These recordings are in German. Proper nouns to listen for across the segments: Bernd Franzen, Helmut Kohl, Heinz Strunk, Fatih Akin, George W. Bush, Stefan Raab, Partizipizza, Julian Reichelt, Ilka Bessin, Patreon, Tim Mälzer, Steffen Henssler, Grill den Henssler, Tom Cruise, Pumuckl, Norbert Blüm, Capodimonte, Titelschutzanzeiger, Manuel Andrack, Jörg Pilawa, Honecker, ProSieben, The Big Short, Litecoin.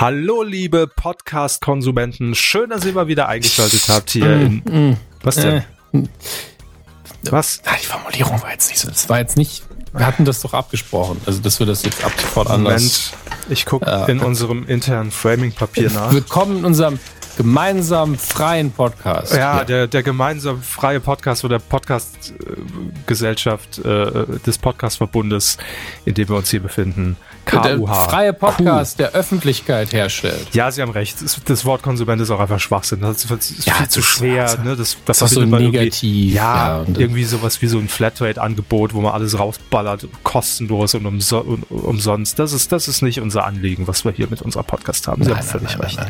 Hallo liebe Podcast-Konsumenten, schön, dass ihr mal wieder eingeschaltet habt hier in... Was denn? Was? Die Formulierung war jetzt nicht so, das war jetzt nicht... Wir hatten das doch abgesprochen, also dass wir das jetzt ab sofort anders... Moment, ich gucke in unserem internen Framing-Papier nach. Willkommen in unserem gemeinsamen freien Podcast. Ja, der gemeinsam freie Podcast oder Podcast-Gesellschaft des Podcast-Verbundes, in dem wir uns hier befinden. KUH. Der freie Podcast, der Öffentlichkeit herstellt. Ja, Sie haben recht. Das Wort Konsument ist auch einfach Schwachsinn. Das ist zu schwer. Ne? Das ist so negativ. Ja, irgendwie sowas wie so ein Flatrate-Angebot, wo man alles rausballert, kostenlos und umsonst. Das ist nicht unser Anliegen, was wir hier mit unserem Podcast haben. Sie haben völlig recht.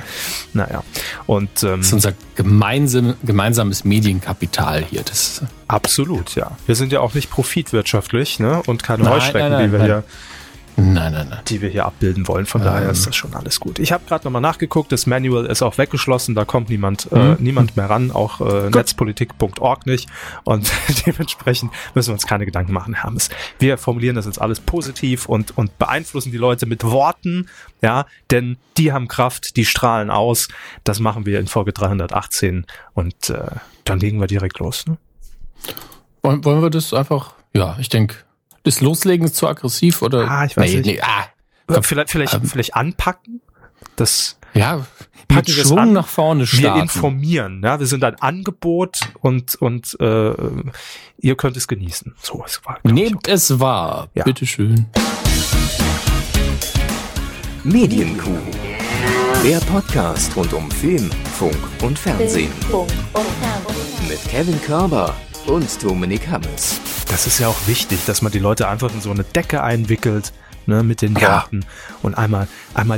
Naja. Und, das ist unser gemeinsames Medienkapital hier. Das absolut, ja. Wir sind ja auch nicht profitwirtschaftlich, ne? Und keine Heuschrecken, die wir hier abbilden wollen. Von daher ist das schon alles gut. Ich habe gerade nochmal nachgeguckt, das Manual ist auch weggeschlossen, da kommt niemand mehr ran, auch netzpolitik.org nicht, und dementsprechend müssen wir uns keine Gedanken machen, Hammes. Wir formulieren das jetzt alles positiv und beeinflussen die Leute mit Worten, ja, denn die haben Kraft, die strahlen aus. Das machen wir in Folge 318 und dann legen wir direkt los. Ne? Wollen wir das einfach, ja, ich denke... Ist Loslegen zu aggressiv oder? Ah, ich weiß nicht. Nee, komm, vielleicht anpacken? Das ja, mit Schwung an, nach vorne starten. Wir informieren, ja, wir sind ein Angebot und ihr könnt es genießen. So, es war. Nehmt es wahr, ja. Bitteschön. Medienkuh, der Podcast rund um Film, Funk und Fernsehen. Mit Kevin Körber und Dominik Hammes. Das ist ja auch wichtig, dass man die Leute einfach in so eine Decke einwickelt, ne, mit den Worten und einmal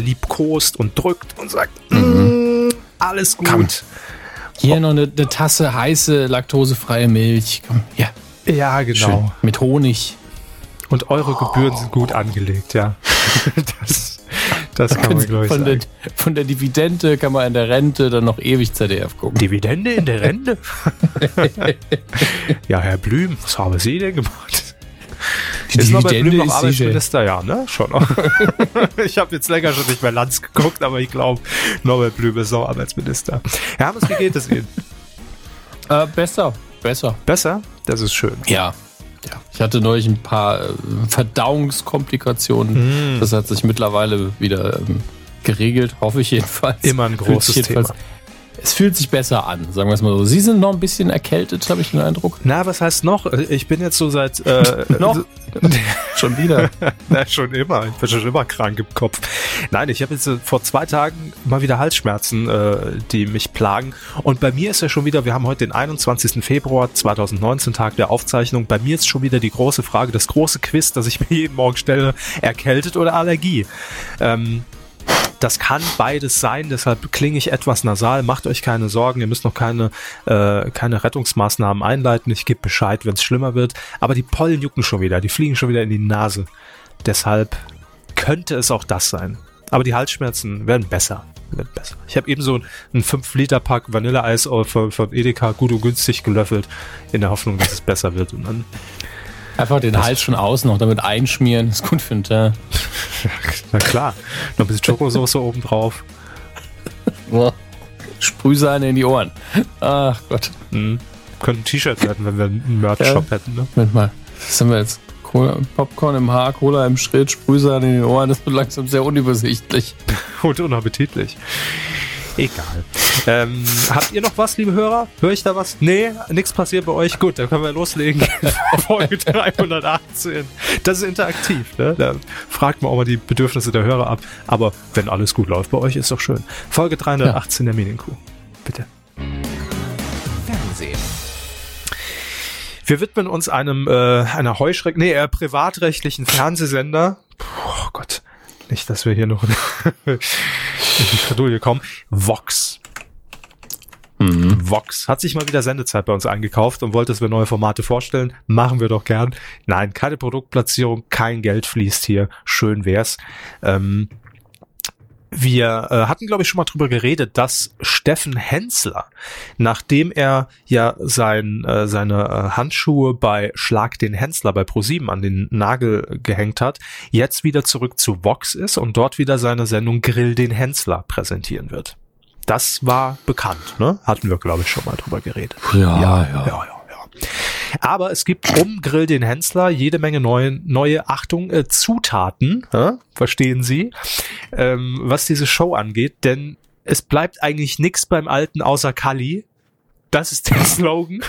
liebkost und drückt und sagt, alles gut. Komm. Hier noch eine Tasse heiße, laktosefreie Milch. Komm. Ja, genau. Schön. Mit Honig. Und eure Gebühren sind gut angelegt, ja. Das kann man, glaube ich, sagen. Von der Dividende kann man in der Rente dann noch ewig ZDF gucken. Dividende in der Rente? Ja, Herr Blüm, was haben Sie denn gemacht? Jetzt war bei Blüm noch Arbeitsminister, ja, ne? Schon auch. Ich habe jetzt länger schon nicht mehr Lanz geguckt, aber ich glaube, Norbert Blüm ist noch Arbeitsminister. Herr Hammes, wie geht es Ihnen? Besser. Besser? Das ist schön. Ja, ich hatte neulich ein paar Verdauungskomplikationen. Das hat sich mittlerweile wieder geregelt, hoffe ich jedenfalls. Immer ein großes Thema. Es fühlt sich besser an, sagen wir es mal so. Sie sind noch ein bisschen erkältet, habe ich den Eindruck. Na, was heißt noch? Ich bin jetzt so seit... noch? Schon wieder? Na, schon immer. Ich bin schon immer krank im Kopf. Nein, ich habe jetzt vor 2 Tagen mal wieder Halsschmerzen, die mich plagen. Und bei mir ist ja schon wieder, wir haben heute den 21. Februar 2019, Tag der Aufzeichnung. Bei mir ist schon wieder die große Frage, das große Quiz, das ich mir jeden Morgen stelle, erkältet oder Allergie? Das kann beides sein, deshalb klinge ich etwas nasal. Macht euch keine Sorgen, ihr müsst noch keine Rettungsmaßnahmen einleiten. Ich gebe Bescheid, wenn es schlimmer wird. Aber die Pollen jucken schon wieder, die fliegen schon wieder in die Nase. Deshalb könnte es auch das sein. Aber die Halsschmerzen werden besser. Ich habe eben so einen 5-Liter-Pack Vanilleeis von Edeka gut und günstig gelöffelt, in der Hoffnung, dass es besser wird. Und dann einfach den Hals schon aus noch damit einschmieren, ist gut für den Tag. Na klar, noch ein bisschen Schokosauce oben drauf. Sprühsahne in die Ohren. Ach Gott. Könnte ein T-Shirt werden, wenn wir einen Merch-Shop hätten. Ne? Moment mal, was haben wir jetzt? Popcorn im Haar, Cola im Schritt, Sprühsahne in den Ohren. Das wird langsam sehr unübersichtlich. Und unappetitlich. Egal. Habt ihr noch was, liebe Hörer? Höre ich da was? Nee, nichts passiert bei euch. Gut, dann können wir loslegen. Folge 318. Das ist interaktiv. Ne? Da fragt man auch mal die Bedürfnisse der Hörer ab. Aber wenn alles gut läuft bei euch, ist doch schön. Folge 318 der Medienkuh. Bitte. Fernsehen. Wir widmen uns einer privatrechtlichen Fernsehsender. Oh Gott. Nicht, dass wir hier noch in die Fredouille kommen. Vox. Vox hat sich mal wieder Sendezeit bei uns eingekauft und wollte, dass wir neue Formate vorstellen. Machen wir doch gern. Nein, keine Produktplatzierung, kein Geld fließt hier. Schön wär's. Wir hatten, glaube ich, schon mal drüber geredet, dass Steffen Henssler, nachdem er ja seine Handschuhe bei Schlag den Henssler bei ProSieben an den Nagel gehängt hat, jetzt wieder zurück zu Vox ist und dort wieder seine Sendung Grill den Henssler präsentieren wird. Das war bekannt, ne? Hatten wir, glaube ich, schon mal drüber geredet. Ja. Aber es gibt um Grill den Henssler jede Menge neue Achtung, Zutaten, verstehen Sie, was diese Show angeht, denn es bleibt eigentlich nichts beim Alten außer Kalli. Das ist der Slogan.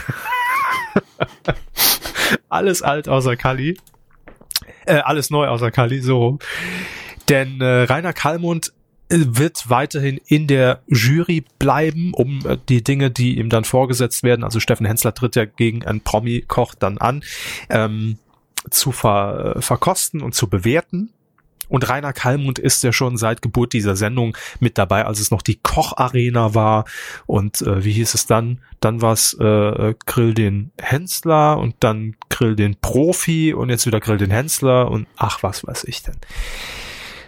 Alles alt außer Kalli. Alles neu außer Kalli, so rum. Denn Rainer Calmund wird weiterhin in der Jury bleiben, um die Dinge, die ihm dann vorgesetzt werden, also Steffen Henssler tritt ja gegen einen Promi-Koch dann an, zu verkosten und zu bewerten. Und Rainer Calmund ist ja schon seit Geburt dieser Sendung mit dabei, als es noch die Kocharena war. Und wie hieß es dann? Dann war es Grill den Henssler und dann Grill den Profi und jetzt wieder Grill den Henssler und ach, was weiß ich denn.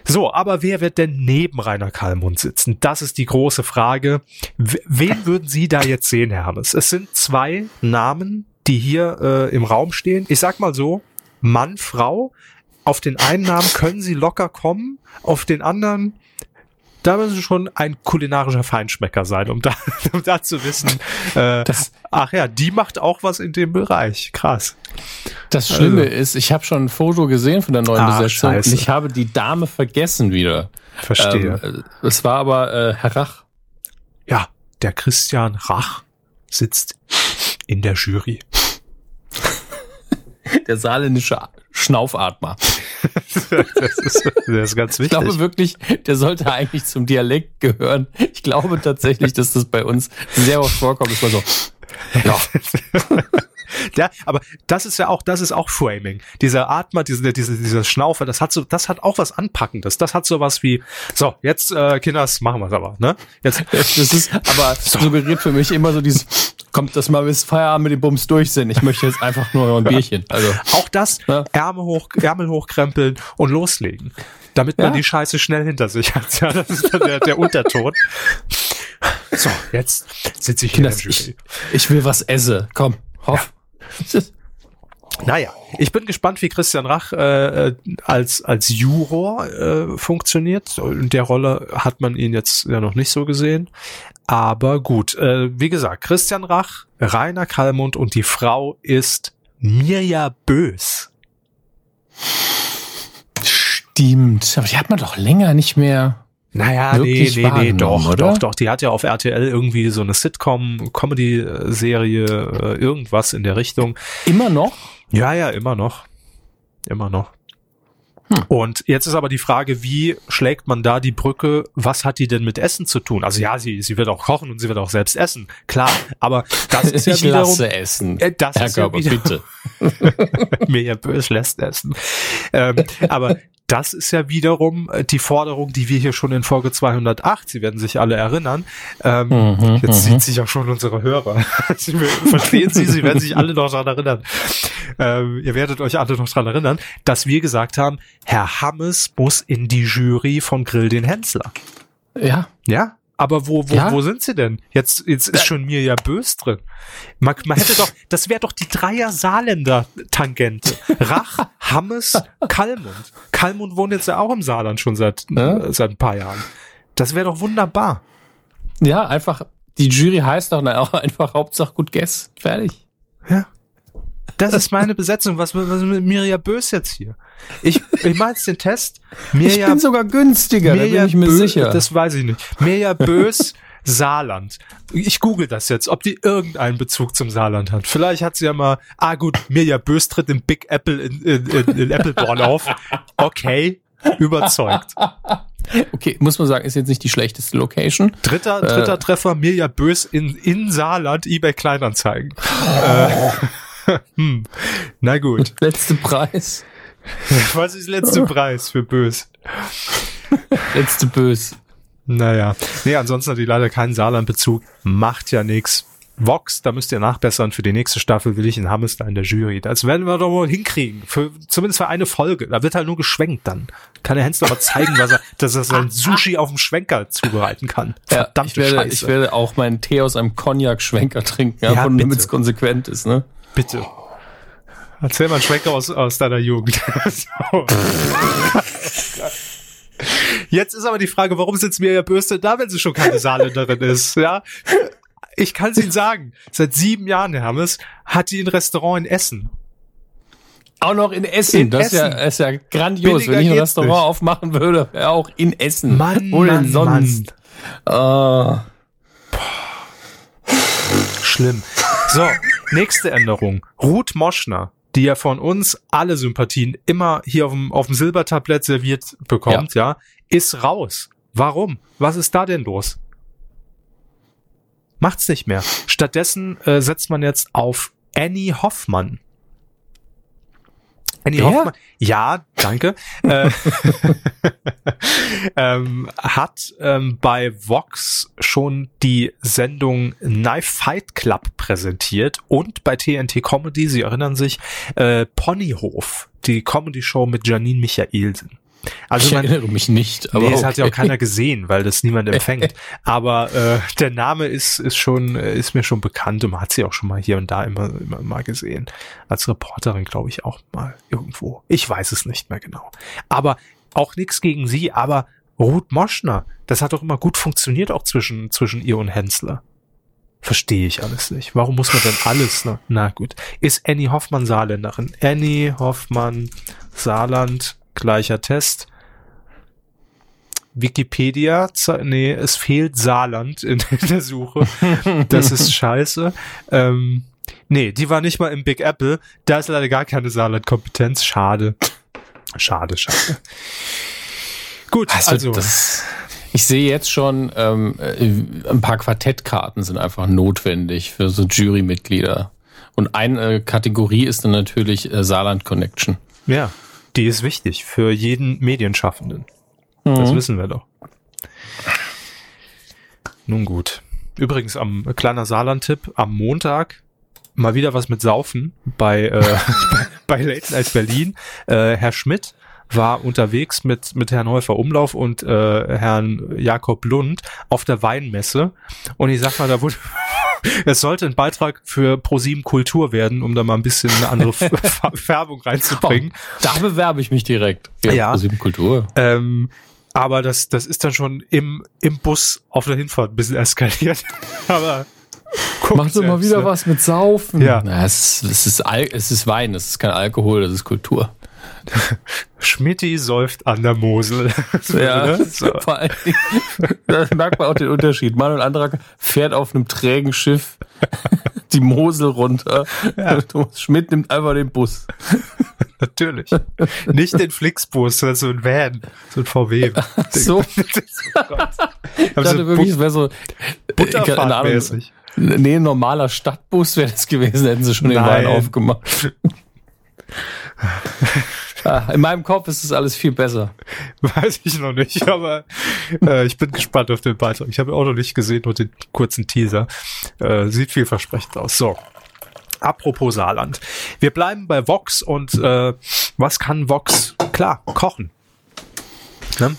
So, aber wer wird denn neben Rainer Calmund sitzen? Das ist die große Frage. Wen würden Sie da jetzt sehen, Herr Hammes? Es sind zwei Namen, die hier im Raum stehen. Ich sag mal so, Mann, Frau. Auf den einen Namen können Sie locker kommen, auf den anderen, da müssen Sie schon ein kulinarischer Feinschmecker sein, um da zu wissen, die macht auch was in dem Bereich. Krass. Das Schlimme ist, ich habe schon ein Foto gesehen von der neuen Besetzung und ich habe die Dame vergessen wieder. Verstehe. Es war aber Herr Rach. Ja, der Christian Rach sitzt in der Jury. Der saarländische Schnaufatmer. Das ist ganz wichtig. Ich glaube wirklich, der sollte eigentlich zum Dialekt gehören. Ich glaube tatsächlich, dass das bei uns sehr oft vorkommt. Das war so. Ja. Ja, aber das ist auch Framing. Dieser Atmer, dieser Schnaufer, das hat auch was Anpackendes. Das hat sowas wie, so, jetzt, Kinders, machen wir es aber, ne? Jetzt. Das ist aber suggeriert für mich immer so dieses, kommt das mal bis Feierabend mit den Bums durch sind. Ich möchte jetzt einfach nur noch ein Bierchen. Also. Auch das, ja. Ärmel hochkrempeln und loslegen. Damit man die Scheiße schnell hinter sich hat. Ja, das ist der Unterton. So, jetzt sitze ich Kinders, in der Jury. Ich will was esse. Komm. Hoff. Ja. Naja, ich bin gespannt, wie Christian Rach als Juror funktioniert. In der Rolle hat man ihn jetzt ja noch nicht so gesehen. Aber gut, wie gesagt, Christian Rach, Rainer Calmund und die Frau ist Mirja Boes. Stimmt, aber die hat man doch länger nicht mehr... Naja, doch, die hat ja auf RTL irgendwie so eine Sitcom-Comedy-Serie, irgendwas in der Richtung. Immer noch? Ja, immer noch. Und jetzt ist aber die Frage, wie schlägt man da die Brücke, was hat die denn mit Essen zu tun? Also ja, sie wird auch kochen und sie wird auch selbst essen, klar, aber das ist ja wiederum... Ich lasse essen, das Herr Körber, ja bitte. Mirja Boes lässt essen. Aber das ist ja wiederum die Forderung, die wir hier schon in Folge 208, Sie werden sich alle erinnern, jetzt sieht sich auch schon unsere Hörer. Verstehen Sie, Sie werden sich alle noch daran erinnern. Ihr werdet euch alle noch daran erinnern, dass wir gesagt haben, Herr Hammes muss in die Jury von Grill den Henssler. Ja. Ja? Aber wo sind sie denn? Jetzt ist schon Mirja Boes drin. Man hätte doch, das wäre doch die Dreier Saarländer-Tangente. Rach, Hammes, Calmund. Calmund wohnt jetzt ja auch im Saarland schon seit ein paar Jahren. Das wäre doch wunderbar. Ja, einfach, die Jury heißt doch auch einfach Hauptsache gut guess. Fertig. Ja. Das ist meine Besetzung. Was mit Mirja Boes jetzt hier? Ich mache jetzt den Test. Mirja, ich bin sogar günstiger, Mirja, da bin ich mir sicher. Das weiß ich nicht. Mirja Boes, Saarland. Ich google das jetzt, ob die irgendeinen Bezug zum Saarland hat. Vielleicht hat sie ja mal, Mirja Boes tritt im Big Apple in Appleborn auf. Okay, überzeugt. Okay, muss man sagen, ist jetzt nicht die schlechteste Location. Dritter Treffer, Mirja Boes in Saarland, eBay Kleinanzeigen. Na gut. Letzter Preis. Was ist letzter Preis für Boes? Letzte Boes. Naja. Nee, ansonsten hat die leider keinen Saarland-Bezug. Macht ja nichts. Vox, da müsst ihr nachbessern, für die nächste Staffel will ich einen Hammes da in der Jury. Das werden wir doch wohl hinkriegen, zumindest für eine Folge. Da wird halt nur geschwenkt dann. Kann der Henssler mal zeigen, dass er sein Sushi auf dem Schwenker zubereiten kann. Verdammte Scheiße. Ich werde auch meinen Tee aus einem Cognac-Schwenker trinken, ja, von dem es konsequent ist. Ne? Bitte. Erzähl mal einen Schwenker aus deiner Jugend. Jetzt ist aber die Frage, warum sitzt Mirja Boes da, wenn sie schon keine Saarländerin ist? Ja? Ich kann es Ihnen sagen. Seit 7 Jahren, Herr Hammes, hat die ein Restaurant in Essen. Auch noch in Essen. Das ist ja grandios. Billiger, wenn ich ein Restaurant nicht aufmachen würde, wäre auch in Essen. Mann, Mann, sonst. Mann. Schlimm. So, nächste Änderung. Ruth Moschner, die ja von uns alle Sympathien immer hier auf dem Silbertablett serviert bekommt, ja, ist raus. Warum? Was ist da denn los? Macht's nicht mehr. Stattdessen setzt man jetzt auf Annie Hoffmann. Annie Hoffmann, ja, danke, hat bei Vox schon die Sendung Knife Fight Club präsentiert und bei TNT Comedy, Sie erinnern sich, Ponyhof, die Comedy-Show mit Janine Michaelsen. Also ich erinnere mich nicht. Aber das hat ja auch keiner gesehen, weil das niemand empfängt. Aber der Name ist mir schon bekannt und man hat sie auch schon mal hier und da immer mal gesehen. Als Reporterin, glaube ich, auch mal irgendwo. Ich weiß es nicht mehr genau. Aber auch nichts gegen sie, aber Ruth Moschner, das hat doch immer gut funktioniert, auch zwischen ihr und Henssler. Verstehe ich alles nicht. Warum muss man denn alles? Ne? Na gut. Ist Annie Hoffmann Saarländerin? Annie Hoffmann Saarland... Gleicher Test. Wikipedia, es fehlt Saarland in der Suche. Das ist scheiße. Die war nicht mal im Big Apple. Da ist leider gar keine Saarland-Kompetenz. Schade. Gut, also ich sehe jetzt schon, ein paar Quartettkarten sind einfach notwendig für so Jurymitglieder. Und eine Kategorie ist dann natürlich Saarland-Connection. Ja. Die ist wichtig für jeden Medienschaffenden. Mhm. Das wissen wir doch. Nun gut. Übrigens, kleiner Saarland-Tipp, am Montag mal wieder was mit Saufen bei Late Night Berlin. Herr Schmidt war unterwegs mit Herrn Häufer-Umlauf und Herrn Jakob Lund auf der Weinmesse. Und ich sag mal, da wurde... Es sollte ein Beitrag für ProSieben Kultur werden, um da mal ein bisschen eine andere Färbung reinzubringen. Oh, da bewerbe ich mich direkt. Ja. ProSieben Kultur. Aber das ist dann schon im Bus auf der Hinfahrt ein bisschen eskaliert. Aber mach doch mal wieder was mit Saufen. Ja. Na, es ist Wein, das ist kein Alkohol, das ist Kultur. Schmitty säuft an der Mosel. Ja, so. Vor allen Dingen, da merkt man auch den Unterschied. Manuel Andrack fährt auf einem trägen Schiff die Mosel runter. Ja. Thomas Schmidt nimmt einfach den Bus. Natürlich. Nicht den Flixbus, sondern so ein Van, so ein VW. So. Ich dachte wirklich, es wäre so butterfahrtmäßig. Nee, ein normaler Stadtbus wäre das gewesen, hätten sie schon den Van aufgemacht. In meinem Kopf ist das alles viel besser. Weiß ich noch nicht, aber ich bin gespannt auf den Beitrag. Ich habe ihn auch noch nicht gesehen, nur den kurzen Teaser. Sieht vielversprechend aus. So, apropos Saarland. Wir bleiben bei Vox und was kann Vox? Klar, kochen. Ne?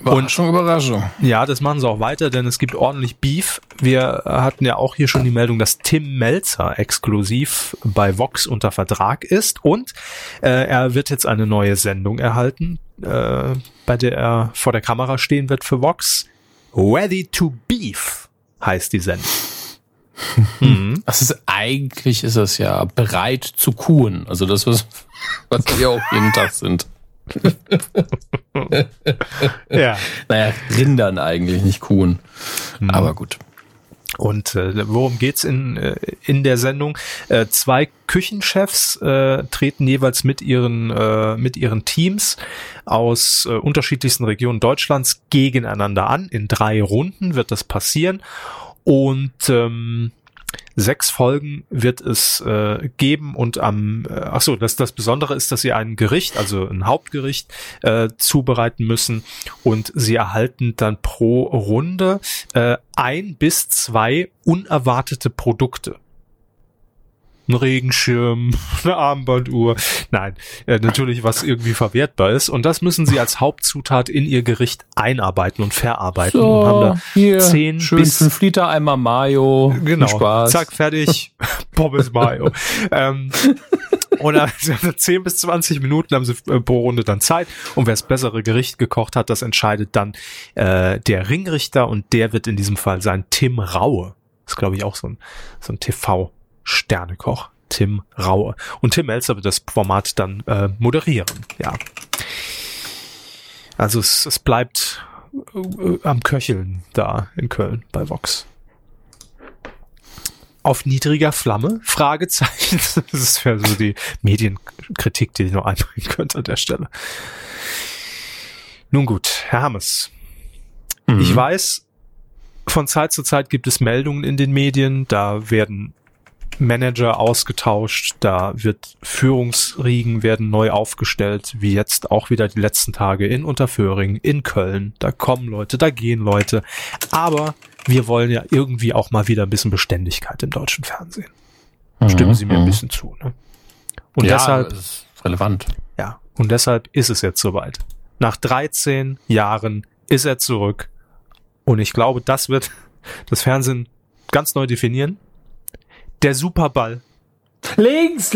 War schon Überraschung. Ja, das machen sie auch weiter, denn es gibt ordentlich Beef. Wir hatten ja auch hier schon die Meldung, dass Tim Mälzer exklusiv bei Vox unter Vertrag ist und er wird jetzt eine neue Sendung erhalten, bei der er vor der Kamera stehen wird für Vox. Ready to Beef heißt die Sendung. Mhm. Eigentlich ist das ja bereit zu kuhen. Also das, was wir auch jeden Tag sind. Ja. Naja, Rindern eigentlich, nicht Kuhn. Mhm. Aber gut. Und worum geht's in der Sendung? Zwei Küchenchefs treten jeweils mit ihren Teams aus unterschiedlichsten Regionen Deutschlands gegeneinander an. In 3 Runden wird das passieren. Und 6 Folgen wird es geben und am, das Besondere ist, dass sie ein Gericht, also ein Hauptgericht zubereiten müssen und sie erhalten dann pro Runde 1 bis 2 unerwartete Produkte. Ein Regenschirm, eine Armbanduhr, nein, natürlich was irgendwie verwertbar ist. Und das müssen sie als Hauptzutat in ihr Gericht einarbeiten und verarbeiten. So, und haben da hier 10 schön bis 5 Liter Eimer Mayo. Genau, Spaß. Zack, fertig, Pommes Mayo. Oder 10 bis 20 Minuten haben sie pro Runde dann Zeit. Und wer das bessere Gericht gekocht hat, das entscheidet dann der Ringrichter. Und der wird in diesem Fall sein Tim Raue. Das ist, glaube ich, auch so ein TV- Sternekoch, Tim Raue. Und Tim Mälzer wird das Format dann moderieren, ja. Also es bleibt am Köcheln da in Köln bei Vox. Auf niedriger Flamme? Fragezeichen. Das wäre so die Medienkritik, die ich noch einbringen könnte an der Stelle. Nun gut, Herr Hammes. Mhm. Ich weiß, von Zeit zu Zeit gibt es Meldungen in den Medien, da werden Manager ausgetauscht, da wird Führungsriegen werden neu aufgestellt, wie jetzt auch wieder die letzten Tage in Unterföhring, in Köln. Da kommen Leute, da gehen Leute. Aber wir wollen ja irgendwie auch mal wieder ein bisschen Beständigkeit im deutschen Fernsehen. Stimmen Sie mir ein bisschen zu, ne? Und ja, deshalb, das ist relevant. Ja, und deshalb ist es jetzt soweit. Nach 13 Jahren ist er zurück. Und ich glaube, das wird das Fernsehen ganz neu definieren. Der Superball. Links!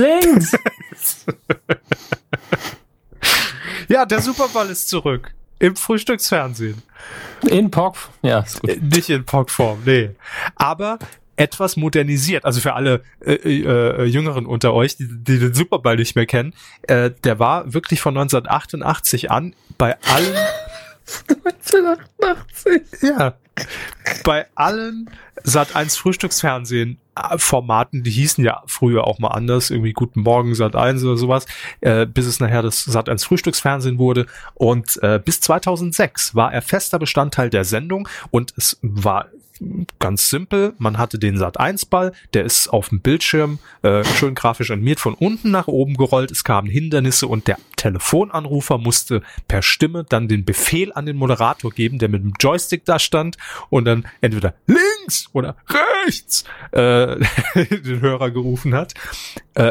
Ja, der Superball ist zurück. Im Frühstücksfernsehen. In POG. Ja, ist gut. Nicht in POG-Form, nee. Aber etwas modernisiert. Also für alle Jüngeren unter euch, die den Superball nicht mehr kennen, der war wirklich von 1988 an bei allen... 1988? Ja. Bei allen Sat.1 Frühstücksfernsehen Formaten, die hießen ja früher auch mal anders, irgendwie Guten Morgen Sat.1 oder sowas, bis es nachher das Sat.1 Frühstücksfernsehen wurde und bis 2006 war er fester Bestandteil der Sendung und es war ganz simpel, man hatte den Sat.1-Ball, der ist auf dem Bildschirm schön grafisch animiert von unten nach oben gerollt, es kamen Hindernisse und der Telefonanrufer musste per Stimme dann den Befehl an den Moderator geben, der mit dem Joystick da stand und dann entweder links oder rechts den Hörer gerufen hat.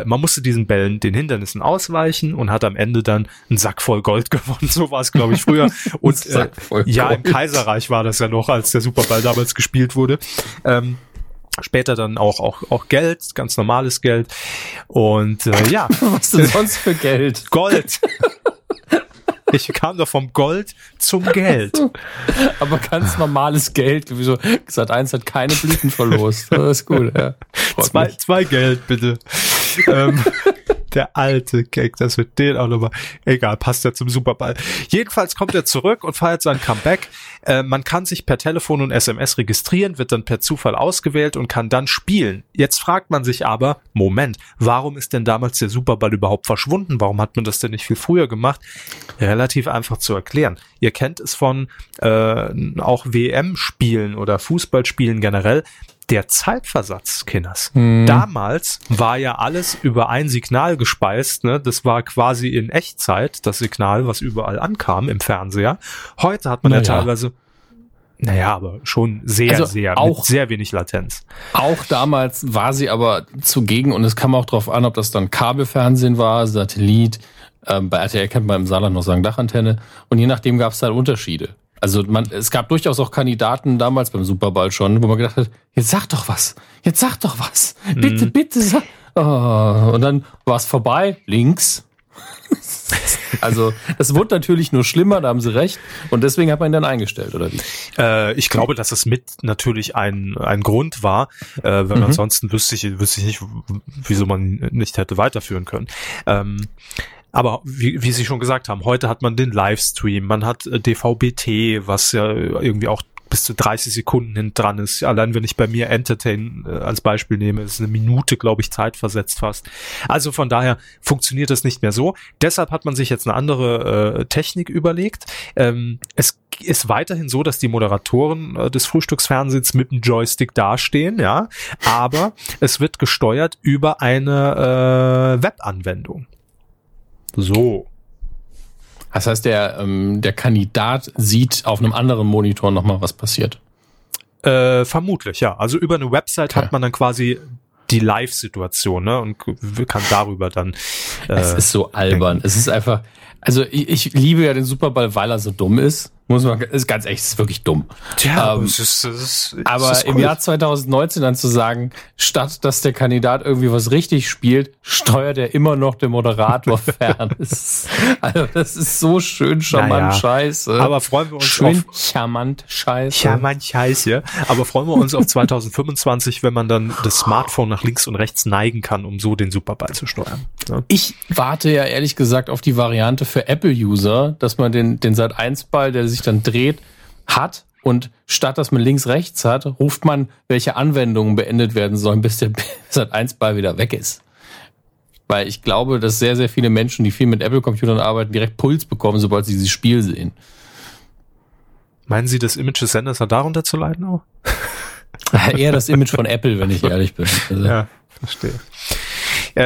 Man musste diesen Bällen, den Hindernissen ausweichen und hat am Ende dann einen Sack voll Gold gewonnen. So war es, glaube ich, früher. Und ja, im Kaiserreich war das ja noch, als der Superball damals gespielt wurde. Später dann auch Geld, ganz normales Geld. Und ja. Was denn sonst für Geld? Gold. Ich kam doch vom Gold zum Geld. Aber ganz normales Geld. Wieso? Sat.1 hat keine Blüten verlost. Das ist gut. Ja. 2 Geld, bitte. Der alte Gag, das wird den auch nochmal. Egal, passt ja zum Superball. Jedenfalls kommt er zurück und feiert sein Comeback. Man kann sich per Telefon und SMS registrieren, wird dann per Zufall ausgewählt und kann dann spielen. Jetzt fragt man sich aber, Moment, warum ist denn damals der Superball überhaupt verschwunden? Warum hat man das denn nicht viel früher gemacht? Relativ einfach zu erklären. Ihr kennt es von auch WM-Spielen oder Fußballspielen generell. Der Zeitversatz, Kinders. Damals war ja alles über ein Signal gespeist, ne? Das war quasi in Echtzeit das Signal, was überall ankam im Fernseher. Heute hat man teilweise, aber schon sehr, auch, mit sehr wenig Latenz. Auch damals war sie aber zugegen und es kam auch drauf an, ob das dann Kabelfernsehen war, Satellit, bei RTL kennt man im Saarland noch sagen Dachantenne und je nachdem gab es halt Unterschiede. Also es gab durchaus auch Kandidaten damals beim Superball schon, wo man gedacht hat, jetzt sag doch was, bitte sag. Oh. Und dann war es vorbei, links. Also das wurde natürlich nur schlimmer, da haben sie recht und deswegen hat man ihn dann eingestellt, oder wie? Ich glaube, dass es mit natürlich ein Grund war, wenn man ansonsten wüsste ich nicht, wieso man nicht hätte weiterführen können. Aber wie Sie schon gesagt haben, heute hat man den Livestream, man hat DVB-T, was ja irgendwie auch bis zu 30 Sekunden hin dran ist. Allein wenn ich bei mir Entertain als Beispiel nehme, ist eine Minute, glaube ich, zeitversetzt fast. Also von daher funktioniert das nicht mehr so. Deshalb hat man sich jetzt eine andere Technik überlegt. Es ist weiterhin so, dass die Moderatoren des Frühstücksfernsehens mit dem Joystick dastehen, ja, aber es wird gesteuert über eine Webanwendung. So. Das heißt, der Kandidat sieht auf einem anderen Monitor nochmal, was passiert. Vermutlich, ja. Also über eine Website hat man dann quasi die Live-Situation, ne, und kann darüber dann. Es ist so albern. Es ist einfach. Also ich liebe ja den Superball, weil er so dumm ist. Muss man, ist ganz echt, ist wirklich dumm. Tja, aber im Jahr 2019 dann zu sagen, statt dass der Kandidat irgendwie was richtig spielt, steuert er immer noch den Moderator fern. Also das ist so schön charmant scheiße. Aber freuen wir uns schön auf charmant scheiße. Charmant scheiße. Aber freuen wir uns auf 2025, wenn man dann das Smartphone nach links und rechts neigen kann, um so den Superball zu steuern. Ja. Ich warte ja ehrlich gesagt auf die Variante für Apple-User, dass man den Sat1-Ball, der sich dann dreht, hat, und statt dass man links rechts hat, ruft man, welche Anwendungen beendet werden sollen, bis der Sat1-Ball wieder weg ist. Weil ich glaube, dass sehr, sehr viele Menschen, die viel mit Apple-Computern arbeiten, direkt Puls bekommen, sobald sie dieses Spiel sehen. Meinen Sie, das Image des Senders hat darunter zu leiden auch? Eher das Image von Apple, wenn ich ehrlich bin. Also. Ja, verstehe.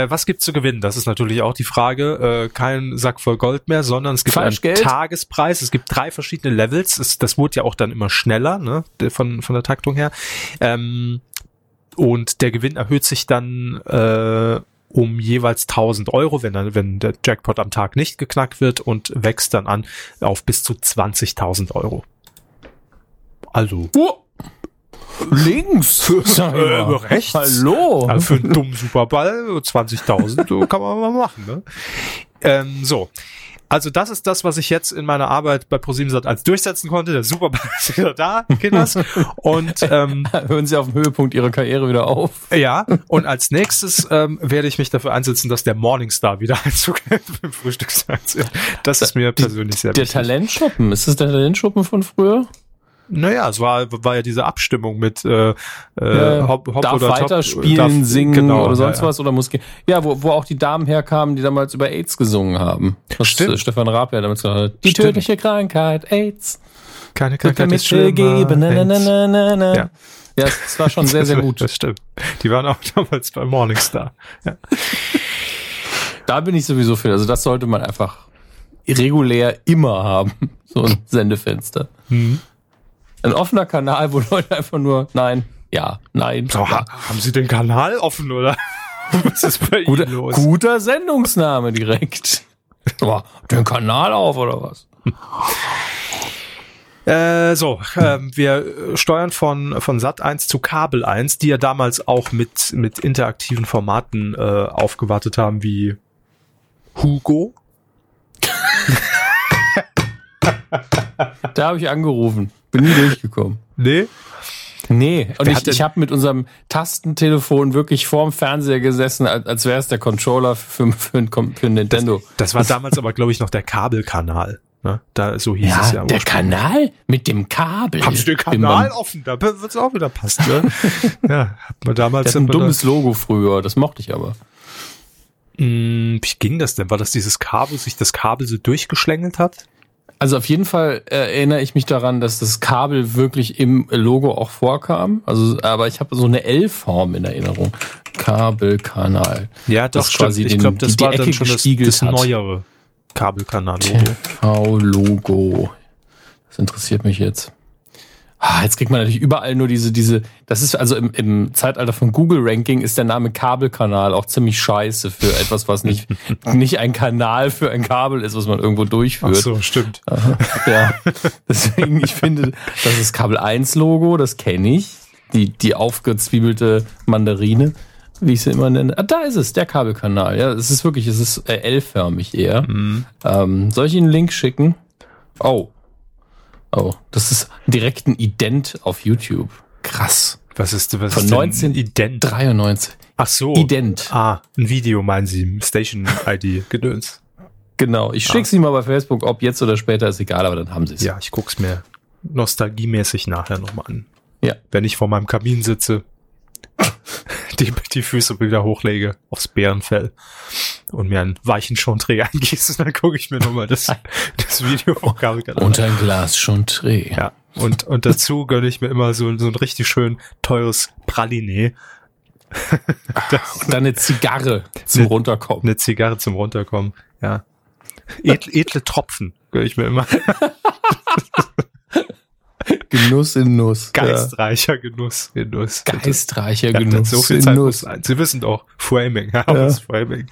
Was gibt's zu gewinnen? Das ist natürlich auch die Frage. Kein Sack voll Gold mehr, sondern es gibt einen Tagespreis. Es gibt 3 verschiedene Levels. Das wurde ja auch dann immer schneller, ne? Von der Taktung her. Und der Gewinn erhöht sich dann um jeweils 1.000 Euro, wenn der Jackpot am Tag nicht geknackt wird, und wächst dann an auf bis zu 20.000 Euro. Also... Links. Rechts. Hallo. Also für einen dummen Superball 20.000 kann man mal machen. Ne? So. Also das ist das, was ich jetzt in meiner Arbeit bei ProSiebenSat1 durchsetzen konnte. Der Superball ist wieder da, Kinders. Und hören Sie auf dem Höhepunkt Ihrer Karriere wieder auf. Ja, und als nächstes werde ich mich dafür einsetzen, dass der Morningstar wieder Einzug hält beim Frühstücksfernsehen. Das ist mir persönlich sehr wichtig. Der Talentschuppen, ist das der Talentschuppen von früher? Naja, es war ja diese Abstimmung mit Hop darf oder Top. Darf weiterspielen, singen, genau, oder sonst was. Oder muss gehen. Ja, wo auch die Damen herkamen, die damals über AIDS gesungen haben. Was stimmt. Stefan Raab ja damals gesagt hat. Die tödliche Krankheit, AIDS. Keine Krankheit ist schlimmer. Na. Ja, es war schon sehr, sehr gut. Das stimmt. Die waren auch damals bei Morningstar. Ja. Da bin ich sowieso für. Also das sollte man einfach regulär immer haben. So ein Sendefenster. Mhm. Ein offener Kanal, wo Leute einfach nur nein, ja, nein. So, haben Sie den Kanal offen, oder? Was ist bei Ihnen los? Guter Sendungsname direkt. Boah, den Kanal auf, oder was? Wir steuern von Sat1 zu Kabel 1, die ja damals auch mit interaktiven Formaten aufgewartet haben, wie Hugo. Da habe ich angerufen. Bin nie durchgekommen. Nee. Und ich habe mit unserem Tastentelefon wirklich vorm Fernseher gesessen, als wäre es der Controller für Nintendo. Das war damals aber, glaube ich, noch der Kabelkanal. Ne? Da, so hieß es ja. Der Kanal mit dem Kabel. Haben Sie den Kanal offen? Da wird es auch wieder passen. Ne? Ja, hat man damals. Das ist ein dummes Logo früher. Das mochte ich aber. Wie ging das denn? War das dieses Kabel, sich das Kabel so durchgeschlängelt hat? Also auf jeden Fall erinnere ich mich daran, dass das Kabel wirklich im Logo auch vorkam. Also, aber ich habe so eine L-Form in Erinnerung. Kabelkanal. Ja, das stimmt. Ich glaube, das war dann schon das neuere Kabelkanal-Logo. TV-Logo. Das interessiert mich jetzt. Jetzt kriegt man natürlich überall nur diese. Das ist also im Zeitalter von Google-Ranking ist der Name Kabelkanal auch ziemlich scheiße für etwas, was nicht ein Kanal für ein Kabel ist, was man irgendwo durchführt. Ach so, stimmt. Ja. Deswegen, ich finde, das ist Kabel 1-Logo, das kenne ich. Die aufgezwiebelte Mandarine, wie ich sie immer nenne. Ah, da ist es, der Kabelkanal. Ja, es ist L-förmig eher. Mhm. Soll ich Ihnen einen Link schicken? Oh, das ist direkt ein Ident auf YouTube. Krass. Was von 1993. Ach so. Ident. Ah, ein Video meinen Sie, Station-ID, Gedöns. Genau, ich schicke es Ihnen mal bei Facebook, ob jetzt oder später, ist egal, aber dann haben Sie es. Ja, ich guck's mir nostalgiemäßig nachher nochmal an. Ja. Wenn ich vor meinem Kamin sitze, die Füße wieder hochlege aufs Bärenfell und mir einen weichen Chantré eingieße, dann gucke ich mir nochmal das Video von Karl an. Und ein Glas Chantré. Ja. Und dazu gönne ich mir immer so ein richtig schön teures Praliné. Und dann eine Zigarre zum Runterkommen. Eine Zigarre zum Runterkommen, ja. Edle Tropfen gönne ich mir immer. Genuss in Nuss. Geistreicher Genuss in Nuss. Geistreicher Genuss so viel in Zeit Nuss. Sie wissen doch, Framing. Ja, ja. Framing.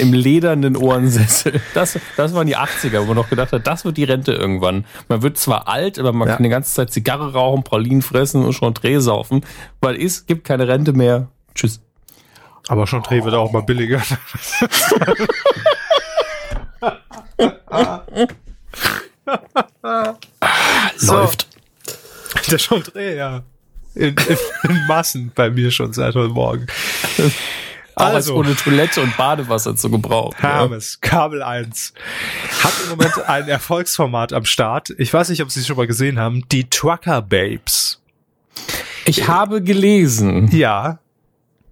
Im ledernen Ohrensessel. Das waren die 80er, wo man noch gedacht hat, das wird die Rente irgendwann. Man wird zwar alt, aber man kann die ganze Zeit Zigarre rauchen, Pralinen fressen und Chantré saufen, weil es gibt keine Rente mehr. Tschüss. Aber Chantré wird auch mal billiger. Läuft. Der Chantré, ja. In Massen bei mir schon seit heute Morgen. Also ohne Toilette und Badewasser zu gebrauchen. Hammes, ja. Kabel 1. Hat im Moment ein Erfolgsformat am Start. Ich weiß nicht, ob Sie es schon mal gesehen haben. Die Trucker Babes. Ich habe gelesen. Ja.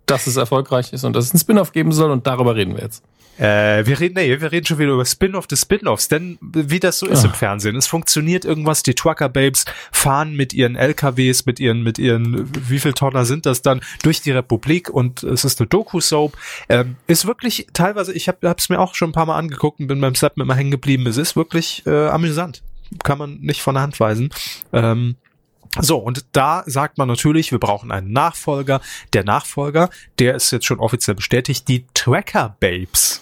Dass es erfolgreich ist und dass es einen Spin-off geben soll und darüber reden wir jetzt. Wir reden schon wieder über Spin-off des Spin-offs, denn wie das so ist im Fernsehen, es funktioniert irgendwas, die Trucker Babes fahren mit ihren LKWs, mit ihren, wie viel Tonner sind das dann, durch die Republik und es ist eine Doku-Soap, ist wirklich teilweise, ich hab's mir auch schon ein paar Mal angeguckt und bin beim Slap immer hängen geblieben, es ist wirklich amüsant, kann man nicht von der Hand weisen, So, und da sagt man natürlich, wir brauchen einen Nachfolger. Der Nachfolger, der ist jetzt schon offiziell bestätigt, die Trucker Babes.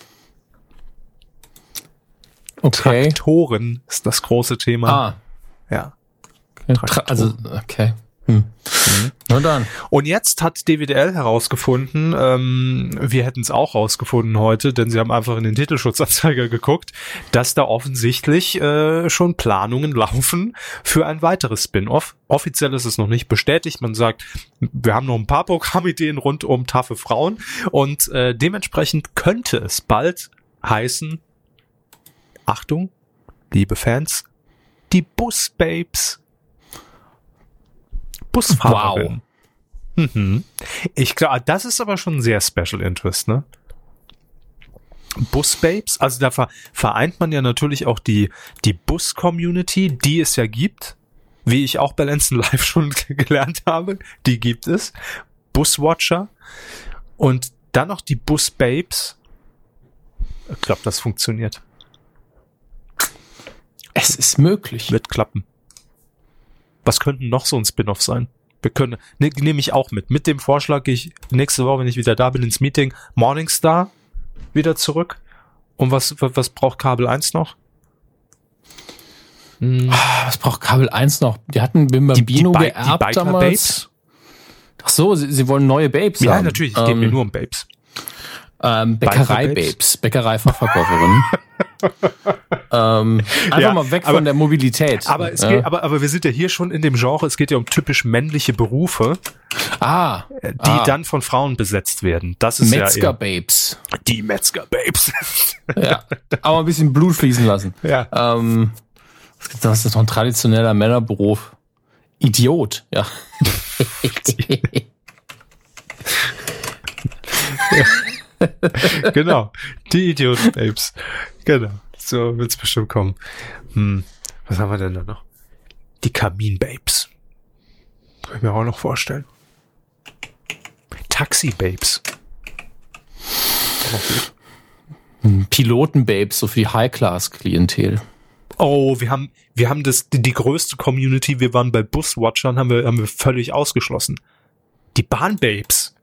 Okay. Traktoren ist das große Thema. Ja. Okay. Na dann. Und jetzt hat DWDL herausgefunden, wir hätten es auch rausgefunden heute, denn sie haben einfach in den Titelschutzanzeiger geguckt, dass da offensichtlich schon Planungen laufen für ein weiteres Spin-off. Offiziell ist es noch nicht bestätigt. Man sagt, wir haben noch ein paar Programmideen rund um taffe Frauen und dementsprechend könnte es bald heißen, Achtung, liebe Fans, die Bus-Babes. Busfahrerin. Wow. Mhm. Ich glaube, das ist aber schon sehr Special Interest, ne? Busbabes, also da vereint man ja natürlich auch die Bus-Community, die es ja gibt, wie ich auch bei Lenzen Live schon gelernt habe, die gibt es. Buswatcher und dann noch die Busbabes. Ich glaube, das funktioniert. Es ist möglich. Wird klappen. Was könnten noch so ein Spin-off sein? Wir können, nehme ich auch mit. Mit dem Vorschlag gehe ich nächste Woche, wenn ich wieder da bin, ins Meeting. Morningstar wieder zurück. Und was braucht Kabel 1 noch? Was braucht Kabel 1 noch? Die hatten Bimbambino geerbt damals. Ach so, sie wollen neue Babes haben. Ja, natürlich. Es geht mir nur um Babes. Bäckerei-Babes. Bäckereifachverkäuferin. Einfach mal weg von der Mobilität. Aber es geht, aber wir sind ja hier schon in dem Genre, es geht ja um typisch männliche Berufe, die dann von Frauen besetzt werden. Das ist Metzger-Babes. Ja die Metzger-Babes. Ja, aber ein bisschen Blut fließen lassen. Ja. Das ist noch ein traditioneller Männerberuf. Idiot, ja. Ja. Genau, die Idioten-Babes. Genau, so wird's bestimmt kommen. Was haben wir denn da noch? Die Kamin-Babes. Kann ich mir auch noch vorstellen. Taxi-Babes. Piloten-Babes, so für die High-Class-Klientel. Oh, wir haben die größte Community, wir waren bei Buswatchern, haben wir völlig ausgeschlossen. Die Bahn-Babes.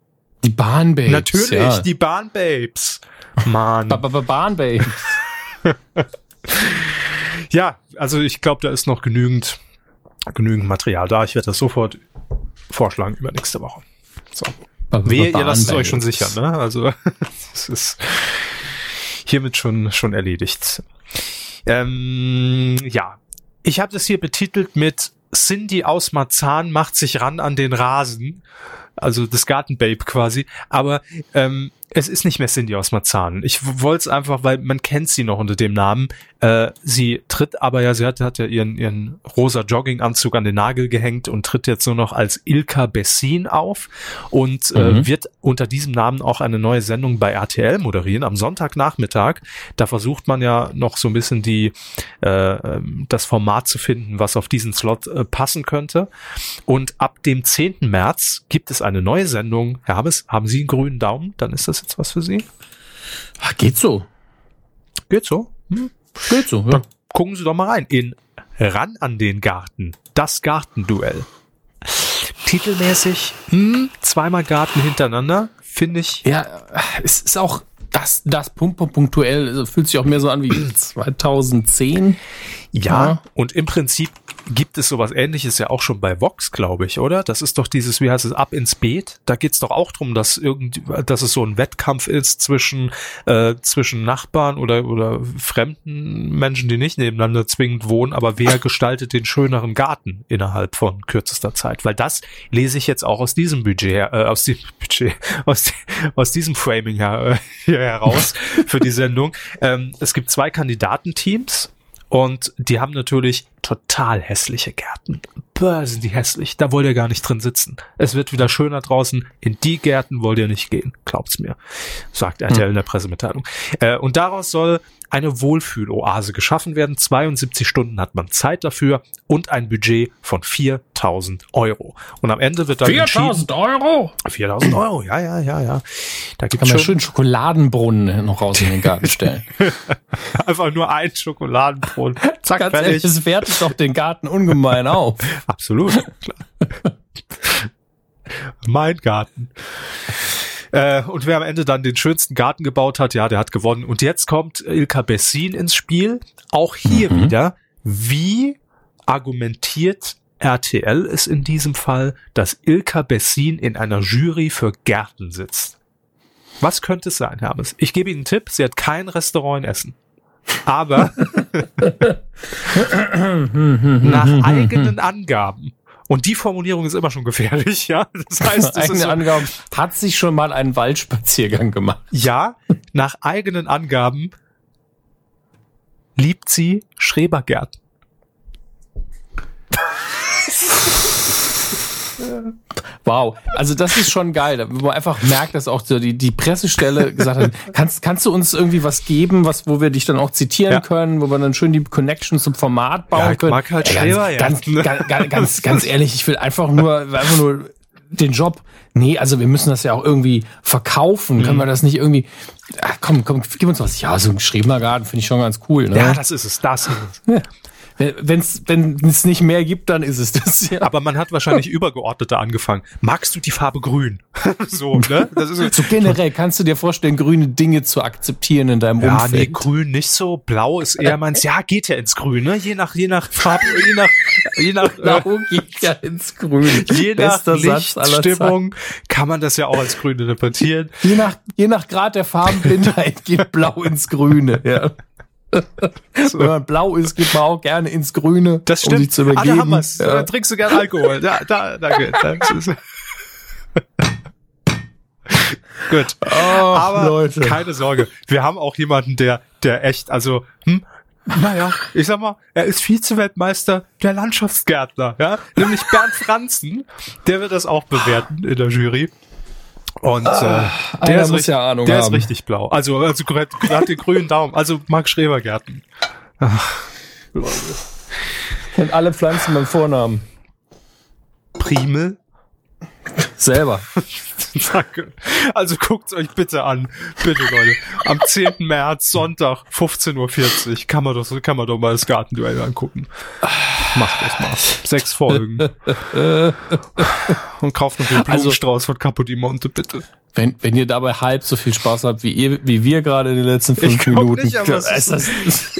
Die Bahnbabes. Natürlich, ja. Die Bahnbabes. Mann. Bahnbabes. Ja, also ich glaube, da ist noch genügend Material da. Ich werde das sofort vorschlagen übernächste Woche. So. Wehe, ihr lasst es euch schon sichern, ne? Also, das ist hiermit schon erledigt. Ja. Ich habe das hier betitelt mit Cindy aus Marzahn macht sich ran an den Rasen. Also das Gartenbabe quasi. Aber Es ist nicht mehr Cindy aus Marzahn. Ich wollte es einfach, weil man kennt sie noch unter dem Namen. Sie tritt aber ja, sie hat ja ihren rosa Jogginganzug an den Nagel gehängt und tritt jetzt nur noch als Ilka Bessin auf und wird unter diesem Namen auch eine neue Sendung bei RTL moderieren am Sonntagnachmittag. Da versucht man ja noch so ein bisschen das Format zu finden, was auf diesen Slot passen könnte. Und ab dem 10. März gibt es eine neue Sendung. Herr Hammes, haben Sie einen grünen Daumen? Dann ist das jetzt was für Sie? Ach, geht so. Geht so? Hm? Geht so, ja. Dann gucken Sie doch mal rein. In Ran an den Garten. Das Gartenduell. Titelmäßig zweimal Garten hintereinander, finde ich. Ja, es ist auch das punktuell, also fühlt sich auch mehr so an wie 2010. Ja, und im Prinzip gibt es sowas Ähnliches ja auch schon bei Vox, glaube ich, oder? Das ist doch dieses, wie heißt es, Ab ins Beet. Da geht's doch auch drum, dass es so ein Wettkampf ist zwischen Nachbarn oder fremden Menschen, die nicht nebeneinander zwingend wohnen, aber wer gestaltet den schöneren Garten innerhalb von kürzester Zeit? Weil das lese ich jetzt auch aus diesem diesem Framing hier heraus für die Sendung. Es gibt zwei Kandidatenteams. Und die haben natürlich total hässliche Gärten. Boah, sind die hässlich. Da wollt ihr gar nicht drin sitzen. Es wird wieder schöner draußen. In die Gärten wollt ihr nicht gehen. Glaubt's mir, sagt RTL in der Pressemitteilung. Und daraus soll eine Wohlfühloase geschaffen werden. 72 Stunden hat man Zeit dafür und ein Budget von 4.000 Euro. Und am Ende wird dann 4.000 Euro? 4.000 Euro, ja. Da gibt es schön Schokoladenbrunnen noch raus in den Garten stellen. Einfach nur ein Schokoladenbrunnen. Zack, ganz fertig. Ehrlich, das wertet doch den Garten ungemein auf. Absolut, klar. Mein Garten. Und wer am Ende dann den schönsten Garten gebaut hat, ja, der hat gewonnen. Und jetzt kommt Ilka Bessin ins Spiel. Auch hier wieder, wie argumentiert RTL es in diesem Fall, dass Ilka Bessin in einer Jury für Gärten sitzt? Was könnte es sein, Herr Hammes? Ich gebe Ihnen einen Tipp, sie hat kein Restaurant in Essen. Aber nach eigenen Angaben. Und die Formulierung ist immer schon gefährlich, ja. Das heißt, nach eigenen Angaben hat sich schon mal einen Waldspaziergang gemacht. Ja, nach eigenen Angaben liebt sie Schrebergärten. Wow, also das ist schon geil, wo man einfach merkt, dass auch so die Pressestelle gesagt hat, kannst du uns irgendwie was geben, wo wir dich dann auch zitieren können, wo wir dann schön die Connection zum Format bauen können. Ich mag halt Schreber, ganz ehrlich, ich will einfach nur den Job. Nee, also wir müssen das ja auch irgendwie verkaufen. Können wir das nicht irgendwie... Ach, komm, gib uns was. Ja, so ein Schrebener Garten finde ich schon ganz cool. Ne? Ja, das ist es. Ja. Wenn es nicht mehr gibt, dann ist es das. Ja. Aber man hat wahrscheinlich übergeordneter angefangen. Magst du die Farbe grün? So, ne? Das ist so generell, kannst du dir vorstellen, grüne Dinge zu akzeptieren in deinem Umfeld? Ja, nee, grün nicht so. Blau ist eher meins. Ja, geht ja ins Grün, ne? Je nach Farbe, je nach Blau geht ja ins Grün. Je nach Lichtstimmung kann man das ja auch als Grün interpretieren. Je nach Grad der Farbenblindheit geht Blau ins Grüne, ja. So. Wenn man blau ist, geht man auch gerne ins Grüne, das stimmt. Um sich zu übergeben. Ah, da haben wir's. Ja. Da trinkst du gerne Alkohol. Ja, danke. Gut. Oh, aber Leute, keine Sorge. Wir haben auch jemanden, der echt, also, naja, ich sag mal, er ist Vize-Weltmeister der Landschaftsgärtner, ja, nämlich Bernd Franzen. Der wird das auch bewerten in der Jury. Und der muss ja Ahnung haben. Der ist richtig blau. Also hat den grünen Daumen. Also Marc Schrebergärten. Ach, Leute. Und alle Pflanzen beim Vornamen. Primel. Selber. Danke. Also guckt's euch bitte an. Bitte, Leute. Am 10. März, Sonntag, 15.40 Uhr. Kann man doch mal das Gartenduell angucken. Macht das mal. 6 Folgen. Und kauft noch den Blumenstrauß von Capodimonte, bitte. Wenn ihr dabei halb so viel Spaß habt, wie wir gerade in den letzten 5 Minuten. Nicht,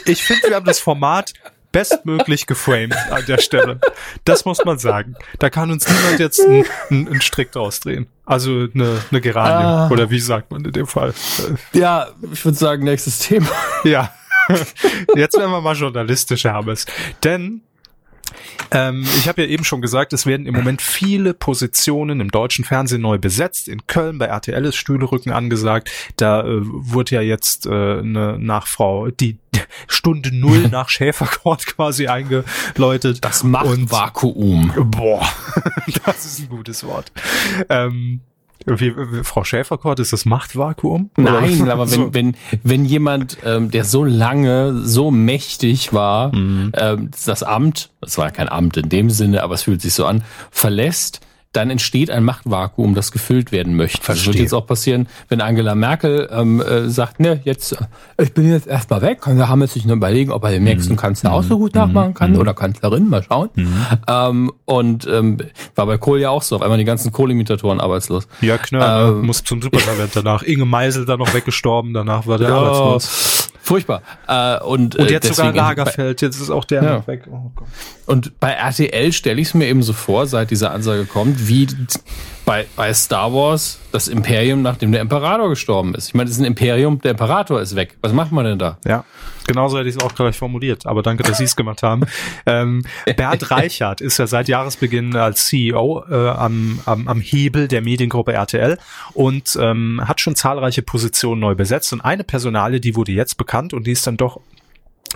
ich finde, wir haben das Format bestmöglich geframed an der Stelle. Das muss man sagen. Da kann uns niemand jetzt einen Strick draus drehen. Also eine Geranie. Oder wie sagt man in dem Fall? Ja, ich würde sagen, nächstes Thema. Ja. Jetzt werden wir mal journalistisch, Hermes. Denn Ich habe ja eben schon gesagt, es werden im Moment viele Positionen im deutschen Fernsehen neu besetzt. In Köln bei RTL ist Stühlerücken angesagt. Da wurde ja jetzt nach Frau, die Stunde Null nach Schäferkord quasi eingeläutet. Das Machtvakuum. Boah, das ist ein gutes Wort. Frau Schäferkord, ist das Machtvakuum? Nein, aber wenn jemand, der so lange, so mächtig war, das Amt, das war ja kein Amt in dem Sinne, aber es fühlt sich so an, verlässt, dann entsteht ein Machtvakuum, das gefüllt werden möchte. Verstehe. Das wird jetzt auch passieren, wenn Angela Merkel sagt, ne, jetzt, ich bin jetzt erstmal weg, und wir haben jetzt nicht nur überlegen, ob er den nächsten Kanzler auch so gut nachmachen kann oder Kanzlerin, mal schauen. War bei Kohl ja auch so, auf einmal die ganzen Kohl-Imitatoren arbeitslos. Ja, Knörr muss zum Supertalent danach. Inge Meisel dann noch weggestorben, danach war der arbeitslos. Furchtbar. Und jetzt sogar Lagerfeld, jetzt ist auch der noch weg. Oh, und bei RTL stelle ich es mir eben so vor, seit dieser Ansage kommt, wie bei Star Wars das Imperium, nachdem der Imperator gestorben ist. Ich meine, es ist ein Imperium, der Imperator ist weg. Was macht man denn da? Ja, genauso hätte ich es auch gleich formuliert, aber danke, dass Sie es gemacht haben. Bernd Reichelt ist ja seit Jahresbeginn als CEO am Hebel der Mediengruppe RTL und hat schon zahlreiche Positionen neu besetzt. Und eine Personalie, die wurde jetzt bekannt und die ist dann doch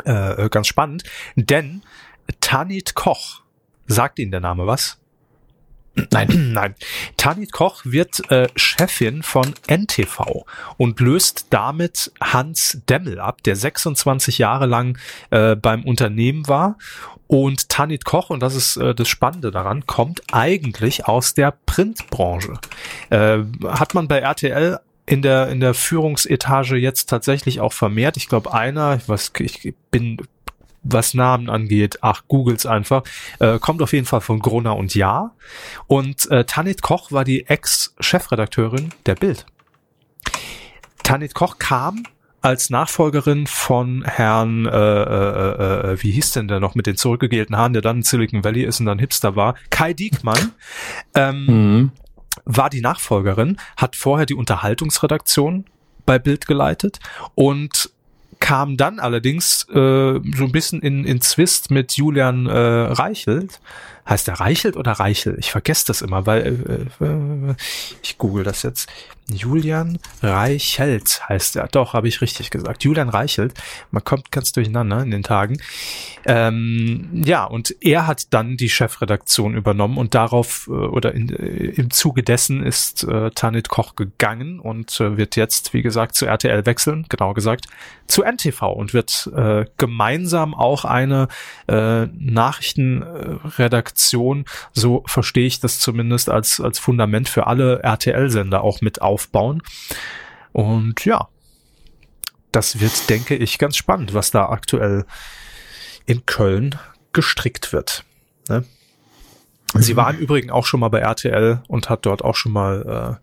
ganz spannend, denn Tanit Koch, sagt Ihnen der Name was? Nein. Tanit Koch wird Chefin von NTV und löst damit Hans Demmel ab, der 26 Jahre lang beim Unternehmen war. Und Tanit Koch, und das ist das Spannende daran, kommt eigentlich aus der Printbranche. Hat man bei RTL in der Führungsetage jetzt tatsächlich auch vermehrt. Ich glaube, was Namen angeht, googles einfach, kommt auf jeden Fall von Gruner und Jahr. Und Tanit Koch war die Ex-Chefredakteurin der Bild. Tanit Koch kam als Nachfolgerin von Herrn, wie hieß denn der noch mit den zurückgegelten Haaren, der dann in Silicon Valley ist und dann Hipster war, Kai Diekmann, war die Nachfolgerin, hat vorher die Unterhaltungsredaktion bei Bild geleitet und kam dann allerdings so ein bisschen in Zwist mit Julian Reichelt. Heißt der Reichelt oder Reichel? Ich vergesse das immer, weil ich google das jetzt. Julian Reichelt heißt er. Doch, habe ich richtig gesagt. Julian Reichelt. Man kommt ganz durcheinander in den Tagen. Und er hat dann die Chefredaktion übernommen und darauf im Zuge dessen ist Tanit Koch gegangen und wird jetzt, wie gesagt, zu RTL wechseln, genau gesagt, zu NTV und wird gemeinsam auch eine Nachrichtenredaktion, so verstehe ich das zumindest, als Fundament für alle RTL-Sender auch mit aufbauen. Und ja, das wird, denke ich, ganz spannend, was da aktuell in Köln gestrickt wird. Ne? Sie war im Übrigen auch schon mal bei RTL und hat dort auch schon mal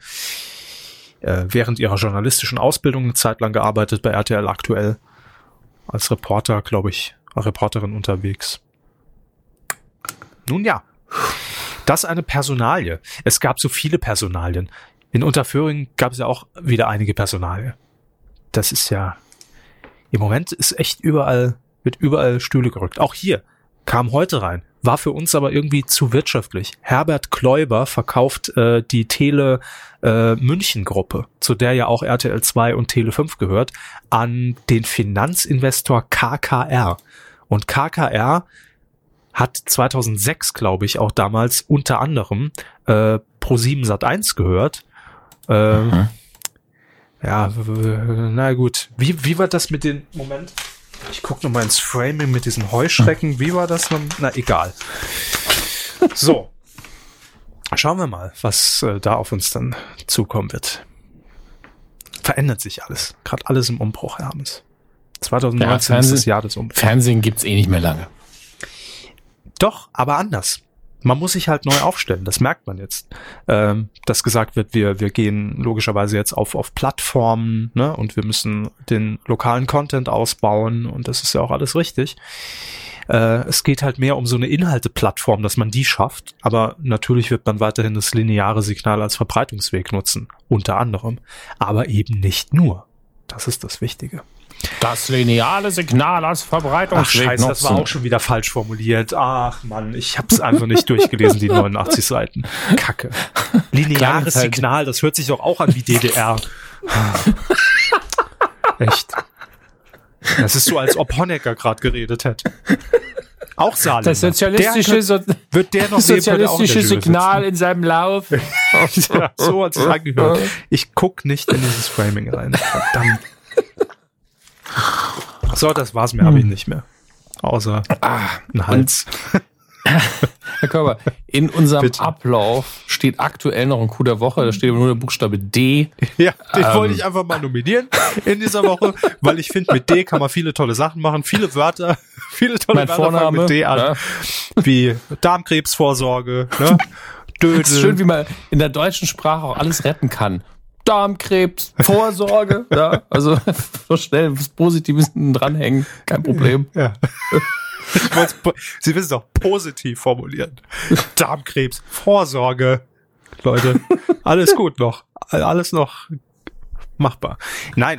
während ihrer journalistischen Ausbildung eine Zeit lang gearbeitet bei RTL aktuell. Als Reporter, glaube ich, Reporterin unterwegs. Nun ja, das eine Personalie. Es gab so viele Personalien. In Unterföhring gab es ja auch wieder einige Personalien. Das ist ja, im Moment ist echt wird überall Stühle gerückt. Auch hier kam heute rein, war für uns aber irgendwie zu wirtschaftlich. Herbert Kläuber verkauft die Tele München Gruppe, zu der ja auch RTL 2 und Tele 5 gehört, an den Finanzinvestor KKR. Und KKR hat 2006, glaube ich, auch damals unter anderem Pro7 Sat1 gehört. Na gut. Wie war das mit den... Moment. Ich gucke nochmal ins Framing mit diesen Heuschrecken. Wie war das noch? Na, egal. So. Schauen wir mal, was da auf uns dann zukommen wird. Verändert sich alles. Gerade alles im Umbruch, Hermes. 2019 ist das Jahr des Umbruchs. Fernsehen gibt's eh nicht mehr lange. Doch, aber anders. Man muss sich halt neu aufstellen, das merkt man jetzt. Dass gesagt wird, wir gehen logischerweise jetzt auf Plattformen, ne, und wir müssen den lokalen Content ausbauen und das ist ja auch alles richtig. Es geht halt mehr um so eine Inhalteplattform, dass man die schafft, aber natürlich wird man weiterhin das lineare Signal als Verbreitungsweg nutzen, unter anderem, aber eben nicht nur. Das ist das Wichtige. Das lineare Signal als Verbreitungsweg. Ach, scheiße, das war auch schon wieder falsch formuliert. Ach Mann, ich hab's einfach nicht durchgelesen, die 89 Seiten. Kacke. Lineares Signal, das hört sich doch auch an wie DDR. Echt. Das ist so, als ob Honecker gerade geredet hätte. Auch Saarland. Das sozialistische Signal in seinem Lauf. Ja, so hat es angehört. Ich guck nicht in dieses Framing rein. Verdammt. So, das war's mir, habe ich nicht mehr. Außer ein Hals. Herr Körber, in unserem Ablauf steht aktuell noch ein Coup der Woche, da steht nur der Buchstabe D. Ja, den wollte ich einfach mal nominieren in dieser Woche, weil ich finde, mit D kann man viele tolle Sachen machen, viele Wörter, viele tolle Wörter fangen mit D an, ja. Wie Darmkrebsvorsorge, ne? Dödel. Es ist schön, wie man in der deutschen Sprache auch alles retten kann. Darmkrebs, Vorsorge, ja, also so schnell was Positives dranhängen, kein Problem. Ja. Sie wissen es doch, positiv formulieren. Darmkrebs, Vorsorge. Leute, alles gut noch. Alles noch machbar. Nein,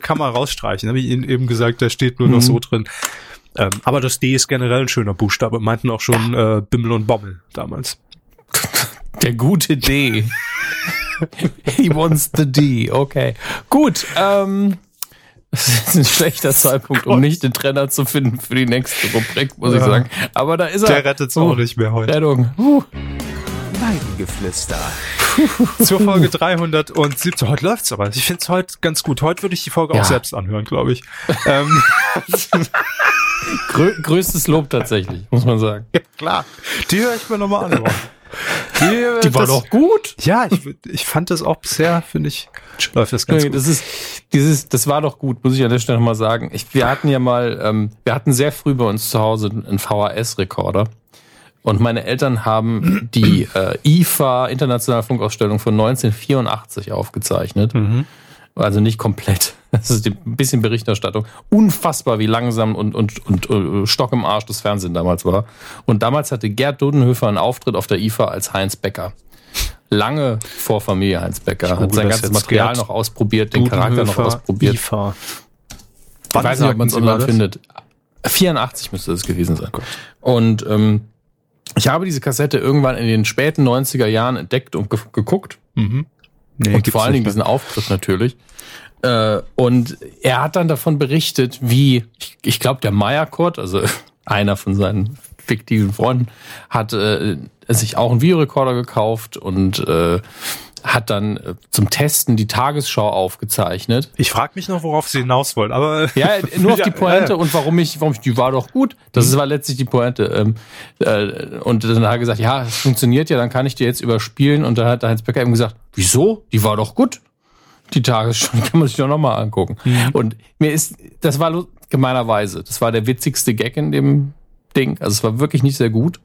kann man rausstreichen. Habe ich Ihnen eben gesagt, da steht nur noch so drin. Aber das D ist generell ein schöner Buchstabe. Meinten auch schon Bimmel und Bommel damals. Der gute D. He wants the D. Okay. Gut, das ist ein schlechter Zeitpunkt, um nicht den Trainer zu finden für die nächste Rubrik, muss ich sagen. Aber da ist er. Der rettet's auch nicht mehr heute. Rettung. Weidengeflüster. Zur Folge 317. Heute läuft's aber. Ich find's heute ganz gut. Heute würde ich die Folge auch selbst anhören, glaube ich. Größtes Lob tatsächlich, muss man sagen. Ja, klar. Die höre ich mir nochmal an. Die war doch gut. Ja, ich fand das auch bisher, finde ich, läuft das ganz gut. Das war doch gut, muss ich an der Stelle nochmal sagen. Wir hatten sehr früh bei uns zu Hause einen VHS-Rekorder. Und meine Eltern haben die IFA Internationale Funkausstellung von 1984 aufgezeichnet. Mhm. Also nicht komplett. Das ist ein bisschen Berichterstattung. Unfassbar, wie langsam und Stock im Arsch das Fernsehen damals war. Und damals hatte Gerd Dudenhöfer einen Auftritt auf der IFA als Heinz Becker. Lange vor Familie Heinz Becker. Hat sein ganzes Material noch ausprobiert, den Charakter noch ausprobiert. IFA. Ich weiß nicht, ob man es online findet. 84 müsste es gewesen sein. Und ich habe diese Kassette irgendwann in den späten 90er Jahren entdeckt und geguckt. Mhm. Nee, und vor allen Dingen diesen Auftritt natürlich. Und er hat dann davon berichtet, wie, ich glaube, der Meyer-Kurt, also einer von seinen fiktiven Freunden, hat sich auch einen Videorekorder gekauft und hat dann zum Testen die Tagesschau aufgezeichnet. Ich frage mich noch, worauf Sie hinaus wollen, aber... Ja, nur auf die Pointe und warum ich die war doch gut. Das war letztlich die Pointe. Und dann hat er gesagt, ja, das funktioniert ja, dann kann ich die jetzt überspielen. Und dann hat der Heinz Becker eben gesagt, wieso? Die war doch gut. Die Tagesschau, kann man sich doch nochmal angucken. Mhm. Und das war gemeinerweise, das war der witzigste Gag in dem Ding. Also es war wirklich nicht sehr gut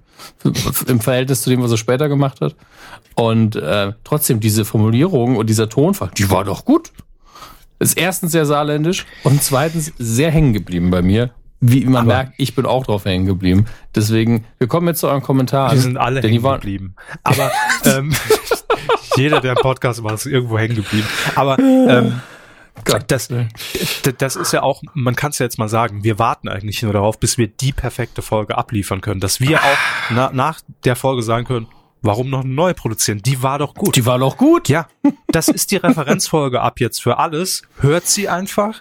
im Verhältnis zu dem, was er später gemacht hat. Und trotzdem diese Formulierung und dieser Tonfall, die war doch gut. Ist erstens sehr saarländisch und zweitens sehr hängen geblieben bei mir. Wie man merkt, ich bin auch drauf hängen geblieben. Deswegen, wir kommen jetzt zu euren Kommentaren. Die sind alle hängen geblieben. Aber jeder, der einen Podcast macht, ist irgendwo hängen geblieben. Aber das ist ja auch, man kann es ja jetzt mal sagen, wir warten eigentlich nur darauf, bis wir die perfekte Folge abliefern können, dass wir auch nach der Folge sagen können, warum noch eine neue produzieren? Die war doch gut. Die war doch gut? Ja, das ist die Referenzfolge ab jetzt für alles. Hört sie einfach.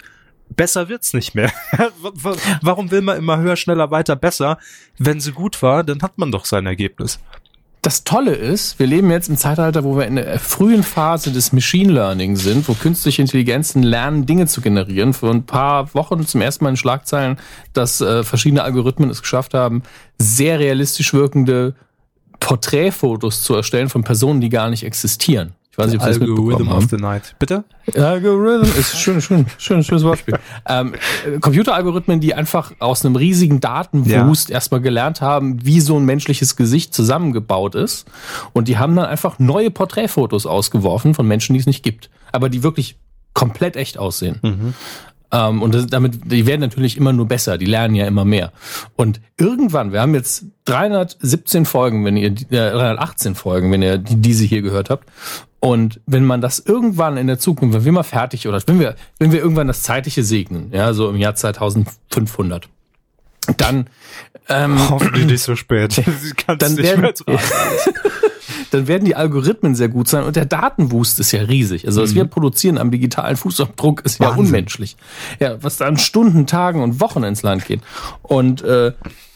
Besser wird's nicht mehr. Warum will man immer höher, schneller, weiter, besser? Wenn sie gut war, dann hat man doch sein Ergebnis. Das Tolle ist, wir leben jetzt im Zeitalter, wo wir in der frühen Phase des Machine Learning sind, wo künstliche Intelligenzen lernen, Dinge zu generieren. Für ein paar Wochen zum ersten Mal in Schlagzeilen, dass verschiedene Algorithmen es geschafft haben, sehr realistisch wirkende Porträtfotos zu erstellen von Personen, die gar nicht existieren. Ich weiß nicht, ob Sie das mitbekommen haben. Algorithm of the Night. Bitte? Algorithm ist schönes Wortspiel. Computeralgorithmen, die einfach aus einem riesigen Datenwust erstmal gelernt haben, wie so ein menschliches Gesicht zusammengebaut ist. Und die haben dann einfach neue Porträtfotos ausgeworfen von Menschen, die es nicht gibt. Aber die wirklich komplett echt aussehen. Mhm. Die werden natürlich immer nur besser, die lernen ja immer mehr. Und irgendwann, wir haben jetzt 317 Folgen, 318 Folgen, wenn ihr diese hier gehört habt. Und wenn man das irgendwann in der Zukunft, wenn wir mal fertig oder wenn wir irgendwann das Zeitliche segnen, ja, so im Jahr 2500, dann hoffentlich nicht so spät. Dann werden die Algorithmen sehr gut sein und der Datenwust ist ja riesig. Also was wir produzieren am digitalen Fußabdruck ist Wahnsinn. Ja unmenschlich. Ja, was da an Stunden, Tagen und Wochen ins Land geht. Und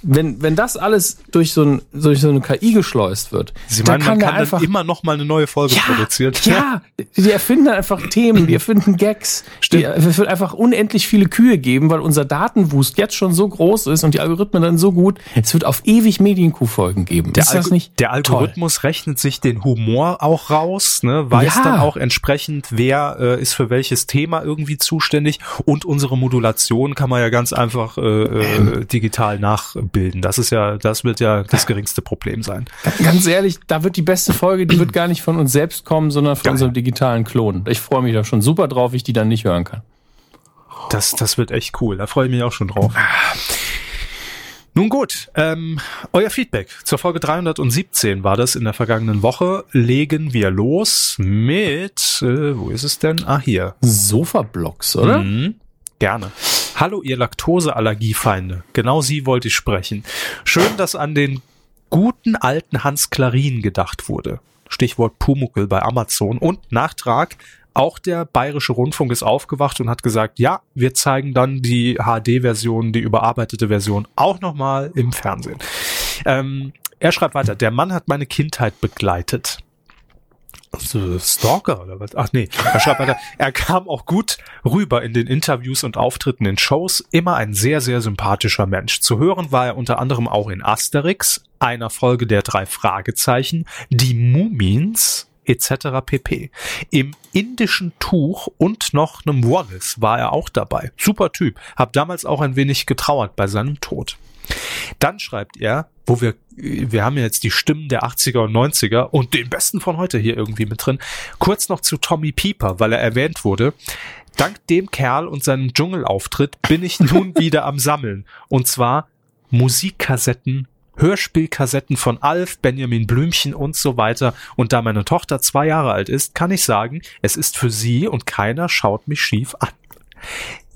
wenn das alles durch so eine KI geschleust wird, man kann dann immer noch mal eine neue Folge produzieren. Ja, die erfinden einfach Themen, die erfinden Gags. Es wird einfach unendlich viele Kühe geben, weil unser Datenwust jetzt schon so groß ist und die Algorithmen dann so gut. Es wird auf ewig Medienkuhfolgen geben. Der Algorithmus rechnet sich den Humor auch raus, ne? Weiß dann auch entsprechend, wer ist für welches Thema irgendwie zuständig. Und unsere Modulation kann man ja ganz einfach digital nachbilden. Das wird ja das geringste Problem sein. Ganz ehrlich, da wird die beste Folge, die wird gar nicht von uns selbst kommen, sondern von unserem digitalen Klon. Ich freue mich da schon super drauf, wie ich die dann nicht hören kann. Das wird echt cool. Da freue ich mich auch schon drauf. Nun gut, euer Feedback zur Folge 317 war das in der vergangenen Woche. Legen wir los mit, wo ist es denn? Ah, hier. Sofablocks, oder? Mhm. Gerne. Hallo, ihr Laktoseallergiefeinde. Genau Sie wollte ich sprechen. Schön, dass an den guten alten Hans Klarin gedacht wurde. Stichwort Pumuckl bei Amazon. Und Nachtrag, auch der Bayerische Rundfunk ist aufgewacht und hat gesagt, ja, wir zeigen dann die HD-Version, die überarbeitete Version auch nochmal im Fernsehen. Er schreibt weiter, der Mann hat meine Kindheit begleitet. Stalker oder was? Ach nee, er schreibt weiter. Er kam auch gut rüber in den Interviews und Auftritten in Shows. Immer ein sehr, sehr sympathischer Mensch. Zu hören war er unter anderem auch in Asterix, einer Folge der 3 Fragezeichen, die Mumins etc. pp. Im indischen Tuch und noch einem Wallace war er auch dabei. Super Typ. Hab damals auch ein wenig getrauert bei seinem Tod. Dann schreibt er, wir haben ja jetzt die Stimmen der 80er und 90er und den Besten von heute hier irgendwie mit drin. Kurz noch zu Tommy Pieper, weil er erwähnt wurde. Dank dem Kerl und seinem Dschungelauftritt bin ich nun wieder am Sammeln. Und zwar Musikkassetten, Hörspielkassetten von Alf, Benjamin Blümchen und so weiter. Und da meine Tochter 2 Jahre alt ist, kann ich sagen, es ist für sie und keiner schaut mich schief an.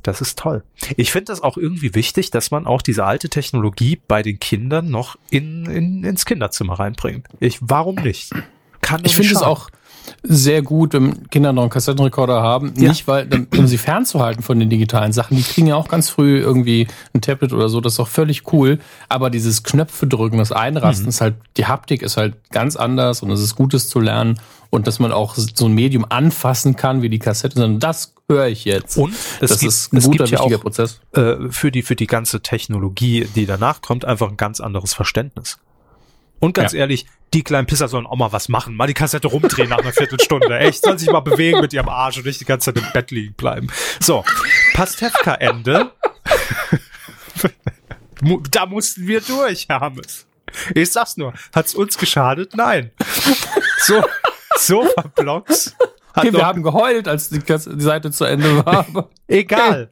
Das ist toll. Ich finde das auch irgendwie wichtig, dass man auch diese alte Technologie bei den Kindern noch ins Kinderzimmer reinbringt. Warum nicht? Ich finde es auch sehr gut, wenn Kinder noch einen Kassettenrekorder haben. Ja. Nicht, weil, um sie fernzuhalten von den digitalen Sachen. Die kriegen ja auch ganz früh irgendwie ein Tablet oder so. Das ist auch völlig cool. Aber dieses Knöpfe drücken, das Einrasten ist halt, die Haptik ist halt ganz anders und es ist Gutes zu lernen. Und dass man auch so ein Medium anfassen kann wie die Kassette, sondern das höre ich jetzt. Und das ist ein guter, wichtiger Prozess. Für die ganze Technologie, die danach kommt, einfach ein ganz anderes Verständnis. Und ganz ehrlich, die kleinen Pisser sollen auch mal was machen. Mal die Kassette rumdrehen nach einer Viertelstunde. Echt, sollen sich mal bewegen mit ihrem Arsch und nicht die ganze Zeit im Bett liegen bleiben. So, Pastewka-Ende. Da mussten wir durch, Herr Hammes. Ich sag's nur, hat's uns geschadet? Nein. Sofa-Blocks. Okay, wir haben geheult, als die Seite zu Ende war. Egal.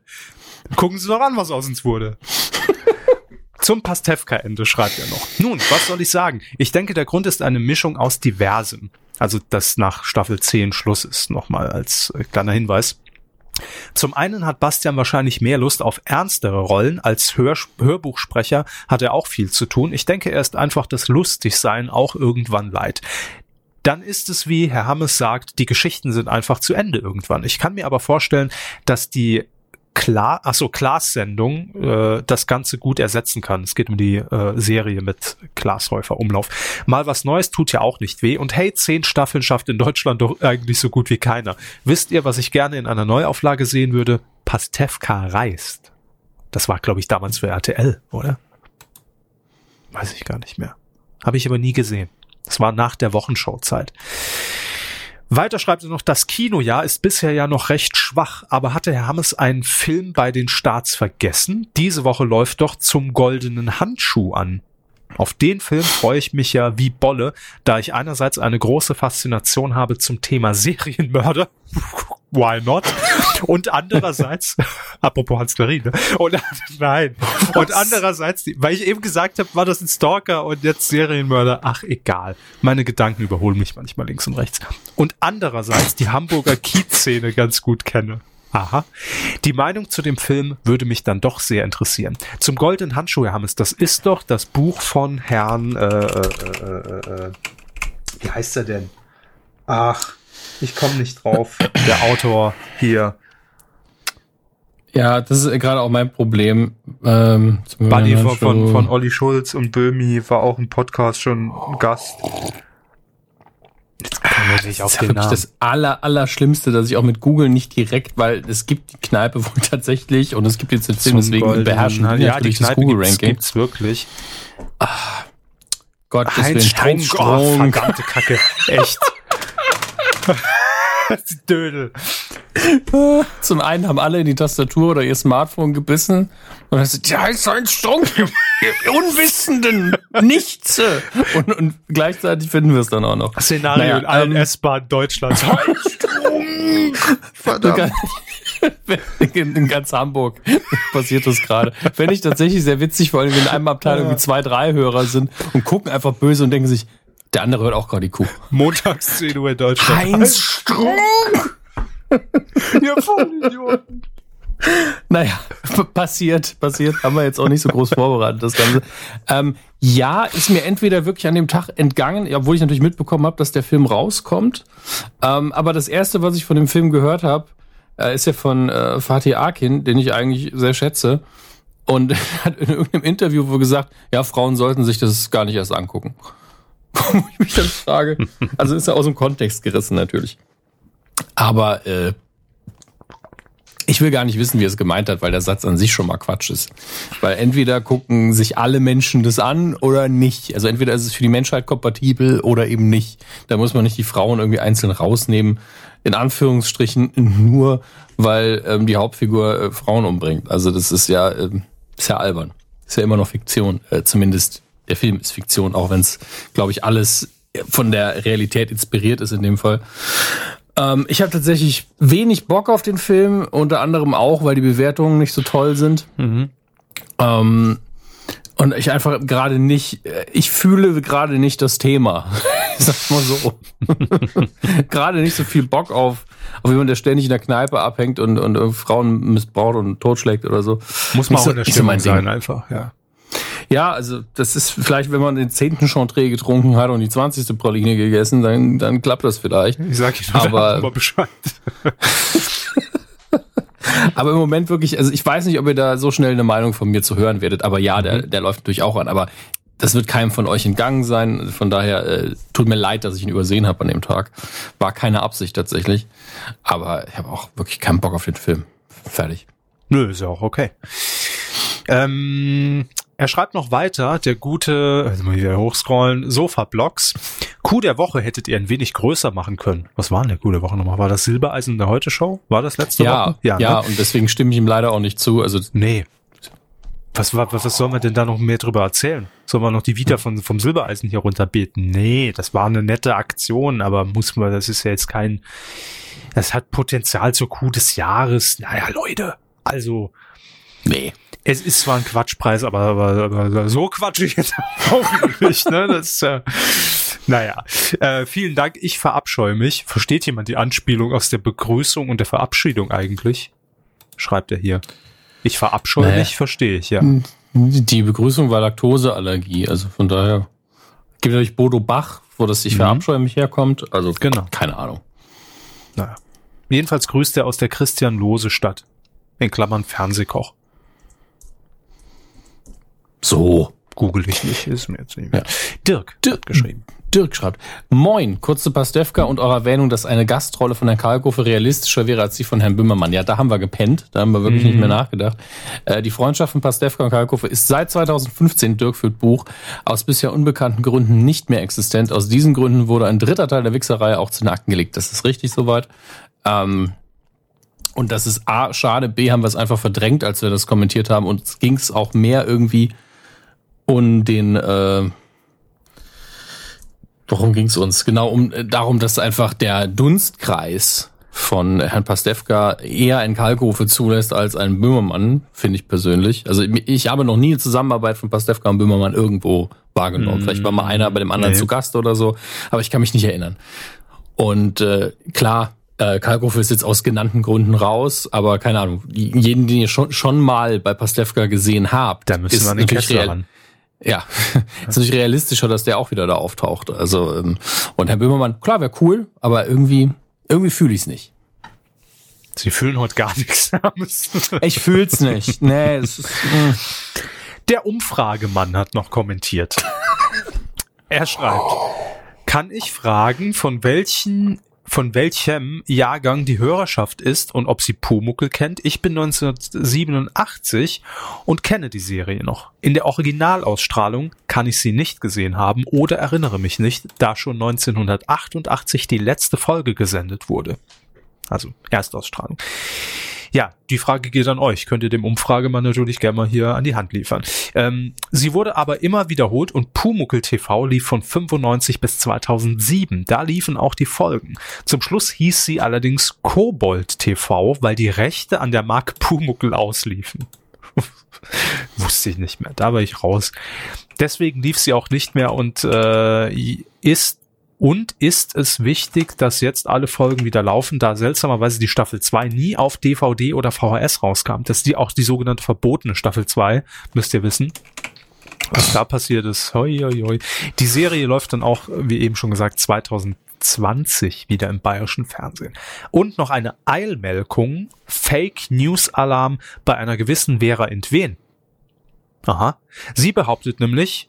Okay. Gucken Sie doch an, was aus uns wurde. Zum Pastewka-Ende schreibt er noch. Nun, was soll ich sagen? Ich denke, der Grund ist eine Mischung aus Diversem. Also, das nach Staffel 10 Schluss ist, nochmal als kleiner Hinweis. Zum einen hat Bastian wahrscheinlich mehr Lust auf ernstere Rollen. Als Hörbuchsprecher hat er auch viel zu tun. Ich denke, er ist einfach das Lustigsein auch irgendwann leid. Dann ist es, wie Herr Hammes sagt, die Geschichten sind einfach zu Ende irgendwann. Ich kann mir aber vorstellen, dass die Klaas-Sendung das Ganze gut ersetzen kann. Es geht um die Serie mit Klaas-Häufer-Umlauf. Mal was Neues tut ja auch nicht weh. Und hey, 10 Staffeln schafft in Deutschland doch eigentlich so gut wie keiner. Wisst ihr, was ich gerne in einer Neuauflage sehen würde? Pastewka reist. Das war, glaube ich, damals für RTL, oder? Weiß ich gar nicht mehr. Habe ich aber nie gesehen. Das war nach der Wochenshow-Zeit. Weiter schreibt er noch, das Kinojahr ist bisher ja noch recht schwach, aber hatte Herr Hammes einen Film bei den Starts vergessen? Diese Woche läuft doch Zum goldenen Handschuh an. Auf den Film freue ich mich ja wie Bolle, da ich einerseits eine große Faszination habe zum Thema Serienmörder. Why not? Und andererseits, apropos Hans Klarin, ne? Und andererseits, weil ich eben gesagt habe, war das ein Stalker und jetzt Serienmörder, ach egal, meine Gedanken überholen mich manchmal links und rechts. Und andererseits die Hamburger Kiez-Szene ganz gut kenne. Aha. Die Meinung zu dem Film würde mich dann doch sehr interessieren. Zum Goldenen Handschuh, Herr Hammes, das ist doch das Buch von Herrn, wie heißt er denn? Ach, ich komme nicht drauf. Der Autor hier. Ja, das ist gerade auch mein Problem. Buddy von Olli Schulz und Böhmi war auch im Podcast schon ein Gast. Das ist ja wirklich das Allerschlimmste, dass ich auch mit Google nicht direkt, weil es gibt die Kneipe wohl tatsächlich und es gibt jetzt den Film, deswegen beherrschen wir natürlich das Google-Ranking. Gibt's wirklich. Ach, Gott, Heinz Strunk. Oh, verdammte Kacke. Echt. Dödel. Zum einen haben alle in die Tastatur oder ihr Smartphone gebissen und dann sagt, ja, ist ein Strunk, ihr Unwissenden, nichts. Und gleichzeitig finden wir es dann auch noch. Szenario in allen S-Bahnen Deutschlands. Ein Strunk! Verdammt. In ganz Hamburg passiert das gerade. Fände ich tatsächlich sehr witzig, vor allem wenn in einem Abteil irgendwie 2, 3 Hörer sind und gucken einfach böse und denken sich, der andere hört auch gerade die Kuh. Montags 10 Uhr in Deutschland. Heinz Strunk! Ihr Vollidioten! Naja, passiert. Haben wir jetzt auch nicht so groß vorbereitet, das Ganze. Ja, ist mir entweder wirklich an dem Tag entgangen, obwohl ich natürlich mitbekommen habe, dass der Film rauskommt. Aber das Erste, was ich von dem Film gehört habe, ist ja von Fatih Akin, den ich eigentlich sehr schätze. Und hat in irgendeinem Interview wohl gesagt, ja, Frauen sollten sich das gar nicht erst angucken. Wo ich mich dann frage. Also ist ja aus dem Kontext gerissen natürlich. Aber ich will gar nicht wissen, wie er es gemeint hat, weil der Satz an sich schon mal Quatsch ist. Weil entweder gucken sich alle Menschen das an oder nicht. Also entweder ist es für die Menschheit kompatibel oder eben nicht. Da muss man nicht die Frauen irgendwie einzeln rausnehmen. In Anführungsstrichen nur, weil die Hauptfigur Frauen umbringt. Also das ist ja albern. Ist ja immer noch Fiktion. Zumindest der Film ist Fiktion, auch wenn es, glaube ich, alles von der Realität inspiriert ist in dem Fall. Ich habe tatsächlich wenig Bock auf den Film, unter anderem auch, weil die Bewertungen nicht so toll sind. Mhm. Und ich einfach gerade nicht, ich fühle gerade nicht das Thema. Ich sag's mal so. Gerade nicht so viel Bock auf jemanden, der ständig in der Kneipe abhängt und Frauen missbraucht und totschlägt oder so. Muss man auch in der Stimmung sein einfach, ja. Ja, also das ist vielleicht, wenn man den 10. Chantre getrunken hat und die 20. Praline gegessen, dann klappt das vielleicht. Ich sag Ihnen aber Bescheid. Aber im Moment wirklich, also ich weiß nicht, ob ihr da so schnell eine Meinung von mir zu hören werdet, aber ja, der läuft natürlich auch an, aber das wird keinem von euch entgangen sein, von daher tut mir leid, dass ich ihn übersehen habe an dem Tag. War keine Absicht tatsächlich, aber ich habe auch wirklich keinen Bock auf den Film. Fertig. Nö, ist ja auch okay. Er schreibt noch weiter, der gute, also mal wieder hochscrollen, Sofa-Blogs. Coup der Woche hättet ihr ein wenig größer machen können. Was war denn der Coup der Woche nochmal? War das Silbereisen in der Heute-Show? War das letzte Woche? Ja, ne? Und deswegen stimme ich ihm leider auch nicht zu. Also nee. Was sollen wir denn da noch mehr drüber erzählen? Sollen wir noch die Vita vom Silbereisen hier runterbeten? Nee, das war eine nette Aktion, aber das ist ja jetzt kein, das hat Potenzial zur Coup des Jahres. Naja, Leute, also nee. Es ist zwar ein Quatschpreis, aber so quatschig jetzt auch nicht, ne? Das, naja. Vielen Dank, ich verabscheue mich. Versteht jemand die Anspielung aus der Begrüßung und der Verabschiedung eigentlich? Schreibt er hier. Ich verabscheue mich, verstehe ich, ja. Die Begrüßung war Laktoseallergie, also von daher. Gibt natürlich Bodo Bach, wo das ich verabscheue mich herkommt, also genau. Keine Ahnung. Naja. Jedenfalls grüßt er aus der Christian-Lohse-Stadt. In Klammern Fernsehkoch. So, google ich nicht, ist mir jetzt nicht mehr. Ja. Dirk geschrieben. Dirk schreibt, Moin, kurze Pastewka und eure Erwähnung, dass eine Gastrolle von Herrn Kalkofe realistischer wäre als die von Herrn Böhmermann. Ja, da haben wir gepennt, da haben wir wirklich nicht mehr nachgedacht. Die Freundschaft von Pastewka und Kalkofe ist seit 2015, Dirk führt Buch, aus bisher unbekannten Gründen nicht mehr existent. Aus diesen Gründen wurde ein dritter Teil der Wichserreihe auch zu den Akten gelegt. Das ist richtig soweit. Und das ist A, schade, B, haben wir es einfach verdrängt, als wir das kommentiert haben. Und es ging es auch mehr irgendwie um den, worum ging es uns? Genau, darum, dass einfach der Dunstkreis von Herrn Pastewka eher ein Kalkofe zulässt als ein Böhmermann, finde ich persönlich. Also ich habe noch nie eine Zusammenarbeit von Pastewka und Böhmermann irgendwo wahrgenommen. Vielleicht war mal einer bei dem anderen zu Gast oder so, aber ich kann mich nicht erinnern. Und klar, Kalkofe ist jetzt aus genannten Gründen raus, aber keine Ahnung, jeden, den ihr schon mal bei Pastewka gesehen habt, da müssen wir natürlich ran. Ja, ist natürlich realistischer, dass der auch wieder da auftaucht. Also und Herr Böhmermann, klar, wäre cool, aber irgendwie fühle ich es nicht. Sie fühlen heute gar nichts. Ich fühl's nicht. Nee, es ist, Der Umfragemann hat noch kommentiert. Er schreibt: Kann ich fragen, von welchem Jahrgang die Hörerschaft ist und ob sie Pumuckl kennt? Ich bin 1987 und kenne die Serie noch. In der Originalausstrahlung kann ich sie nicht gesehen haben oder erinnere mich nicht, da schon 1988 die letzte Folge gesendet wurde. Also Erstausstrahlung. Ja, die Frage geht an euch. Könnt ihr dem Umfragemann natürlich gerne mal hier an die Hand liefern. Sie wurde aber immer wiederholt und Pumuckl TV lief von 95 bis 2007. Da liefen auch die Folgen. Zum Schluss hieß sie allerdings Kobold TV, weil die Rechte an der Marke Pumuckl ausliefen. Wusste ich nicht mehr. Da war ich raus. Deswegen lief sie auch nicht mehr und ist es wichtig, dass jetzt alle Folgen wieder laufen, da seltsamerweise die Staffel 2 nie auf DVD oder VHS rauskam. Das ist die sogenannte verbotene Staffel 2, müsst ihr wissen. Was da passiert ist. Hoi, hoi, hoi. Die Serie läuft dann auch, wie eben schon gesagt, 2020 wieder im bayerischen Fernsehen. Und noch eine Eilmeldung: Fake News Alarm bei einer gewissen Vera Entwen. Aha. Sie behauptet nämlich,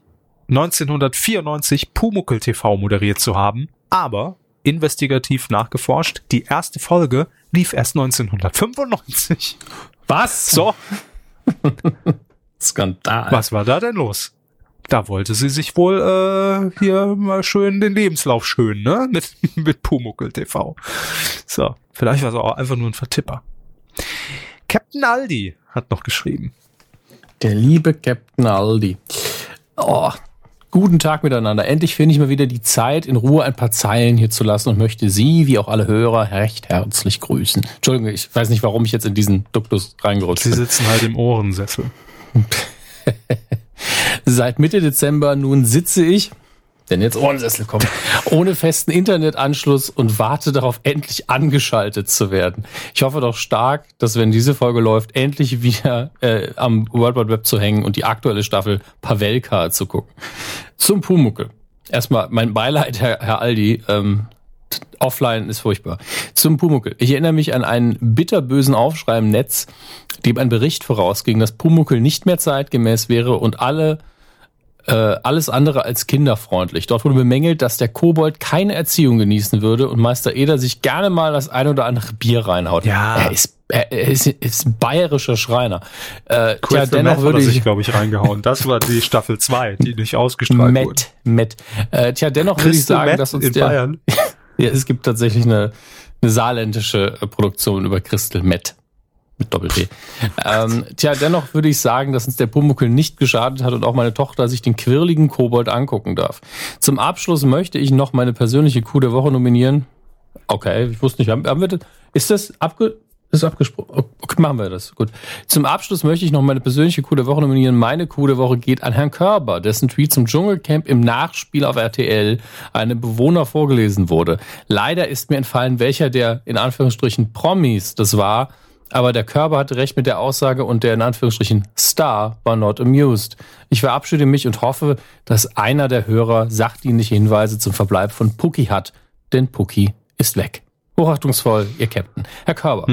1994 Pumuckl TV moderiert zu haben, aber investigativ nachgeforscht, die erste Folge lief erst 1995. Was? So. Skandal. Was war da denn los? Da wollte sie sich wohl hier mal schön den Lebenslauf schön, ne? Mit Pumuckl TV. So, vielleicht war es auch einfach nur ein Vertipper. Captain Aldi hat noch geschrieben. Der liebe Captain Aldi. Oh, guten Tag miteinander. Endlich finde ich mal wieder die Zeit, in Ruhe ein paar Zeilen hier zu lassen und möchte Sie, wie auch alle Hörer, recht herzlich grüßen. Entschuldigung, ich weiß nicht, warum ich jetzt in diesen Duktus reingerutscht bin. Sie sitzen halt im Ohrensessel. Seit Mitte Dezember nun sitze ich, denn jetzt Ohrensessel kommt, ohne festen Internetanschluss und warte darauf, endlich angeschaltet zu werden. Ich hoffe doch stark, dass, wenn diese Folge läuft, endlich wieder am World Wide Web zu hängen und die aktuelle Staffel Pawelka zu gucken. Zum Pumuckl. Erstmal mein Beileid, Herr Aldi. Offline ist furchtbar. Zum Pumuckl. Ich erinnere mich an einen bitterbösen Aufschrei im Netz, dem ein Bericht vorausging, dass Pumuckl nicht mehr zeitgemäß wäre und alles andere als kinderfreundlich. Dort wurde bemängelt, dass der Kobold keine Erziehung genießen würde und Meister Eder sich gerne mal das ein oder andere Bier reinhaut. Ja. Er ist ein bayerischer Schreiner. Ja, dennoch würde ich, glaube ich, reingehauen. Das war die Staffel 2, die nicht ausgestrahlt wurde. Dennoch würde ich sagen, dass uns in Bayern. Ja, es gibt tatsächlich eine saarländische Produktion über Christel Mett. Mit Doppel-T. Dennoch würde ich sagen, dass uns der Pumuckl nicht geschadet hat und auch meine Tochter sich den quirligen Kobold angucken darf. Zum Abschluss möchte ich noch meine persönliche Kuh der Woche nominieren. Okay, ich wusste nicht, haben wir das? Ist abgesprochen. Okay, machen wir das. Gut. Zum Abschluss möchte ich noch meine persönliche Kuh der Woche nominieren. Meine Kuh der Woche geht an Herrn Körber, dessen Tweet zum Dschungelcamp im Nachspiel auf RTL einem Bewohner vorgelesen wurde. Leider ist mir entfallen, welcher der in Anführungsstrichen Promis das war, aber der Körber hatte recht mit der Aussage und der in Anführungsstrichen Star war not amused. Ich verabschiede mich und hoffe, dass einer der Hörer sachdienliche Hinweise zum Verbleib von Pucki hat, denn Pucki ist weg. Hochachtungsvoll, Ihr Captain. Herr Körber,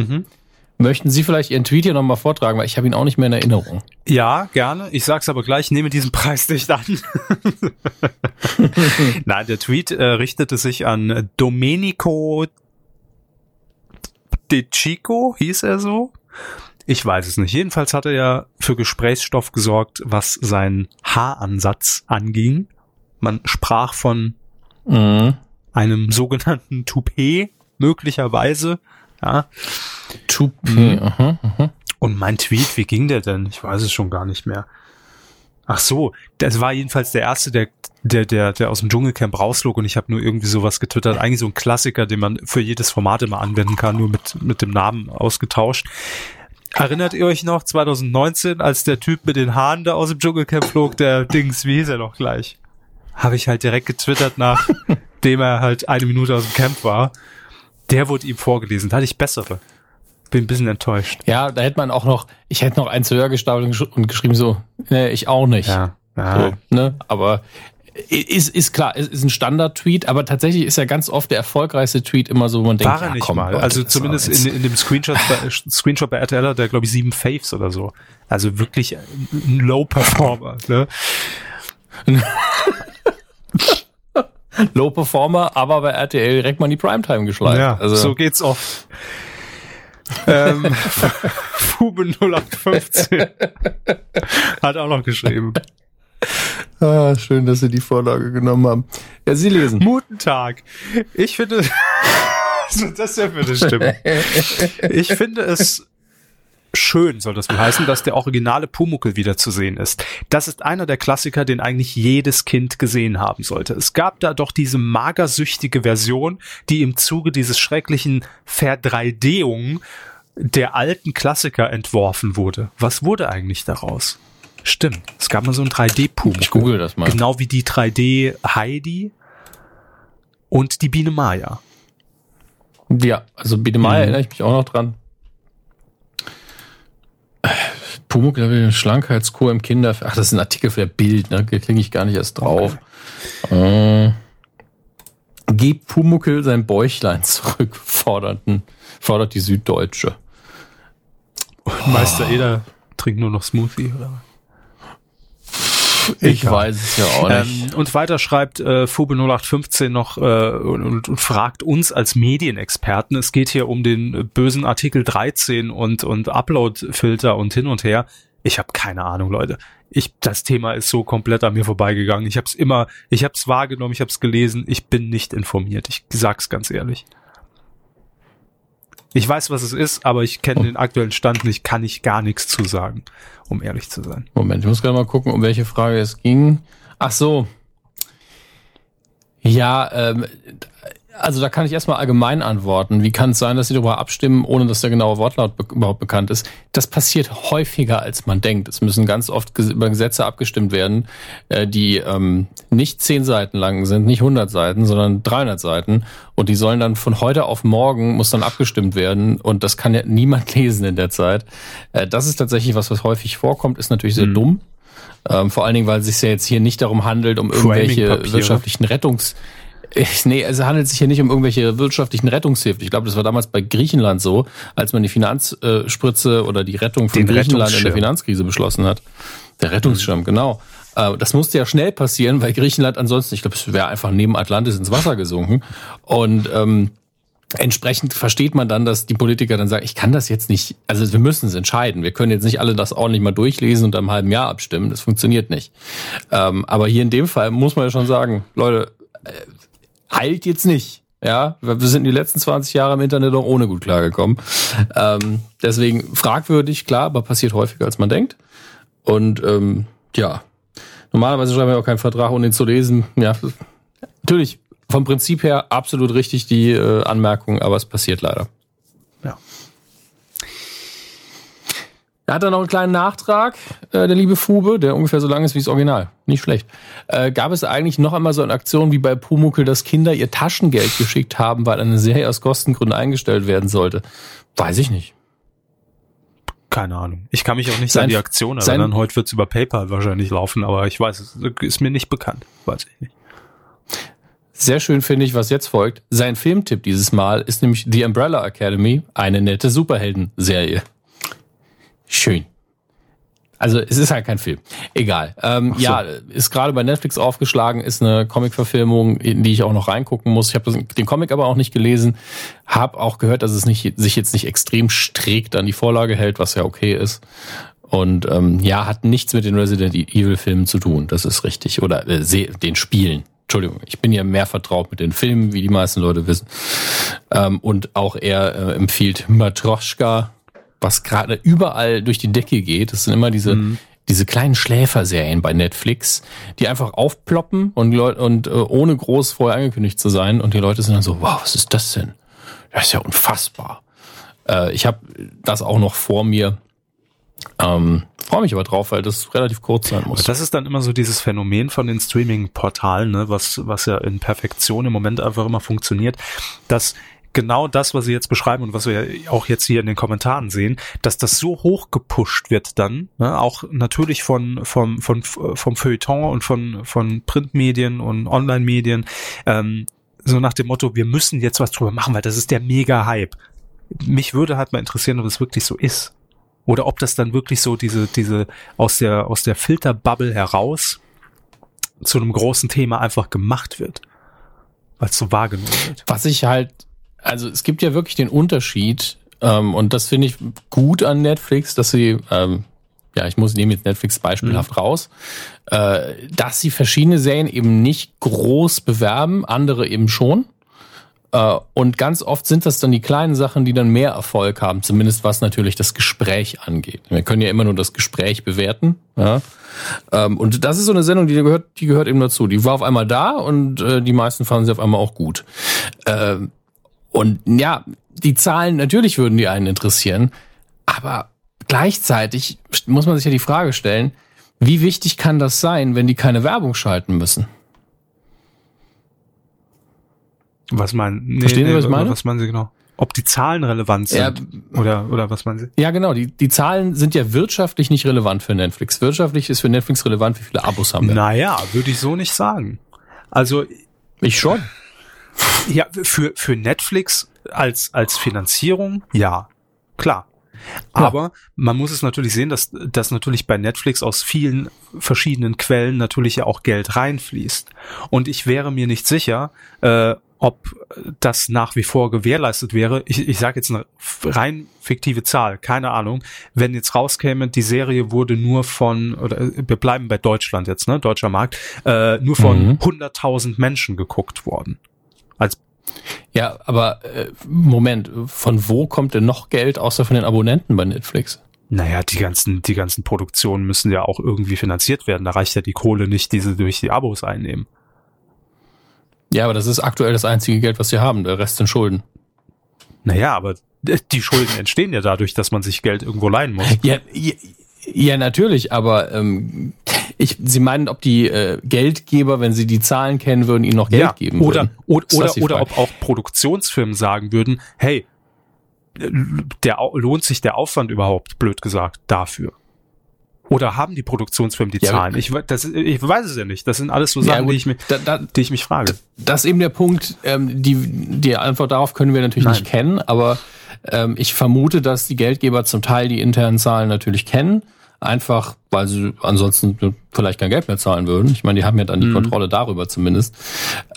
möchten Sie vielleicht Ihren Tweet hier nochmal vortragen, weil ich habe ihn auch nicht mehr in Erinnerung. Ja, gerne. Ich sag's aber gleich, nehme diesen Preis nicht an. Nein, der Tweet richtete sich an Domenico De Chico, hieß er so? Ich weiß es nicht. Jedenfalls hat er ja für Gesprächsstoff gesorgt, was seinen Haaransatz anging. Man sprach von einem sogenannten Toupet, möglicherweise. Ja. Toupet, aha. Und mein Tweet, wie ging der denn? Ich weiß es schon gar nicht mehr. Ach so, das war jedenfalls der erste, der aus dem Dschungelcamp rauslog, und ich habe nur irgendwie sowas getwittert. Eigentlich so ein Klassiker, den man für jedes Format immer anwenden kann, nur mit dem Namen ausgetauscht. Erinnert ihr euch noch 2019, als der Typ mit den Haaren da aus dem Dschungelcamp flog, der Dings, wie hieß er noch gleich? Habe ich halt direkt getwittert, nachdem er halt eine Minute aus dem Camp war. Der wurde ihm vorgelesen, da hatte ich bessere. Bin ein bisschen enttäuscht. Ja, da hätte man auch noch, ich hätte noch eins höher gestapelt und geschrieben so, nee, ich auch nicht. Ja. So, ne? Aber ist klar, ist ein Standard-Tweet, aber tatsächlich ist ja ganz oft der erfolgreichste Tweet immer so, wo man denkt, ja, komm, mal. Gott, also zumindest in dem Screenshot bei RTL hat er, glaube ich, 7 Faves oder so. Also wirklich ein Low-Performer. Ne? Low-Performer, aber bei RTL direkt mal in die Primetime geschleift. Ja, also, so geht's oft. Fube 0815 hat auch noch geschrieben. Ah, schön, dass Sie die Vorlage genommen haben. Ja, Sie lesen. Guten Tag. Ich finde, das ist ja für eine Stimme. Ich finde es schön, soll das wohl heißen, dass der originale Pumuckl wieder zu sehen ist. Das ist einer der Klassiker, den eigentlich jedes Kind gesehen haben sollte. Es gab da doch diese magersüchtige Version, die im Zuge dieses schrecklichen Verdreidehung der alten Klassiker entworfen wurde. Was wurde eigentlich daraus? Stimmt, es gab mal so einen 3D-Pumuckl. Ich google das mal. Genau wie die 3D-Heidi und die Biene Maya. Ja, also Biene Maya erinnere ich mich auch noch dran. Pumuckl, Schlankheitskur im Kinderfernsehen. Ach, das ist ein Artikel für der Bild, ne? Da klinge ich gar nicht erst drauf. Okay. Gib Pumuckl sein Bäuchlein zurück, fordert die Süddeutsche. Und Meister Eder trinkt nur noch Smoothie, oder? Ich weiß es ja auch nicht. Und weiter schreibt Fube 0815 noch und fragt uns als Medienexperten, es geht hier um den bösen Artikel 13 und Upload-Filter und hin und her. Ich habe keine Ahnung, Leute. Das Thema ist so komplett an mir vorbeigegangen. Ich habe es wahrgenommen, ich habe es gelesen. Ich bin nicht informiert. Ich sag's ganz ehrlich. Ich weiß, was es ist, aber ich kenne den aktuellen Stand nicht, kann ich gar nichts zu sagen, um ehrlich zu sein. Moment, ich muss gerade mal gucken, um welche Frage es ging. Ach so. Ja, also da kann ich erstmal allgemein antworten. Wie kann es sein, dass sie darüber abstimmen, ohne dass der genaue Wortlaut überhaupt bekannt ist? Das passiert häufiger, als man denkt. Es müssen ganz oft über Gesetze abgestimmt werden, die nicht 10 Seiten lang sind, nicht 100 Seiten, sondern 300 Seiten. Und die sollen dann von heute auf morgen, muss dann abgestimmt werden. Und das kann ja niemand lesen in der Zeit. Das ist tatsächlich was häufig vorkommt, ist natürlich sehr dumm. Vor allen Dingen, weil es sich ja jetzt hier nicht darum handelt, um irgendwelche wirtschaftlichen es handelt sich hier nicht um irgendwelche wirtschaftlichen Rettungshilfen. Ich glaube, das war damals bei Griechenland so, als man die Finanzspritze oder die Rettung von Griechenland in der Finanzkrise beschlossen hat. Der Rettungsschirm, genau. Das musste ja schnell passieren, weil Griechenland ansonsten, ich glaube, es wäre einfach neben Atlantis ins Wasser gesunken. Und entsprechend versteht man dann, dass die Politiker dann sagen, ich kann das jetzt nicht, also wir müssen es entscheiden. Wir können jetzt nicht alle das ordentlich mal durchlesen und dann im halben Jahr abstimmen. Das funktioniert nicht. Aber hier in dem Fall muss man ja schon sagen, Leute, eilt jetzt nicht, ja. Wir sind die letzten 20 Jahre im Internet auch ohne gut klargekommen. Deswegen fragwürdig, klar, aber passiert häufiger, als man denkt. Und ja, normalerweise schreiben wir auch keinen Vertrag, ohne ihn zu lesen. Ja, natürlich, vom Prinzip her absolut richtig die Anmerkung, aber es passiert leider. Ja. Er hat dann noch einen kleinen Nachtrag, der liebe Fube, der ungefähr so lang ist wie das Original. Nicht schlecht. Gab es eigentlich noch einmal so eine Aktion wie bei Pumuckl, dass Kinder ihr Taschengeld geschickt haben, weil eine Serie aus Kostengründen eingestellt werden sollte? Weiß ich nicht. Keine Ahnung. Ich kann mich auch nicht an die Aktion erinnern. Heute wird es über PayPal wahrscheinlich laufen, aber ich weiß, es ist mir nicht bekannt. Weiß ich nicht. Sehr schön finde ich, was jetzt folgt. Sein Filmtipp dieses Mal ist nämlich The Umbrella Academy, eine nette Superhelden-Serie. Schön. Also es ist halt kein Film. Egal. So. Ja, ist gerade bei Netflix aufgeschlagen, ist eine Comic-Verfilmung, in die ich auch noch reingucken muss. Ich habe den Comic aber auch nicht gelesen, habe auch gehört, dass es sich jetzt nicht extrem strikt an die Vorlage hält, was ja okay ist. Und ja, hat nichts mit den Resident Evil-Filmen zu tun, das ist richtig. Oder den Spielen. Entschuldigung, ich bin ja mehr vertraut mit den Filmen, wie die meisten Leute wissen. Und auch er empfiehlt Matroschka, was gerade überall durch die Decke geht. Das sind immer diese diese kleinen Schläferserien bei Netflix, die einfach aufploppen und ohne groß vorher angekündigt zu sein. Und die Leute sind dann so, wow, was ist das denn? Das ist ja unfassbar. Ich habe das auch noch vor mir. Freue mich aber drauf, weil das relativ kurz sein muss. Das ist dann immer so dieses Phänomen von den Streaming-Portalen, ne, was ja in Perfektion im Moment einfach immer funktioniert, dass genau das, was Sie jetzt beschreiben und was wir ja auch jetzt hier in den Kommentaren sehen, dass das so hoch gepusht wird dann, ne, auch natürlich vom Feuilleton und von Printmedien und Online-Medien, so nach dem Motto, wir müssen jetzt was drüber machen, weil das ist der Mega-Hype. Mich würde halt mal interessieren, ob es wirklich so ist. Oder ob das dann wirklich so diese aus der Filterbubble heraus zu einem großen Thema einfach gemacht wird, weil es so wahrgenommen wird. Was ich halt, also es gibt ja wirklich den Unterschied, und das finde ich gut an Netflix, dass sie, ich nehme jetzt Netflix beispielhaft raus, dass sie verschiedene Serien eben nicht groß bewerben, andere eben schon. Und ganz oft sind das dann die kleinen Sachen, die dann mehr Erfolg haben, zumindest was natürlich das Gespräch angeht. Wir können ja immer nur das Gespräch bewerten. Ja? Und das ist so eine Sendung, die gehört eben dazu. Die war auf einmal da und die meisten fanden sie auf einmal auch gut. Und ja, die Zahlen, natürlich würden die einen interessieren, aber gleichzeitig muss man sich ja die Frage stellen, wie wichtig kann das sein, wenn die keine Werbung schalten müssen? Was meinen Sie genau? Ob die Zahlen relevant sind oder was meinen Sie? Ja, genau. Die Zahlen sind ja wirtschaftlich nicht relevant für Netflix. Wirtschaftlich ist für Netflix relevant, wie viele Abos haben wir. Naja, würde ich so nicht sagen. Also ich schon. Ja, für Netflix als Finanzierung, ja, klar. Aber man muss es natürlich sehen, dass natürlich bei Netflix aus vielen verschiedenen Quellen natürlich ja auch Geld reinfließt. Und ich wäre mir nicht sicher, ob das nach wie vor gewährleistet wäre. Ich sage jetzt eine rein fiktive Zahl, keine Ahnung. Wenn jetzt rauskäme, die Serie wurde nur wir bleiben bei Deutschland jetzt, ne, deutscher Markt, nur von 100.000 Menschen geguckt worden. Ja, aber Moment, von wo kommt denn noch Geld außer von den Abonnenten bei Netflix? Naja, die ganzen Produktionen müssen ja auch irgendwie finanziert werden. Da reicht ja die Kohle nicht, die sie durch die Abos einnehmen. Ja, aber das ist aktuell das einzige Geld, was sie haben. Der Rest sind Schulden. Naja, aber die Schulden entstehen ja dadurch, dass man sich Geld irgendwo leihen muss. Ja, natürlich, aber Sie meinen, ob die Geldgeber, wenn sie die Zahlen kennen würden, ihnen noch Geld geben würden? Oder ob auch Produktionsfirmen sagen würden, hey, lohnt sich der Aufwand überhaupt, blöd gesagt, dafür? Oder haben die Produktionsfirmen die Zahlen? Ich weiß es ja nicht. Das sind alles so Sachen, die ich mich frage. Das ist eben der Punkt. Die Antwort darauf können wir natürlich nicht kennen. Aber ich vermute, dass die Geldgeber zum Teil die internen Zahlen natürlich kennen. Einfach, weil sie ansonsten vielleicht kein Geld mehr zahlen würden. Ich meine, die haben ja dann die Kontrolle darüber zumindest.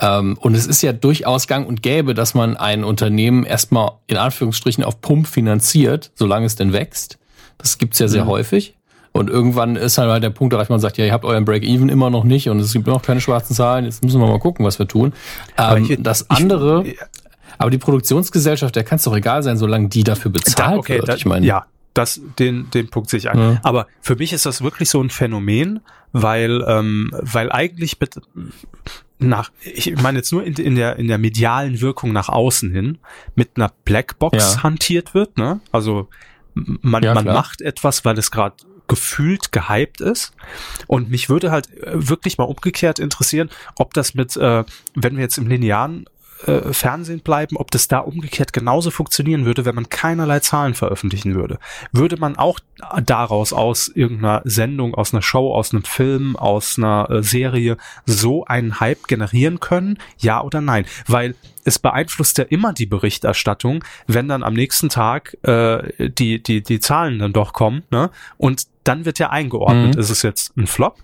Und es ist ja durchaus gang und gäbe, dass man ein Unternehmen erstmal in Anführungsstrichen auf Pump finanziert, solange es denn wächst. Das gibt's ja sehr häufig. Und irgendwann ist halt der Punkt erreicht, man sagt, ja, ihr habt euren Break-Even immer noch nicht und es gibt noch keine schwarzen Zahlen, jetzt müssen wir mal gucken, was wir tun. Aber die Produktionsgesellschaft, der kann es doch egal sein, solange die dafür bezahlt wird. Ich meine. Ja, den Punkt sehe ich ein. Ja. Aber für mich ist das wirklich so ein Phänomen, weil eigentlich ich meine jetzt nur in der medialen Wirkung nach außen hin mit einer Blackbox hantiert wird, ne? Also man macht etwas, weil es gerade gefühlt gehypt ist, und mich würde halt wirklich mal umgekehrt interessieren, ob das mit, wenn wir jetzt im linearen Fernsehen bleiben, ob das da umgekehrt genauso funktionieren würde, wenn man keinerlei Zahlen veröffentlichen würde. Würde man auch daraus aus irgendeiner Sendung, aus einer Show, aus einem Film, aus einer Serie so einen Hype generieren können? Ja oder nein? Weil es beeinflusst ja immer die Berichterstattung, wenn dann am nächsten Tag die Zahlen dann doch kommen, ne? Und dann wird ja eingeordnet, ist es jetzt ein Flop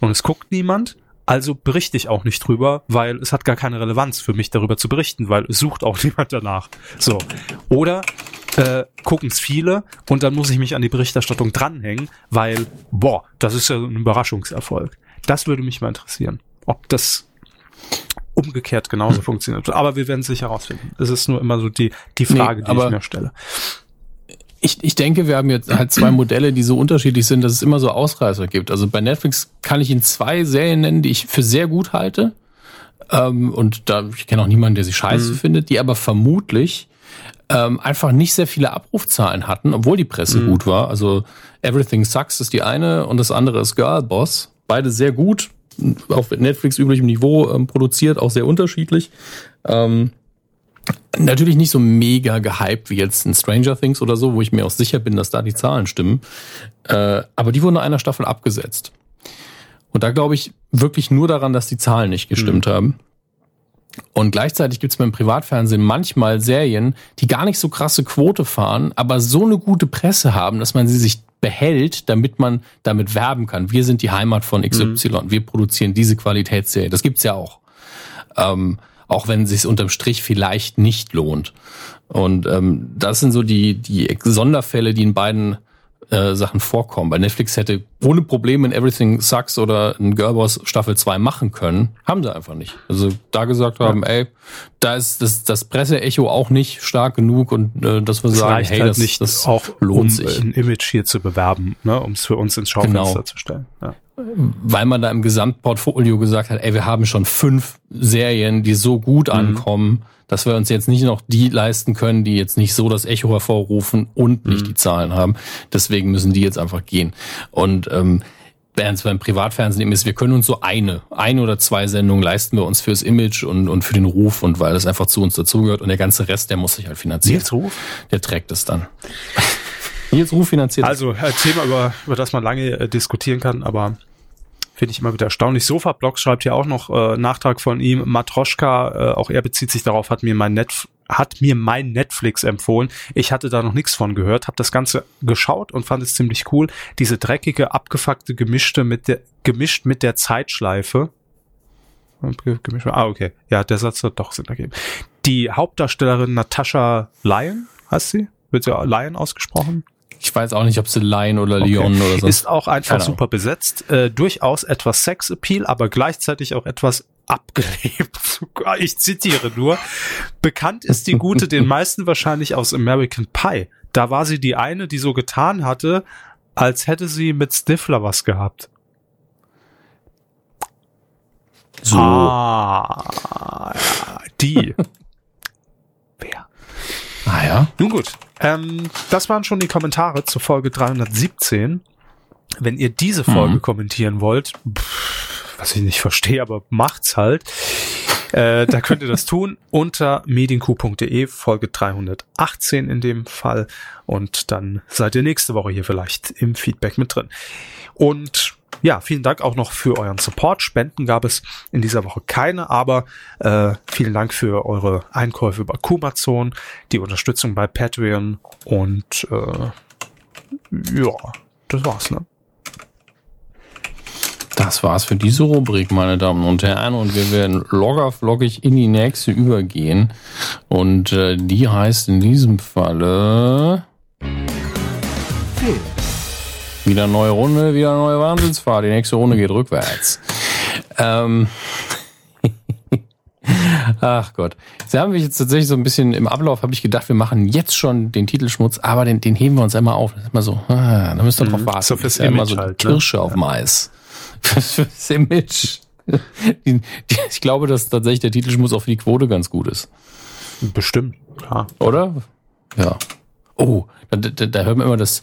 und es guckt niemand. Also berichte ich auch nicht drüber, weil es hat gar keine Relevanz für mich, darüber zu berichten, weil es sucht auch niemand danach. So. Oder gucken es viele und dann muss ich mich an die Berichterstattung dranhängen, weil, das ist ja ein Überraschungserfolg. Das würde mich mal interessieren, ob das umgekehrt genauso funktioniert. Aber wir werden es sicher herausfinden. Es ist nur immer so die Frage, die ich mir stelle. Ich denke, wir haben jetzt halt zwei Modelle, die so unterschiedlich sind, dass es immer so Ausreißer gibt. Also bei Netflix kann ich Ihnen zwei Serien nennen, die ich für sehr gut halte. Und da, ich kenne auch niemanden, der sie scheiße findet, die aber vermutlich einfach nicht sehr viele Abrufzahlen hatten, obwohl die Presse gut war. Also Everything Sucks ist die eine und das andere ist Girl Boss. Beide sehr gut, auf Netflix üblichem Niveau produziert, auch sehr unterschiedlich. Natürlich nicht so mega gehypt wie jetzt in Stranger Things oder so, wo ich mir auch sicher bin, dass da die Zahlen stimmen. Aber die wurden in einer Staffel abgesetzt. Und da glaube ich wirklich nur daran, dass die Zahlen nicht gestimmt haben. Und gleichzeitig gibt es beim Privatfernsehen manchmal Serien, die gar nicht so krasse Quote fahren, aber so eine gute Presse haben, dass man sie sich behält, damit man damit werben kann. Wir sind die Heimat von XY. Wir produzieren diese Qualitätsserie. Das gibt's ja auch. Auch wenn es sich unterm Strich vielleicht nicht lohnt. Und das sind so die Sonderfälle, die in beiden Sachen vorkommen. Bei Netflix hätte ohne Probleme in Everything Sucks oder in Girl Boss Staffel 2 machen können. Haben sie einfach nicht. Also da gesagt haben, ey, da ist das Presseecho auch nicht stark genug und dass wir das sagen, hey, halt das, nicht das auch lohnt sich. Ein Image hier zu bewerben, ne, um es für uns ins Schaufenster zu stellen. Ja. Weil man da im Gesamtportfolio gesagt hat, ey, wir haben schon 5 Serien, die so gut ankommen, dass wir uns jetzt nicht noch die leisten können, die jetzt nicht so das Echo hervorrufen und nicht die Zahlen haben. Deswegen müssen die jetzt einfach gehen. Und während es beim Privatfernsehen eben ist, wir können uns so eine oder zwei Sendungen leisten wir uns fürs Image und für den Ruf und weil das einfach zu uns dazugehört. Und der ganze Rest, der muss sich halt finanzieren. Nils Ruf? Der trägt es dann. Nils Ruf finanziert. Also ein Thema, über das man lange diskutieren kann, aber finde ich immer wieder erstaunlich. Sofa-Blog schreibt hier auch noch Nachtrag von ihm. Matroschka, auch er bezieht sich darauf, hat mir mein Netflix empfohlen. Ich hatte da noch nichts von gehört, habe das Ganze geschaut und fand es ziemlich cool. Diese dreckige, abgefuckte gemischt mit der Zeitschleife. Ah, okay. Ja, der Satz hat doch Sinn ergeben. Die Hauptdarstellerin Natascha Lyon, heißt sie? Wird sie Lyon ausgesprochen? Ich weiß auch nicht, ob sie Lion oder Lyon oder so. Ist auch einfach super besetzt. Durchaus etwas Sex-Appeal, aber gleichzeitig auch etwas abgelebt. Ich zitiere nur. Bekannt ist die Gute den meisten wahrscheinlich aus American Pie. Da war sie die eine, die so getan hatte, als hätte sie mit Stifler was gehabt. So. Ah, ja, die. Wer? Ah ja. Nun gut. Das waren schon die Kommentare zur Folge 317. Wenn ihr diese Folge kommentieren wollt, was ich nicht verstehe, aber macht's halt. Da könnt ihr das tun unter medienq.de, Folge 318 in dem Fall. Und dann seid ihr nächste Woche hier vielleicht im Feedback mit drin. Und ja, vielen Dank auch noch für euren Support. Spenden gab es in dieser Woche keine, aber vielen Dank für eure Einkäufe über Kumazon, die Unterstützung bei Patreon und ja, das war's, ne? Das war's für diese Rubrik, meine Damen und Herren. Und wir werden loggerfloggig in die nächste übergehen. Und die heißt in diesem Falle... Wieder neue Runde, wieder neue Wahnsinnsfahrt. Die nächste Runde geht rückwärts. Ach Gott. Sie haben mich jetzt tatsächlich so ein bisschen im Ablauf, habe ich gedacht, wir machen jetzt schon den Titelschmutz, aber den heben wir uns einmal auf. Das ist immer so, da müsst ihr drauf warten. So fürs Image immer so halt, Kirsche auf dem Eis. Fürs Image. Ich glaube, dass tatsächlich der Titelschmutz auch für die Quote ganz gut ist. Bestimmt, klar. Oder? Ja. Oh, da hört man immer das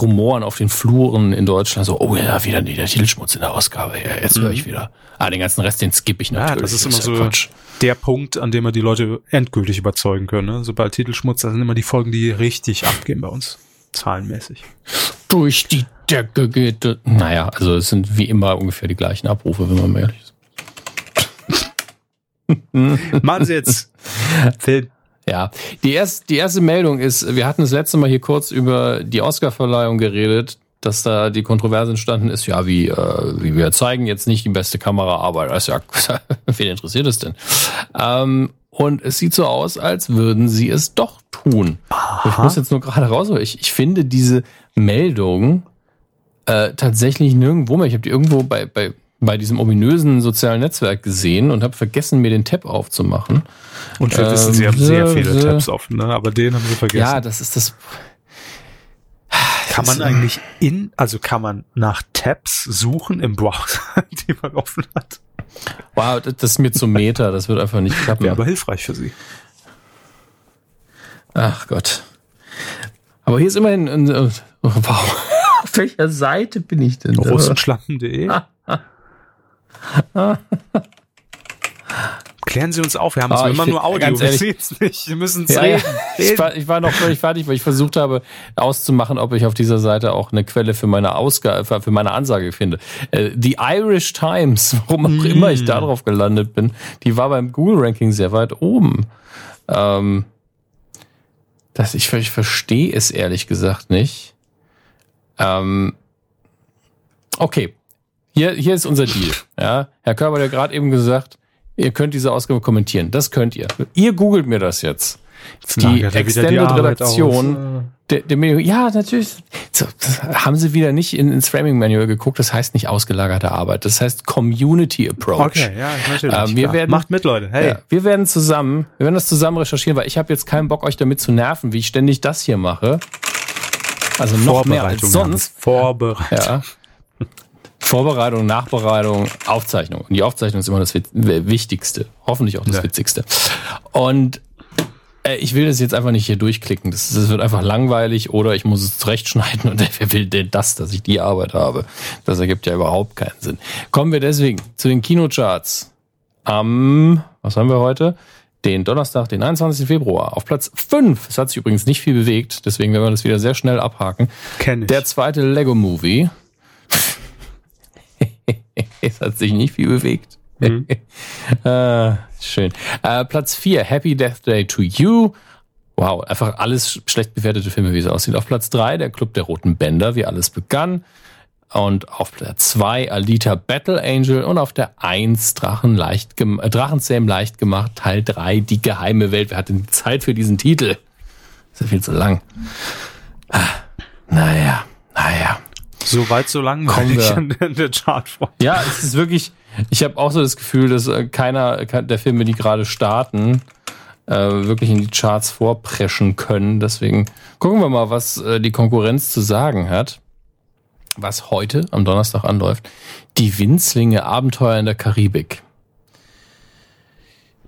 Rumoren auf den Fluren in Deutschland. So, oh ja, wieder der Titelschmutz in der Ausgabe. Ja, jetzt höre ich wieder. Ah, den ganzen Rest, den skippe ich natürlich. Ja, das ist immer so Quatsch. Der Punkt, an dem wir die Leute endgültig überzeugen können. Ne? Sobald Titelschmutz, das sind immer die Folgen, die richtig abgehen bei uns. Zahlenmäßig. Durch die Decke geht... Naja, also es sind wie immer ungefähr die gleichen Abrufe, wenn man ehrlich ist. Machen Sie jetzt Film. Ja, die erste Meldung ist, wir hatten das letzte Mal hier kurz über die Oscarverleihung geredet, dass da die Kontroverse entstanden ist, ja, wie wir zeigen jetzt nicht die beste Kameraarbeit. Also, ja, wen interessiert es denn? Und es sieht so aus, als würden sie es doch tun. Aha. Ich muss jetzt nur gerade raus, weil ich finde diese Meldung tatsächlich nirgendwo mehr. Ich habe die irgendwo bei diesem ominösen sozialen Netzwerk gesehen und habe vergessen, mir den Tab aufzumachen. Und wir wissen, Sie haben sehr viele Tabs offen, ne? Aber den haben Sie vergessen. Ja, das ist das. Kann man eigentlich kann man nach Tabs suchen im Browser, die man offen hat? Wow, das ist mir zu Meta, das wird einfach nicht klappen. Wäre aber hilfreich für Sie. Ach Gott. Aber hier ist immerhin ein, wow. Auf welcher Seite bin ich denn? Russenschlampen.de. Klären Sie uns auf, wir haben es immer nur Audio, wir sehen es nicht, wir müssen es reden. Ich war noch völlig fertig, weil ich versucht habe auszumachen, ob ich auf dieser Seite auch eine Quelle für meine Ausgabe, für meine Ansage finde. Die Irish Times, warum auch immer ich da drauf gelandet bin, die war beim Google-Ranking sehr weit oben. Ich verstehe es ehrlich gesagt nicht. Okay, hier ist unser Deal. Ja, Herr Körber hat ja gerade eben gesagt, ihr könnt diese Ausgabe kommentieren. Das könnt ihr. Ihr googelt mir das jetzt. Die Extended-Redaktion. Ja, natürlich. So, haben sie wieder nicht ins Framing-Manual geguckt. Das heißt nicht ausgelagerte Arbeit. Das heißt Community-Approach. Okay, ja, natürlich. Macht mit, Leute. Hey. Ja, wir werden das zusammen recherchieren, weil ich habe jetzt keinen Bock, euch damit zu nerven, wie ich ständig das hier mache. Also noch mehr als sonst. Vorbereitung. Ja. Vorbereitung, Nachbereitung, Aufzeichnung. Und die Aufzeichnung ist immer das Wichtigste. Hoffentlich auch das Witzigste. Und ich will das jetzt einfach nicht hier durchklicken. Das wird einfach langweilig oder ich muss es zurechtschneiden. Und wer will denn das, dass ich die Arbeit habe? Das ergibt ja überhaupt keinen Sinn. Kommen wir deswegen zu den Kinocharts. Was haben wir heute? Den Donnerstag, den 21. Februar, auf Platz 5. Es hat sich übrigens nicht viel bewegt, deswegen werden wir das wieder sehr schnell abhaken. Kenn ich. Der zweite Lego-Movie. Es hat sich nicht viel bewegt. Mhm. Schön. Platz 4, Happy Death Day to You. Wow, einfach alles schlecht bewertete Filme, wie es aussieht. Auf Platz 3, der Club der Roten Bänder, wie alles begann. Und auf Platz 2, Alita Battle Angel. Und auf der 1, Drachenzähmen leicht gemacht, Teil 3, Die geheime Welt. Wer hat denn Zeit für diesen Titel? Ist ja viel zu lang. Naja. So weit, so lang komme ich an der Chart vor. Ja, es ist wirklich, ich habe auch so das Gefühl, dass keiner der Filme, die gerade starten, wirklich in die Charts vorpreschen können. Deswegen gucken wir mal, was die Konkurrenz zu sagen hat. Was heute am Donnerstag anläuft. Die Winzlinge Abenteuer in der Karibik.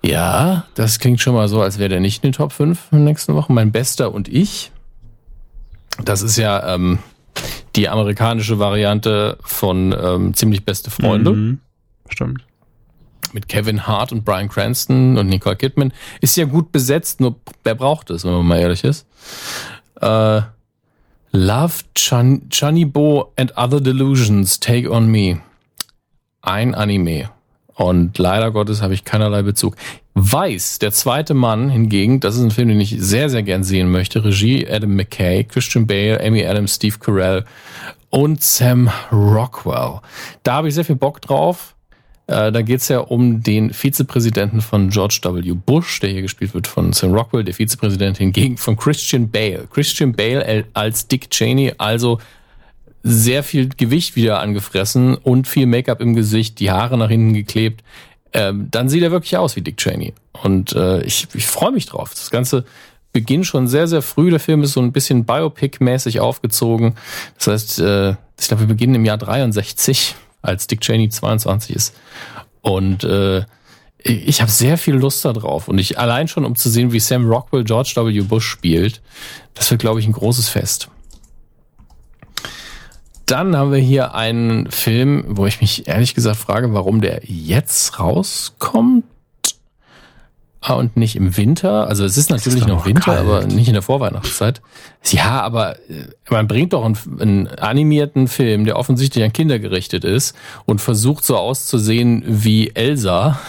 Ja, das klingt schon mal so, als wäre der nicht in den Top 5 in den nächsten Wochen. Mein Bester und ich. Das ist ja die amerikanische Variante von Ziemlich beste Freunde. Mhm, stimmt. Mit Kevin Hart und Bryan Cranston und Nicole Kidman. Ist ja gut besetzt, nur wer braucht es, wenn man mal ehrlich ist. Love, Chanibo and Other Delusions, Take on Me. Ein Anime. Und leider Gottes habe ich keinerlei Bezug. Weiß, der zweite Mann hingegen, das ist ein Film, den ich sehr, sehr gern sehen möchte. Regie Adam McKay, Christian Bale, Amy Adams, Steve Carell und Sam Rockwell. Da habe ich sehr viel Bock drauf. Da geht es ja um den Vizepräsidenten von George W. Bush, der hier gespielt wird von Sam Rockwell, der Vizepräsident hingegen von Christian Bale. Christian Bale als Dick Cheney, also sehr viel Gewicht wieder angefressen und viel Make-up im Gesicht, die Haare nach hinten geklebt. Dann sieht er wirklich aus wie Dick Cheney. Und ich freue mich drauf. Das Ganze beginnt schon sehr, sehr früh. Der Film ist so ein bisschen Biopic-mäßig aufgezogen. Das heißt, ich glaube, wir beginnen im Jahr 63, als Dick Cheney 22 ist. Und ich habe sehr viel Lust darauf. Und ich allein schon, um zu sehen, wie Sam Rockwell George W. Bush spielt, das wird, glaube ich, ein großes Fest. Dann haben wir hier einen Film, wo ich mich ehrlich gesagt frage, warum der jetzt rauskommt und nicht im Winter. Also es ist natürlich noch Winter, aber nicht in der Vorweihnachtszeit. Ja, aber man bringt doch einen animierten Film, der offensichtlich an Kinder gerichtet ist und versucht so auszusehen wie Elsa,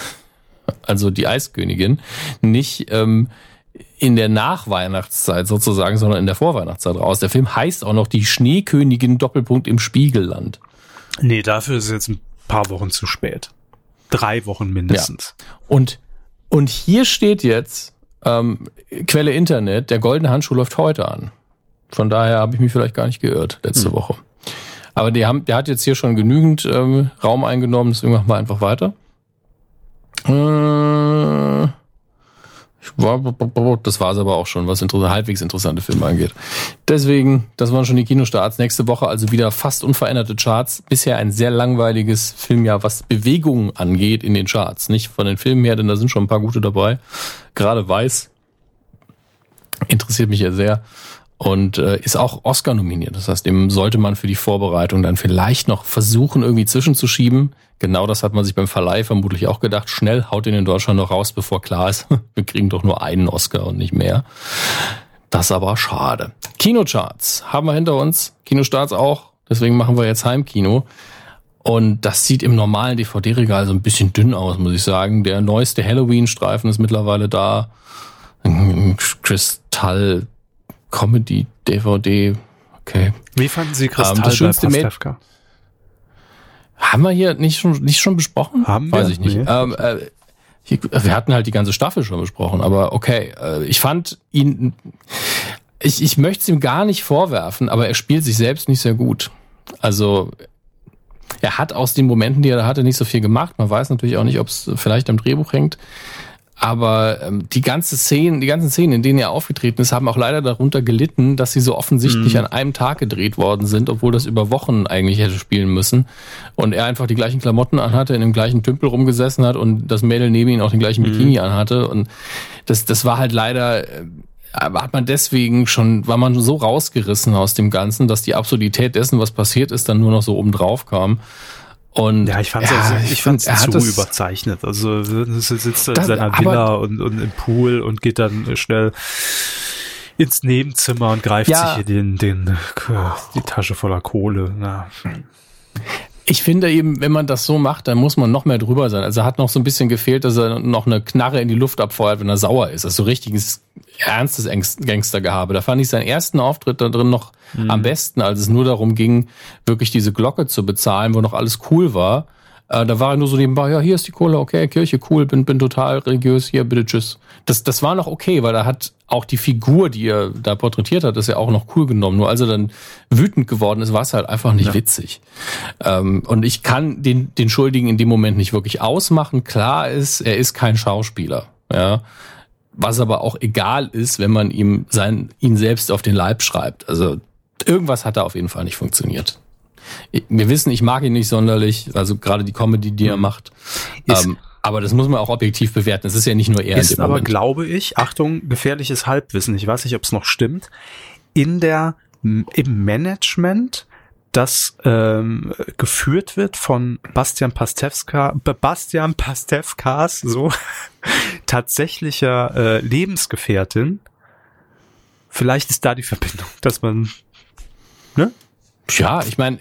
also die Eiskönigin, nicht in der Nachweihnachtszeit sozusagen, sondern in der Vorweihnachtszeit raus. Der Film heißt auch noch Die Schneekönigin Doppelpunkt im Spiegelland. Nee, dafür ist es jetzt ein paar Wochen zu spät. 3 Wochen mindestens. Ja. Und hier steht jetzt, Quelle Internet, der goldene Handschuh läuft heute an. Von daher habe ich mich vielleicht gar nicht geirrt letzte Woche. Aber der hat jetzt hier schon genügend Raum eingenommen, deswegen machen wir einfach weiter. Das war es aber auch schon, was halbwegs interessante Filme angeht. Deswegen, das waren schon die Kinostarts. Nächste Woche also wieder fast unveränderte Charts. Bisher ein sehr langweiliges Filmjahr, was Bewegungen angeht in den Charts. Nicht von den Filmen her, denn da sind schon ein paar gute dabei. Gerade Weiß interessiert mich ja sehr und ist auch Oscar nominiert. Das heißt, dem sollte man für die Vorbereitung dann vielleicht noch versuchen, irgendwie zwischenzuschieben. Genau das hat man sich beim Verleih vermutlich auch gedacht. Schnell, haut den in Deutschland noch raus, bevor klar ist, wir kriegen doch nur einen Oscar und nicht mehr. Das ist aber schade. Kinocharts haben wir hinter uns, Kinostarts auch. Deswegen machen wir jetzt Heimkino. Und das sieht im normalen DVD-Regal so ein bisschen dünn aus, muss ich sagen. Der neueste Halloween-Streifen ist mittlerweile da. Kristall Comedy DVD, okay. Wie fanden Sie Kristall bei Pastewka? Haben wir hier nicht schon besprochen? Haben wir? Weiß ich nicht. Nee. Wir hatten halt die ganze Staffel schon besprochen, aber okay. Ich fand ihn, ich möchte es ihm gar nicht vorwerfen, aber er spielt sich selbst nicht sehr gut. Also er hat aus den Momenten, die er da hatte, nicht so viel gemacht. Man weiß natürlich auch nicht, ob es vielleicht am Drehbuch hängt. Aber die ganzen Szenen, in denen er aufgetreten ist, haben auch leider darunter gelitten, dass sie so offensichtlich an einem Tag gedreht worden sind, obwohl das über Wochen eigentlich hätte spielen müssen. Und er einfach die gleichen Klamotten anhatte, in dem gleichen Tümpel rumgesessen hat und das Mädel neben ihm auch den gleichen Bikini anhatte. Und das war halt leider, war man so rausgerissen aus dem Ganzen, dass die Absurdität dessen, was passiert ist, dann nur noch so obendrauf kam. Und ja, ich fand es zu überzeichnet. Also sitzt er in seiner Villa und im Pool und geht dann schnell ins Nebenzimmer und greift sich hier die Tasche voller Kohle. Ja. Ich finde eben, wenn man das so macht, dann muss man noch mehr drüber sein. Also hat noch so ein bisschen gefehlt, dass er noch eine Knarre in die Luft abfeuert, wenn er sauer ist. Also richtiges, ernstes Gangstergehabe. Da fand ich seinen ersten Auftritt da drin noch am besten, als es nur darum ging, wirklich diese Glocke zu bezahlen, wo noch alles cool war. Da war er nur so nebenbei, ja, hier ist die Kohle, okay, Kirche, cool, bin total religiös, hier, bitte, tschüss. Das war noch okay, weil da hat auch die Figur, die er da porträtiert hat, ist ja auch noch cool genommen. Nur als er dann wütend geworden ist, war es halt einfach nicht witzig. Und ich kann den Schuldigen in dem Moment nicht wirklich ausmachen. Klar ist, er ist kein Schauspieler, ja. Was aber auch egal ist, wenn man ihm ihn selbst auf den Leib schreibt. Also irgendwas hat da auf jeden Fall nicht funktioniert. Wir wissen, ich mag ihn nicht sonderlich, also gerade die Comedy, die er macht. Aber das muss man auch objektiv bewerten. Es ist ja nicht nur er. Ist aber, glaube ich, Achtung, gefährliches Halbwissen. Ich weiß nicht, ob es noch stimmt. Im Management, das geführt wird von Bastian Pastewkas so tatsächlicher Lebensgefährtin. Vielleicht ist da die Verbindung, dass man, ne? Ja, ich meine,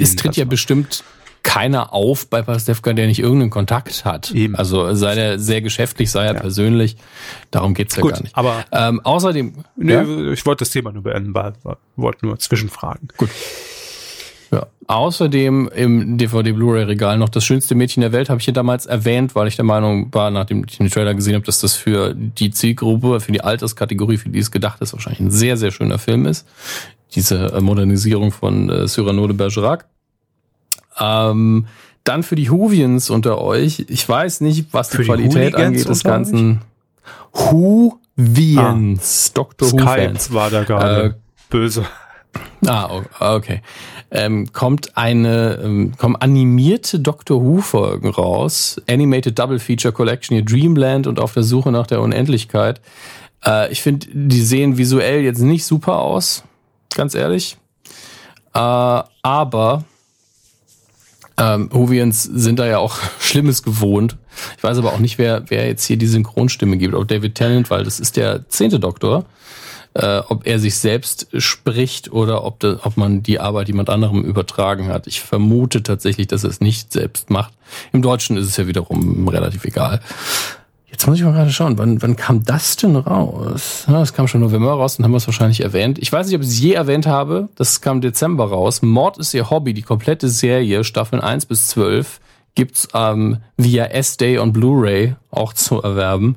es tritt ja bestimmt keiner auf bei Pastewka, der nicht irgendeinen Kontakt hat. Eben. Also sei er sehr geschäftlich, sei er persönlich. Darum geht's ja gut, gar nicht. Aber außerdem, ich wollte das Thema nur beenden, weil ich wollte nur zwischenfragen. Gut. Ja. Außerdem im DVD-Blu-ray-Regal noch das schönste Mädchen der Welt, habe ich hier damals erwähnt, weil ich der Meinung war, nachdem ich den Trailer gesehen habe, dass das für die Zielgruppe, für die Alterskategorie, für die es gedacht ist, wahrscheinlich ein sehr, sehr schöner Film ist. Diese Modernisierung von Cyrano de Bergerac. Dann für die Whovians unter euch. Ich weiß nicht, was die Qualität angeht des Ganzen. Whovians. Dr. Who-Fans. Skype war da gerade böse. Ah, okay. Kommen animierte Doctor Who-Folgen raus. Animated Double Feature Collection, hier Dreamland und Auf der Suche nach der Unendlichkeit. Ich finde, die sehen visuell jetzt nicht super aus. Ganz ehrlich. Aber Whovians sind da ja auch Schlimmes gewohnt. Ich weiß aber auch nicht, wer jetzt hier die Synchronstimme gibt. Ob David Tennant, weil das ist der 10. Doktor. Ob er sich selbst spricht oder ob man die Arbeit jemand anderem übertragen hat. Ich vermute tatsächlich, dass er es nicht selbst macht. Im Deutschen ist es ja wiederum relativ egal. Jetzt muss ich mal gerade schauen, wann kam das denn raus? Das kam schon November raus, dann haben wir es wahrscheinlich erwähnt. Ich weiß nicht, ob ich es je erwähnt habe. Das kam Dezember raus. Mord ist ihr Hobby, die komplette Serie, Staffeln 1-12, gibt's via S-Day on Blu-ray auch zu erwerben.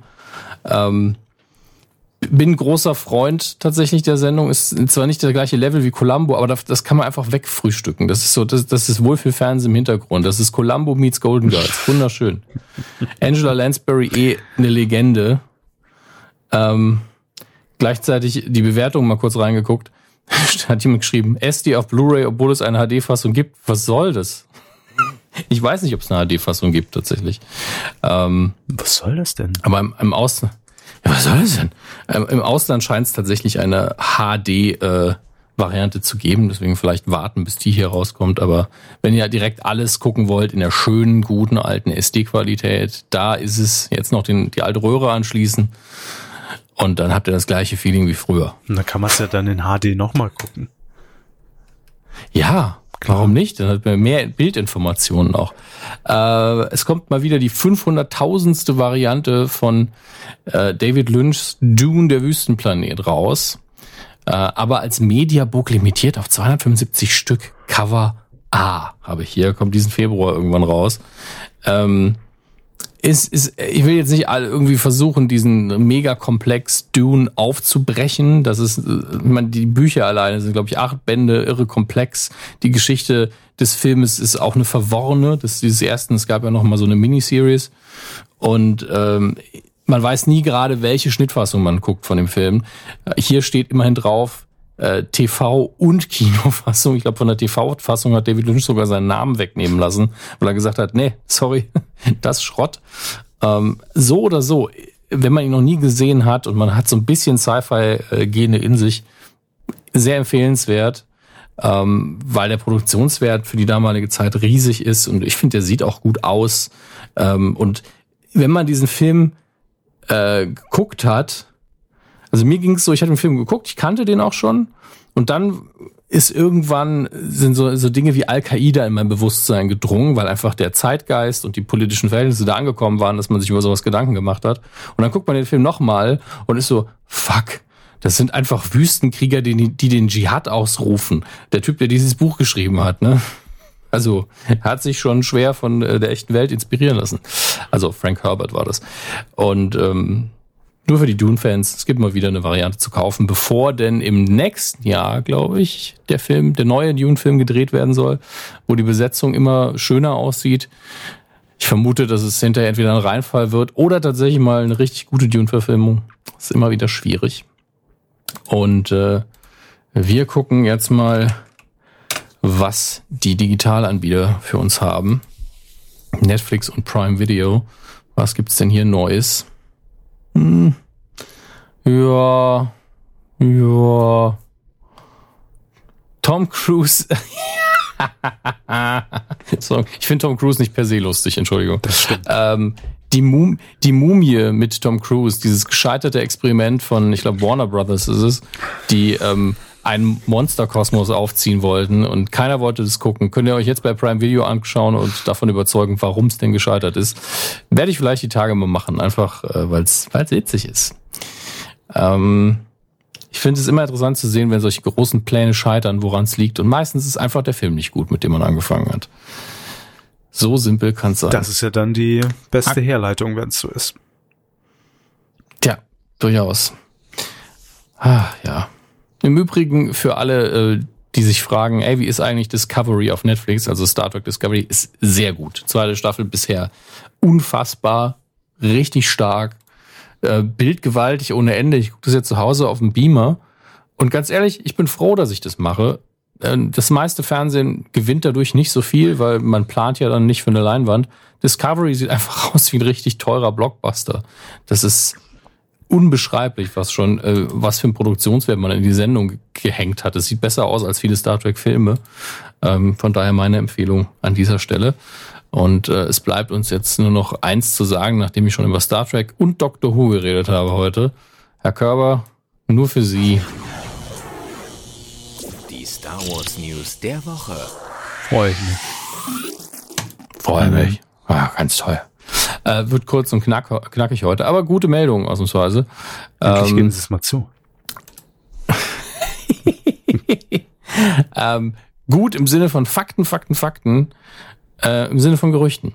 Bin großer Freund tatsächlich der Sendung. Ist zwar nicht der gleiche Level wie Columbo, aber das kann man einfach wegfrühstücken. Das ist so, das ist Wohlfühlfernsehen im Hintergrund. Das ist Columbo meets Golden Girls. Wunderschön. Angela Lansbury eine Legende. Gleichzeitig die Bewertung mal kurz reingeguckt. Hat jemand geschrieben, SD auf Blu-ray, obwohl es eine HD-Fassung gibt. Was soll das? Ich weiß nicht, ob es eine HD-Fassung gibt, tatsächlich. Was soll das denn? Aber im Ausland... Ja, was soll das denn? Im Ausland scheint es tatsächlich eine HD-Variante zu geben. Deswegen vielleicht warten, bis die hier rauskommt. Aber wenn ihr direkt alles gucken wollt in der schönen, guten, alten SD-Qualität, da ist es jetzt noch die alte Röhre anschließen. Und dann habt ihr das gleiche Feeling wie früher. Und dann kann man es ja dann in HD nochmal gucken. Ja, klar. Warum nicht? Dann hat man mehr Bildinformationen auch. Es kommt mal wieder die 500.000. Variante von David Lynch's Dune, der Wüstenplanet raus. Aber als Mediabook limitiert auf 275 Stück. Cover A habe ich hier. Kommt diesen Februar irgendwann raus. Ich will jetzt nicht irgendwie versuchen, diesen Megakomplex Dune aufzubrechen. Das ist, die Bücher alleine sind, glaube ich, 8 Bände, irre komplex. Die Geschichte des Filmes ist auch eine verworrene. Das ist dieses ersten, es gab ja noch mal so eine Miniseries. Und man weiß nie gerade, welche Schnittfassung man guckt von dem Film. Hier steht immerhin drauf TV- und Kinofassung. Ich glaube, von der TV-Fassung hat David Lynch sogar seinen Namen wegnehmen lassen, weil er gesagt hat, nee, sorry, das Schrott. So oder so, wenn man ihn noch nie gesehen hat und man hat so ein bisschen Sci-Fi-Gene in sich, sehr empfehlenswert, weil der Produktionswert für die damalige Zeit riesig ist und ich finde, der sieht auch gut aus. Und wenn man diesen Film geguckt hat, also mir ging es so, ich hatte den Film geguckt, ich kannte den auch schon und dann ist irgendwann sind so Dinge wie Al-Qaida in mein Bewusstsein gedrungen, weil einfach der Zeitgeist und die politischen Verhältnisse da angekommen waren, dass man sich über sowas Gedanken gemacht hat. Und dann guckt man den Film nochmal und ist so, fuck, das sind einfach Wüstenkrieger, die den Dschihad ausrufen. Der Typ, der dieses Buch geschrieben hat, ne? Also hat sich schon schwer von der echten Welt inspirieren lassen. Also Frank Herbert war das. Und nur für die Dune-Fans, es gibt mal wieder eine Variante zu kaufen, bevor denn im nächsten Jahr, glaube ich, der neue Dune-Film gedreht werden soll, wo die Besetzung immer schöner aussieht. Ich vermute, dass es hinterher entweder ein Reinfall wird oder tatsächlich mal eine richtig gute Dune-Verfilmung. Das ist immer wieder schwierig. Und wir gucken jetzt mal, was die Digitalanbieter für uns haben. Netflix und Prime Video. Was gibt's denn hier Neues? Ja. Tom Cruise. Sorry. Ich finde Tom Cruise nicht per se lustig, Entschuldigung. Die Mumie mit Tom Cruise, dieses gescheiterte Experiment von, ich glaube, Warner Brothers ist es, die einen Monsterkosmos aufziehen wollten und keiner wollte das gucken. Könnt ihr euch jetzt bei Prime Video anschauen und davon überzeugen, warum es denn gescheitert ist. Werde ich vielleicht die Tage mal machen, einfach weil es witzig ist. Ich finde es immer interessant zu sehen, wenn solche großen Pläne scheitern, woran es liegt. Und meistens ist einfach der Film nicht gut, mit dem man angefangen hat. So simpel kann es sein. Das ist ja dann die beste Herleitung, wenn es so ist. Tja, durchaus. Ah, ja. Im Übrigen für alle, die sich fragen, wie ist eigentlich Discovery auf Netflix? Also Star Trek Discovery ist sehr gut. Zweite Staffel bisher unfassbar, richtig stark, bildgewaltig ohne Ende. Ich gucke das jetzt zu Hause auf dem Beamer. Und ganz ehrlich, ich bin froh, dass ich das mache. Das meiste Fernsehen gewinnt dadurch nicht so viel, weil man plant ja dann nicht für eine Leinwand. Discovery sieht einfach aus wie ein richtig teurer Blockbuster. Das ist unbeschreiblich, was für ein Produktionswert man in die Sendung gehängt hat. Es sieht besser aus als viele Star Trek Filme. Von daher meine Empfehlung an dieser Stelle. Und es bleibt uns jetzt nur noch eins zu sagen, nachdem ich schon über Star Trek und Doctor Who geredet habe heute. Herr Körber, nur für Sie. Die Star Wars News der Woche. Freue mich. Ah, ganz toll. Wird kurz und knackig heute, aber gute Meldungen ausnahmsweise. Ich geben Sie es mal zu. Gut im Sinne von Fakten, im Sinne von Gerüchten.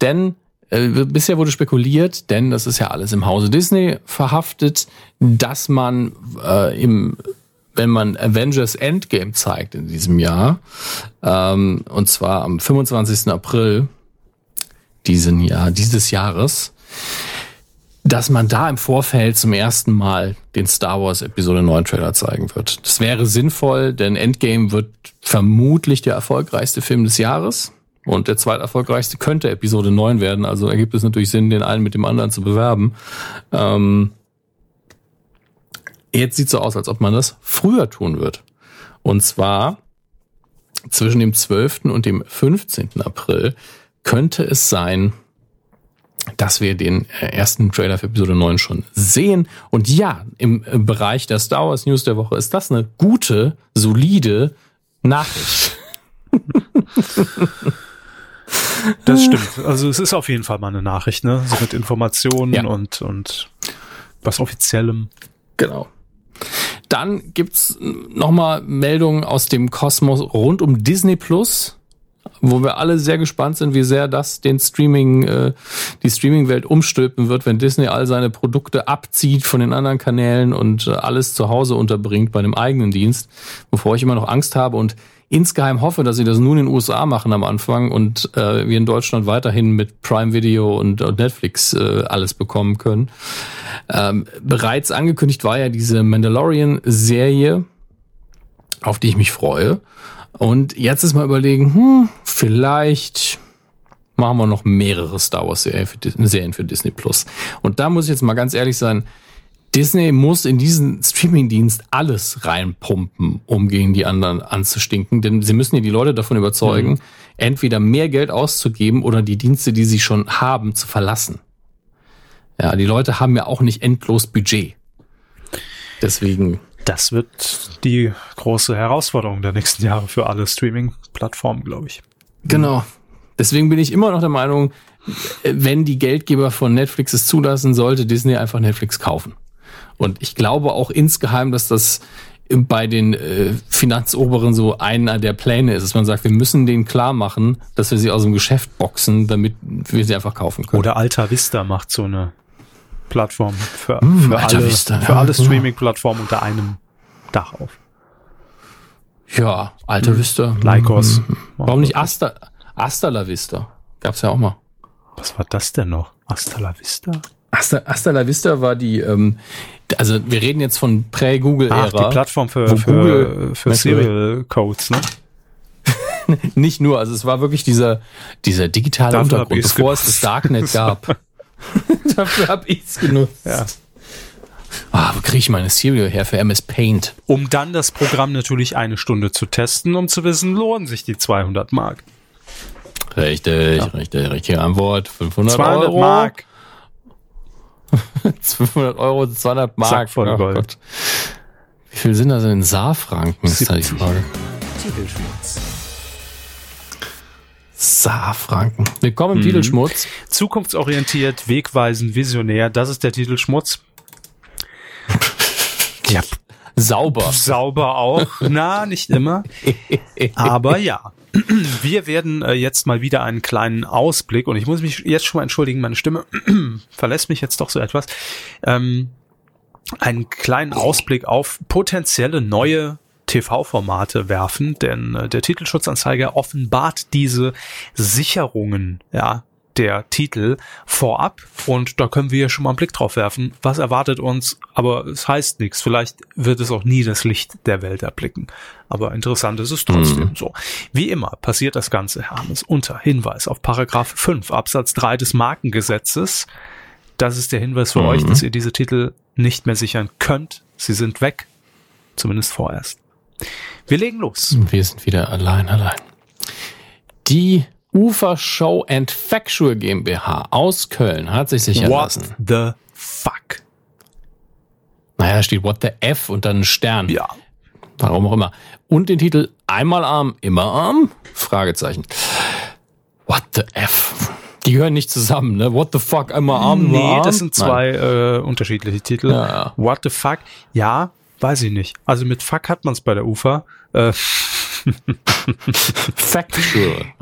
Denn bisher wurde spekuliert, denn das ist ja alles im Hause Disney verhaftet, dass man wenn man Avengers Endgame zeigt in diesem Jahr, und zwar am 25. April, dieses Jahres, dass man da im Vorfeld zum ersten Mal den Star Wars Episode 9 Trailer zeigen wird. Das wäre sinnvoll, denn Endgame wird vermutlich der erfolgreichste Film des Jahres und der zweiterfolgreichste könnte Episode 9 werden. Also ergibt es natürlich Sinn, den einen mit dem anderen zu bewerben. Jetzt sieht es so aus, als ob man das früher tun wird. Und zwar zwischen dem 12. und dem 15. April könnte es sein, dass wir den ersten Trailer für Episode 9 schon sehen. Und ja, im Bereich der Star Wars News der Woche ist das eine gute, solide Nachricht. Das stimmt. Also es ist auf jeden Fall mal eine Nachricht, ne? So mit Informationen und was Offiziellem. Genau. Dann gibt's nochmal Meldungen aus dem Kosmos rund um Disney Plus, wo wir alle sehr gespannt sind, wie sehr das den die Streaming-Welt umstülpen wird, wenn Disney all seine Produkte abzieht von den anderen Kanälen und alles zu Hause unterbringt bei dem eigenen Dienst, wovor ich immer noch Angst habe und insgeheim hoffe, dass sie das nun in den USA machen am Anfang und wir in Deutschland weiterhin mit Prime Video und Netflix alles bekommen können. Bereits angekündigt war ja diese Mandalorian-Serie, auf die ich mich freue. Und jetzt ist mal überlegen, vielleicht machen wir noch mehrere Star Wars Serien für Disney Plus. Und da muss ich jetzt mal ganz ehrlich sein, Disney muss in diesen Streamingdienst alles reinpumpen, um gegen die anderen anzustinken. Denn sie müssen ja die Leute davon überzeugen, entweder mehr Geld auszugeben oder die Dienste, die sie schon haben, zu verlassen. Ja, die Leute haben ja auch nicht endlos Budget. Deswegen... Das wird die große Herausforderung der nächsten Jahre für alle Streaming-Plattformen, glaube ich. Genau. Deswegen bin ich immer noch der Meinung, wenn die Geldgeber von Netflix es zulassen, sollte Disney einfach Netflix kaufen. Und ich glaube auch insgeheim, dass das bei den Finanzoberen so einer der Pläne ist, dass man sagt, wir müssen denen klar machen, dass wir sie aus dem Geschäft boxen, damit wir sie einfach kaufen können. Oder Alta Vista macht so eine Plattform für alle Streaming-Plattformen unter einem Dach auf. Ja, Alta Vista. Lycos. Warum nicht Hasta la Vista? Gab's ja auch mal. Was war das denn noch? Hasta la Vista? Hasta la Vista war die, also wir reden jetzt von Prä-Google-Ära. Ach, die Plattform für Serial-Codes, ne? Nicht nur, also es war wirklich dieser digitale Untergrund, bevor es das Darknet gab. Dafür habe ich es genutzt. Ja. Wo kriege ich meine Serial her? Für MS Paint. Um dann das Programm natürlich eine Stunde zu testen, um zu wissen, lohnen sich die 200 Mark. Richtig, Antwort. 500 Euro. Mark. 500 Euro, 200 Mark. Sack voll Gold. Gott. Wie viel sind das denn in Saarfranken? Das ist halt die Frage. Titelschmutz. Saarfranken. Willkommen im Titelschmutz. Zukunftsorientiert, wegweisend, visionär. Das ist der Titelschmutz. Ja. Sauber. Sauber auch. Na, nicht immer. Aber ja. Wir werden jetzt mal wieder einen kleinen Ausblick und ich muss mich jetzt schon mal entschuldigen, meine Stimme verlässt mich jetzt doch so etwas. Einen kleinen Ausblick auf potenzielle neue TV-Formate werfen, denn der Titelschutzanzeiger offenbart diese Sicherungen, ja, der Titel vorab und da können wir ja schon mal einen Blick drauf werfen. Was erwartet uns? Aber es heißt nichts. Vielleicht wird es auch nie das Licht der Welt erblicken. Aber interessant ist es trotzdem so. Wie immer passiert das Ganze, Hammes, unter Hinweis auf Paragraph 5 Absatz 3 des Markengesetzes. Das ist der Hinweis für euch, dass ihr diese Titel nicht mehr sichern könnt. Sie sind weg. Zumindest vorerst. Wir legen los. Wir sind wieder allein. Die Ufer Show and Factual GmbH aus Köln hat sich sichern lassen. What the fuck? Naja, da steht What the F und dann ein Stern. Ja. Warum auch immer. Und den Titel Einmal arm, immer arm? Fragezeichen. What the F? Die gehören nicht zusammen, ne? What the fuck, einmal arm? Nee, arm? Das sind zwei unterschiedliche Titel. Ja. What the fuck? Ja. Weiß ich nicht. Also mit Fuck hat man es bei der UFA. Factual.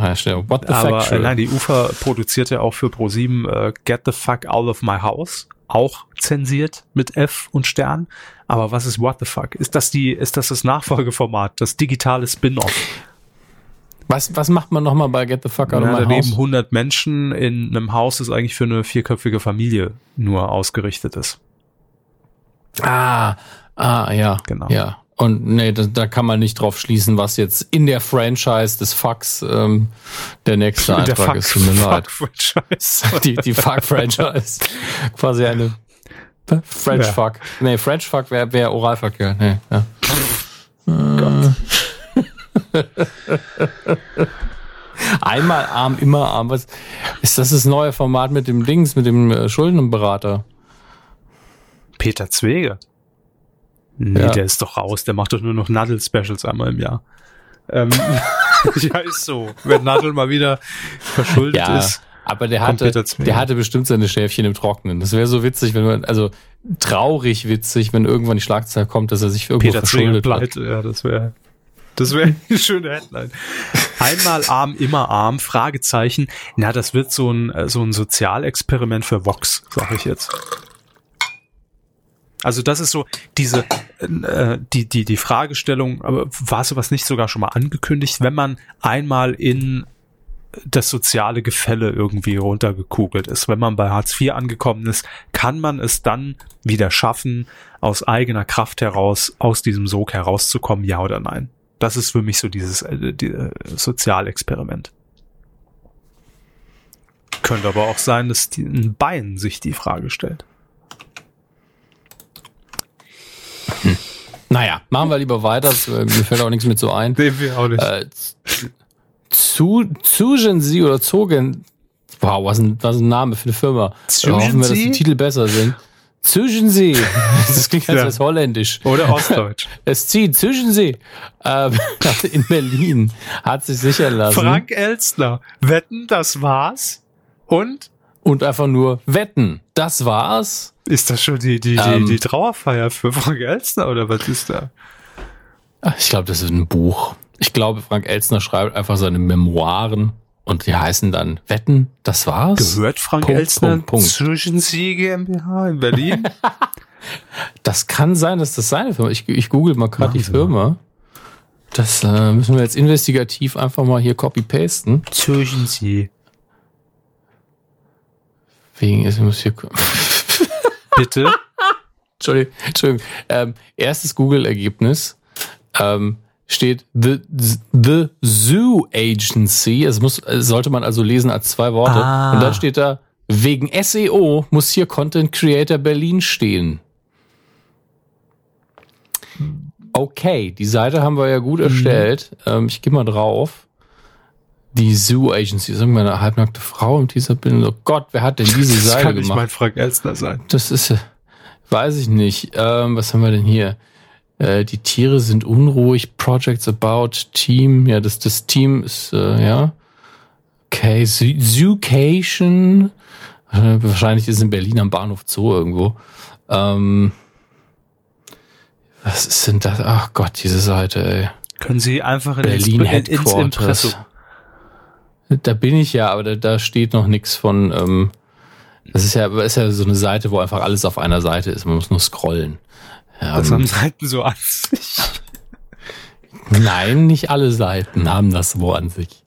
What the Aber Factual? Nein, die UFA produziert ja auch für ProSieben Get the Fuck Out of My House. Auch zensiert mit F und Stern. Aber was ist What the Fuck? Ist das das Nachfolgeformat? Das digitale Spin-Off? Was macht man nochmal bei Get the Fuck Out of My House? Da leben 100 Menschen in einem Haus, das eigentlich für eine vierköpfige Familie nur ausgerichtet ist. Ja. Genau. Ja. Und nee, da kann man nicht drauf schließen, was jetzt in der Franchise des Fucks der nächste Eintrag ist. Tut mir leid. Die Fuck-Franchise. Quasi eine French Fuck. Nee, French Fuck wäre Oralverkehr. Nee, ja. Einmal arm, immer arm. Was ist das neue Format mit dem Dings, mit dem Schuldenberater? Peter Zwege. Nee, ja. Der ist doch raus. Der macht doch nur noch Nadel-Specials einmal im Jahr. Ja, ist so. Wenn Nadel mal wieder verschuldet ist. Aber der hatte bestimmt seine Schäfchen im Trocknen. Das wäre so witzig, traurig witzig, wenn irgendwann die Schlagzeile kommt, dass er sich für irgendwo Peter verschuldet bleibt. Ja, das wäre eine schöne Headline. Einmal arm, immer arm, Fragezeichen. Na, das wird so ein Sozialexperiment für Vox, sag ich jetzt. Also das ist so diese die Fragestellung, aber war sowas nicht sogar schon mal angekündigt, wenn man einmal in das soziale Gefälle irgendwie runtergekugelt ist. Wenn man bei Hartz IV angekommen ist, kann man es dann wieder schaffen, aus eigener Kraft heraus, aus diesem Sog herauszukommen, ja oder nein? Das ist für mich so dieses Sozialexperiment. Könnte aber auch sein, dass ein Bein sich die Frage stellt. Naja, machen wir lieber weiter. Mir fällt auch nichts mit so ein. Nee, wir auch nicht. Zugenzi oder Zogen. Wow, was ein Name für eine Firma. Hoffen wir, dass die Titel besser sind. Zugenzi. Das klingt als holländisch. Oder ostdeutsch. Es zieht. Zugenzi. In Berlin. Hat sich sichern lassen. Frank Elstner. Wetten, das war's. Und einfach nur Wetten, das war's. Ist das schon die Trauerfeier für Frank Elstner oder was ist da? Ich glaube, das ist ein Buch. Ich glaube, Frank Elstner schreibt einfach seine Memoiren und die heißen dann Wetten, das war's. Gehört Frank Elstner zwischen Sie GmbH in Berlin? Das kann sein, dass das seine Firma ist. Ich google mal gerade die Firma. Das müssen wir jetzt investigativ einfach mal hier copy-pasten. Zwischen Sie. Ich muss hier bitte? Entschuldigung. Erstes Google-Ergebnis steht The Zoo Agency. Sollte man also lesen als zwei Worte. Und dann steht da, wegen SEO muss hier Content Creator Berlin stehen. Okay, die Seite haben wir ja gut erstellt. Ich gehe mal drauf. Die Zoo Agency, ist irgendwie eine halbnackte Frau im Teaserbild. Oh Gott, wer hat denn diese Seite gemacht? Das kann nicht mein Frank Elstner sein. Das ist, weiß ich nicht. Was haben wir denn hier? Die Tiere sind unruhig. Projects about Team. Ja, das Team ist, ja. Okay, Zoocation. Wahrscheinlich ist in Berlin am Bahnhof Zoo irgendwo. Was ist denn das? Ach Gott, diese Seite, ey. Können Sie einfach in Berlin ins Impressum. Da bin ich ja, aber da steht noch nichts von, das ist ja so eine Seite, wo einfach alles auf einer Seite ist. Man muss nur scrollen. Das haben Seiten so an sich. Nein, nicht alle Seiten haben das so an sich.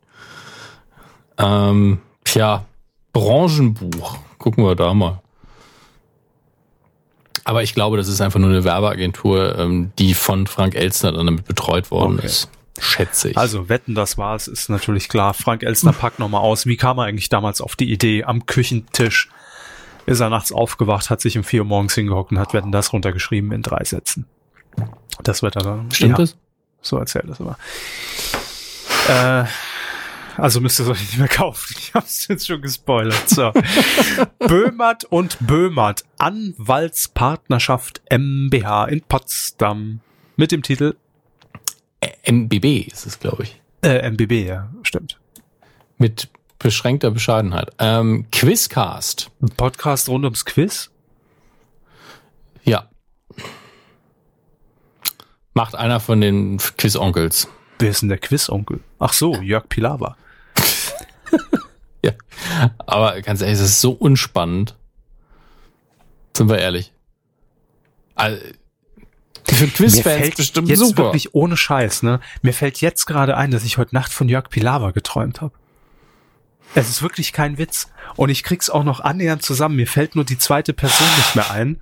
Branchenbuch. Gucken wir da mal. Aber ich glaube, das ist einfach nur eine Werbeagentur, die von Frank Elstner dann damit betreut worden ist. Schätze ich. Also Wetten, das war's, ist natürlich klar. Frank Elstner packt nochmal aus. Wie kam er eigentlich damals auf die Idee? Am Küchentisch ist er nachts aufgewacht, hat sich um 4 Uhr morgens hingehockt und hat Wetten, das runtergeschrieben in 3 Sätzen. Das wird er dann... Stimmt das? So erzählt das aber. Also müsst ihr es euch nicht mehr kaufen. Ich hab's jetzt schon gespoilert. So. Böhmert und Böhmert. Anwaltspartnerschaft MBH in Potsdam. Mit dem Titel MBB ist es, glaube ich. MBB, ja, stimmt. Mit beschränkter Bescheidenheit. Quizcast. Ein Podcast rund ums Quiz? Ja. Macht einer von den Quiz-Onkels. Wer ist denn der Quiz-Onkel? Ach so, Jörg Pilawa. Ja, aber ganz ehrlich, es ist so unspannend. Sind wir ehrlich. Also, für Quizfans bestimmt jetzt super. Wirklich ohne Scheiß, ne? Mir fällt jetzt gerade ein, dass ich heute Nacht von Jörg Pilawa geträumt habe. Es ist wirklich kein Witz. Und ich krieg's auch noch annähernd zusammen. Mir fällt nur die zweite Person nicht mehr ein,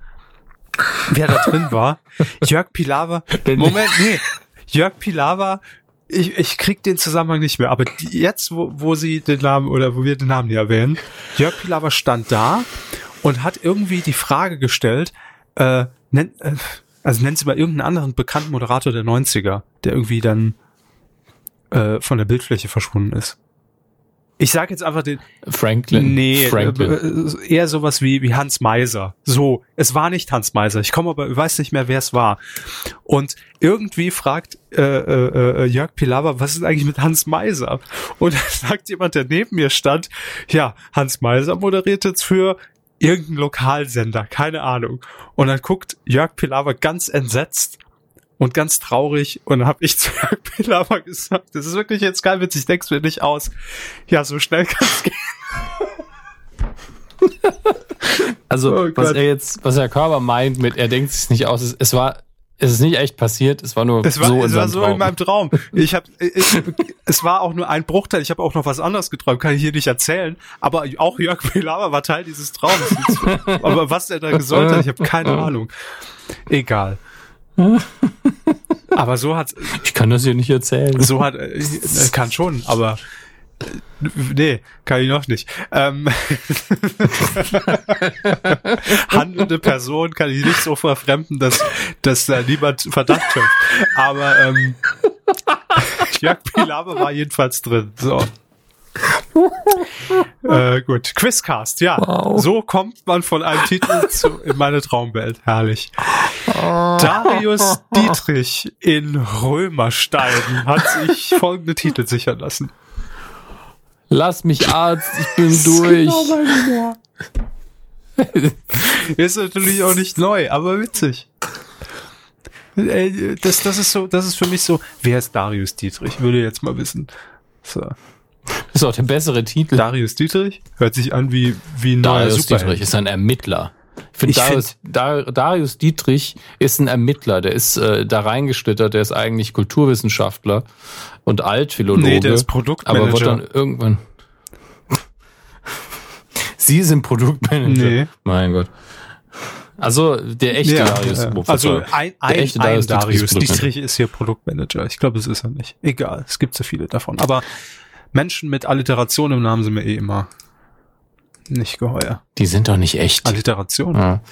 wer da drin war. Jörg Pilawa. Moment, nee. Jörg Pilawa. Ich krieg den Zusammenhang nicht mehr. Aber jetzt, wo sie den Namen oder wo wir den Namen hier erwähnen, Jörg Pilawa stand da und hat irgendwie die Frage gestellt, nennen Sie mal irgendeinen anderen bekannten Moderator der 90er, der irgendwie dann von der Bildfläche verschwunden ist. Ich sag jetzt einfach den... Franklin. Nee, Franklin. Eher sowas wie Hans Meiser. So, es war nicht Hans Meiser. Ich komme aber, ich weiß nicht mehr, wer es war. Und irgendwie fragt Jörg Pilawa, was ist eigentlich mit Hans Meiser? Und dann sagt jemand, der neben mir stand, ja, Hans Meiser moderiert jetzt für irgendeinen Lokalsender, keine Ahnung. Und dann guckt Jörg Pilawa ganz entsetzt und ganz traurig. Und dann habe ich zu Jörg Pilawa gesagt, das ist wirklich jetzt kein Witz, ich denk's mir nicht aus. Ja, so schnell kann's gehen. Also, oh, was Herr Körber meint mit, er denkt sich's nicht aus, es ist nicht echt passiert, es war nur in meinem Traum. Es war auch nur ein Bruchteil, ich habe auch noch was anderes geträumt, kann ich hier nicht erzählen, aber auch Jörg Pilawa war Teil dieses Traums. Aber was der da gesollt hat, ich habe keine Ahnung. Egal. Aber so hat... Ich kann das hier nicht erzählen. So hat... Kann schon, aber... Nee, kann ich noch nicht. Handelnde Person kann ich nicht so verfremden, dass da niemand Verdacht schöpft. Aber Jörg Pilawa war jedenfalls drin. So. Gut. Quizcast, ja. Wow. So kommt man von einem Titel zu in meine Traumwelt. Herrlich. Darius Dietrich in Römerstein hat sich folgende Titel sichern lassen. Lass mich Arzt, ich bin durch. Ist natürlich auch nicht neu, aber witzig. Das ist für mich so, wer ist Darius Dietrich? Würde jetzt mal wissen. So. Ist auch der bessere Titel. Darius Dietrich? Hört sich an wie ein neuer Superheld. Darius Dietrich ist ein Ermittler. Darius Dietrich ist ein Ermittler, der ist da reingeschlittert, der ist eigentlich Kulturwissenschaftler und Altphilologe. Nee, der ist Produktmanager. Aber wird dann irgendwann... Sie sind Produktmanager? Nee. Mein Gott. Also der echte Darius. Ja. Also Darius Dietrich ist hier Produktmanager. Ich glaube, es ist er nicht. Egal, es gibt so viele davon. Aber Menschen mit Alliteration im Namen sind mir eh immer... nicht geheuer. Die sind doch nicht echt. Alliteration. Ja.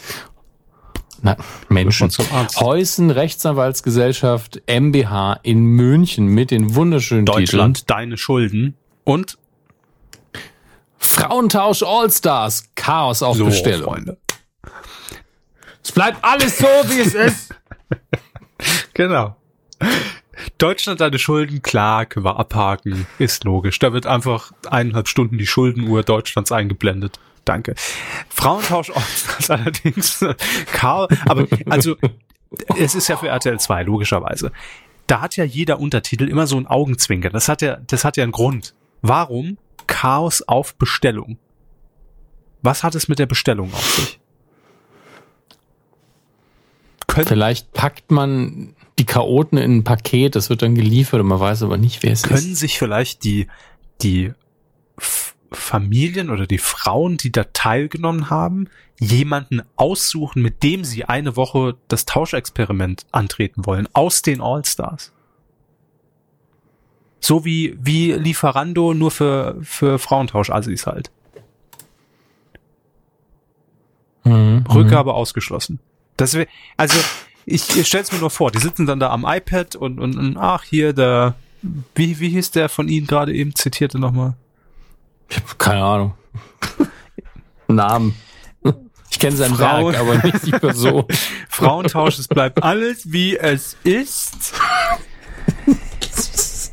Na, Menschen. Heußen Rechtsanwaltsgesellschaft MBH in München mit den wunderschönen Deutschland, Titeln. Deine Schulden und Frauentausch Allstars. Chaos auf so, Bestellung. Freunde. Es bleibt alles so, wie es ist. Genau. Deutschland deine Schulden, klar, können wir abhaken, ist logisch. Da wird einfach 1,5 Stunden die Schuldenuhr Deutschlands eingeblendet. Danke. Frauentausch allerdings, aber also es ist ja für RTL 2 logischerweise. Da hat ja jeder Untertitel immer so einen Augenzwinker. Das hat ja einen Grund. Warum Chaos auf Bestellung? Was hat es mit der Bestellung auf sich? Vielleicht packt man die Chaoten in ein Paket, das wird dann geliefert und man weiß aber nicht, wer es ist. Können sich vielleicht die Familien oder die Frauen, die da teilgenommen haben, jemanden aussuchen, mit dem sie eine Woche das Tauschexperiment antreten wollen, aus den Allstars? So wie Lieferando, nur für Frauentausch-Assis halt. Rückgabe ausgeschlossen. Ich stell's mir nur vor, die sitzen dann da am iPad und ach, hier der, wie hieß der von Ihnen gerade eben zitierte nochmal? Ich hab keine Ahnung. Namen. Ich kenne seinen Werk, aber nicht die Person. Frauentausch, es bleibt alles, wie es ist.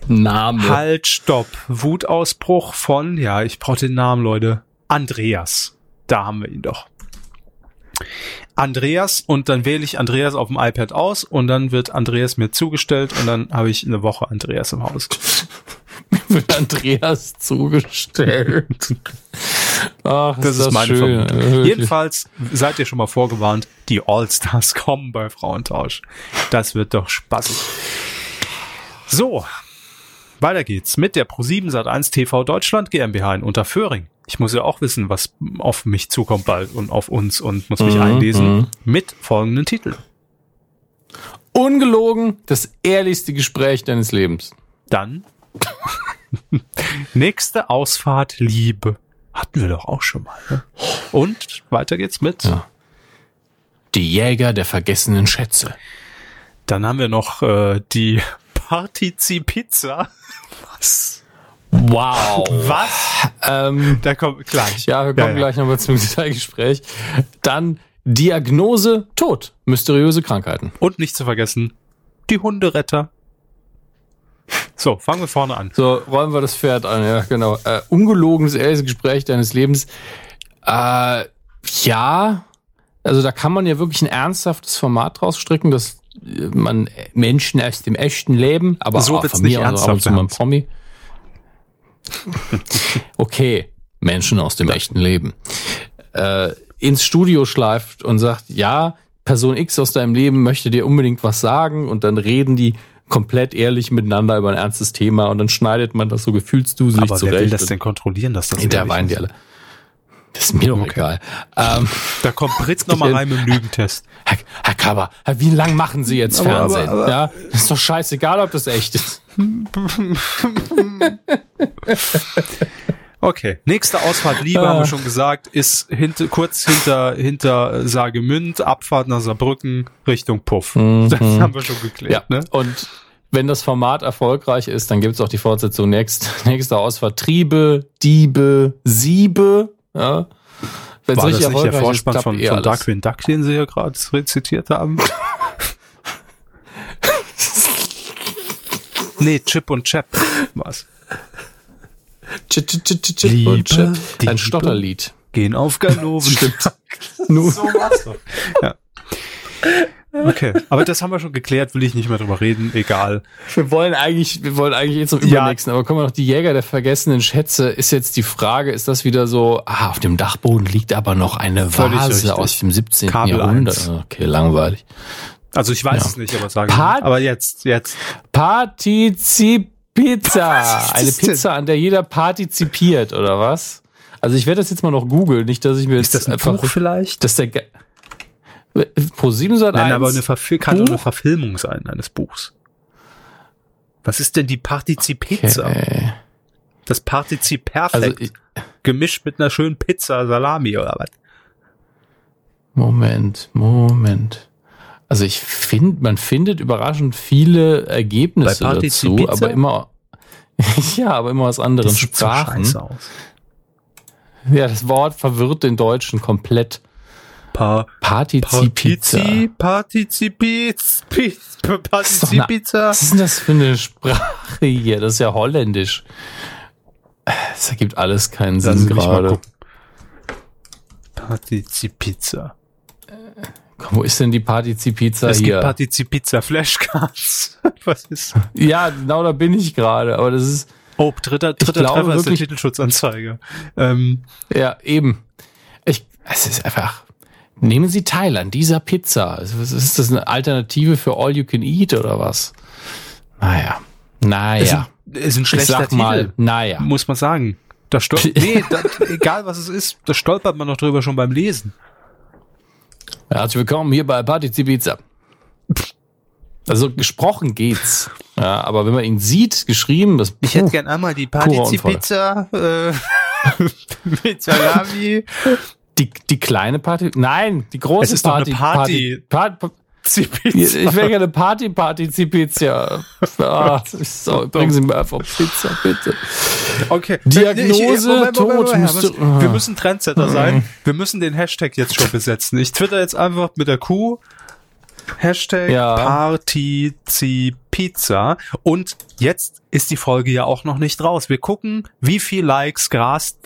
Name. Halt, stopp. Wutausbruch von, ja, ich brauche den Namen, Leute. Andreas. Da haben wir ihn doch. Andreas, und dann wähle ich Andreas auf dem iPad aus und dann wird Andreas mir zugestellt und dann habe ich eine Woche Andreas im Haus. wird Andreas zugestellt. Ach, das ist meine schön. Vermutung. Jedenfalls seid ihr schon mal vorgewarnt, die Allstars kommen bei Frauentausch. Das wird doch spaßig. So, weiter geht's mit der Pro7 Sat1 TV Deutschland GmbH in Unterföhring. Ich muss ja auch wissen, was auf mich zukommt bald und auf uns und muss mich einlesen mit folgenden Titel. Ungelogen, das ehrlichste Gespräch deines Lebens. Dann nächste Ausfahrt Liebe. Hatten wir doch auch schon mal. Ne? Und weiter geht's mit Die Jäger der vergessenen Schätze. Dann haben wir noch die Partizipizza. Was? Wow. Was? Da kommt gleich. Ja, wir kommen gleich nochmal zum Detailgespräch. Dann Diagnose Tod. Mysteriöse Krankheiten. Und nicht zu vergessen, die Hunderetter. So, fangen wir vorne an. So, räumen wir das Pferd an, ja, genau. Ungelogenes, ehrliches Gespräch deines Lebens. Ja, also da kann man ja wirklich ein ernsthaftes Format draus stricken, dass man Menschen aus dem echten Leben, aber so auch von mir aus also meinem Promi. Okay, Menschen aus dem echten Leben. Ins Studio schleift und sagt, ja, Person X aus deinem Leben möchte dir unbedingt was sagen und dann reden die komplett ehrlich miteinander über ein ernstes Thema und dann schneidet man das so gefühlsduselig zurecht. Aber wer will das denn kontrollieren, dass das hinterher weinen die alle. Das ist mir doch egal. Da kommt Britz nochmal rein mit dem Lügentest. Herr Körber, wie lang machen Sie jetzt Fernsehen? Aber. Ja, das ist doch scheißegal, ob das echt ist. Okay, nächste Ausfahrt Liebe, haben wir schon gesagt, ist kurz hinter Saargemünd, Abfahrt nach Saarbrücken, Richtung Puff. Das haben wir schon geklärt. Ja. Ne? Und wenn das Format erfolgreich ist, dann gibt es auch die Fortsetzung nächste Ausfahrt Triebe, Diebe, Siebe. Ja. Wenn war das nicht der Vorspann von Darkwing Duck, den Sie ja gerade rezitiert haben? Nee, Chip und Chap. Was? Chip und Chap. Ein Stotterlied. Gehen auf Galoven. Stimmt. Nur. So war's doch. Ja. Okay, aber das haben wir schon geklärt, will ich nicht mehr drüber reden, egal. Wir wollen eigentlich jetzt zum Übernächsten, aber kommen wir noch, die Jäger der vergessenen Schätze, ist jetzt die Frage, ist das wieder so, auf dem Dachboden liegt aber noch eine Vase aus dem 17. Jahrhundert. Okay, langweilig. Also ich weiß es nicht, aber sagen wir mal. Aber jetzt. Partizipizza. Eine Pizza, an der jeder partizipiert, oder was? Also ich werde das jetzt mal noch googeln, nicht, dass ich mir jetzt einfach... Ist das ein Buch vielleicht? Dass der... Pro7 Sat1. Nein, aber kann doch eine Verfilmung sein eines Buchs. Was ist denn die Partizipizza? Okay. Das Partiziperfekt. Also gemischt mit einer schönen Pizza, Salami oder was? Moment. Also ich finde, man findet überraschend viele Ergebnisse dazu, aber immer aus anderen das sieht Sprachen. So scheiße aus. Ja, das Wort verwirrt den Deutschen komplett. Partizipizza. Was ist denn das für eine Sprache hier? Das ist ja holländisch. Das ergibt alles keinen Sinn gerade. Partizipizza. Komm, wo ist denn die Partizipizza hier? Es gibt Partizipizza Flashcards. Was ist? Ja, genau da bin ich gerade. Aber das ist... Oh, dritter Treffer wirklich, ist der Titelschutzanzeige. Ja, eben. Es ist einfach... Nehmen Sie teil an dieser Pizza. Ist das eine Alternative für All You Can Eat oder was? Naja. Ist ein schlechter Titel. Naja. Muss man sagen. Egal was es ist, da stolpert man noch drüber schon beim Lesen. Herzlich willkommen hier bei Partizipizza. Also gesprochen geht's. Ja, aber wenn man ihn sieht, geschrieben, das... Ich hätte gern einmal die Partizipizza mit Salami... Die kleine Party? Nein, die große Party. Es ist Party, doch eine Party. Ich will gerne Partizipizza. Bringen Sie mir einfach Pizza, bitte. Okay. Diagnose, Tod. Wir müssen Trendsetter sein. Wir müssen den Hashtag jetzt schon besetzen. Ich twitter jetzt einfach mit der Kuh. Hashtag Partizipizza. Und jetzt ist die Folge ja auch noch nicht raus. Wir gucken, wie viel Likes grast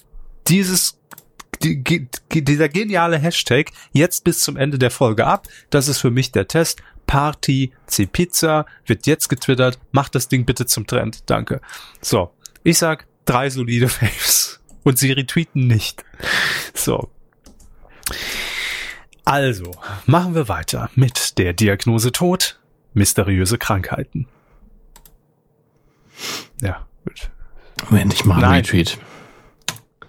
dieser geniale Hashtag jetzt bis zum Ende der Folge ab. Das ist für mich der Test. Partizipizza wird jetzt getwittert. Macht das Ding bitte zum Trend. Danke. So. Ich sag 3 solide Faves. Und sie retweeten nicht. So. Also, machen wir weiter mit der Diagnose Tod, mysteriöse Krankheiten. Ja, gut. Moment, ich mache einen Retweet.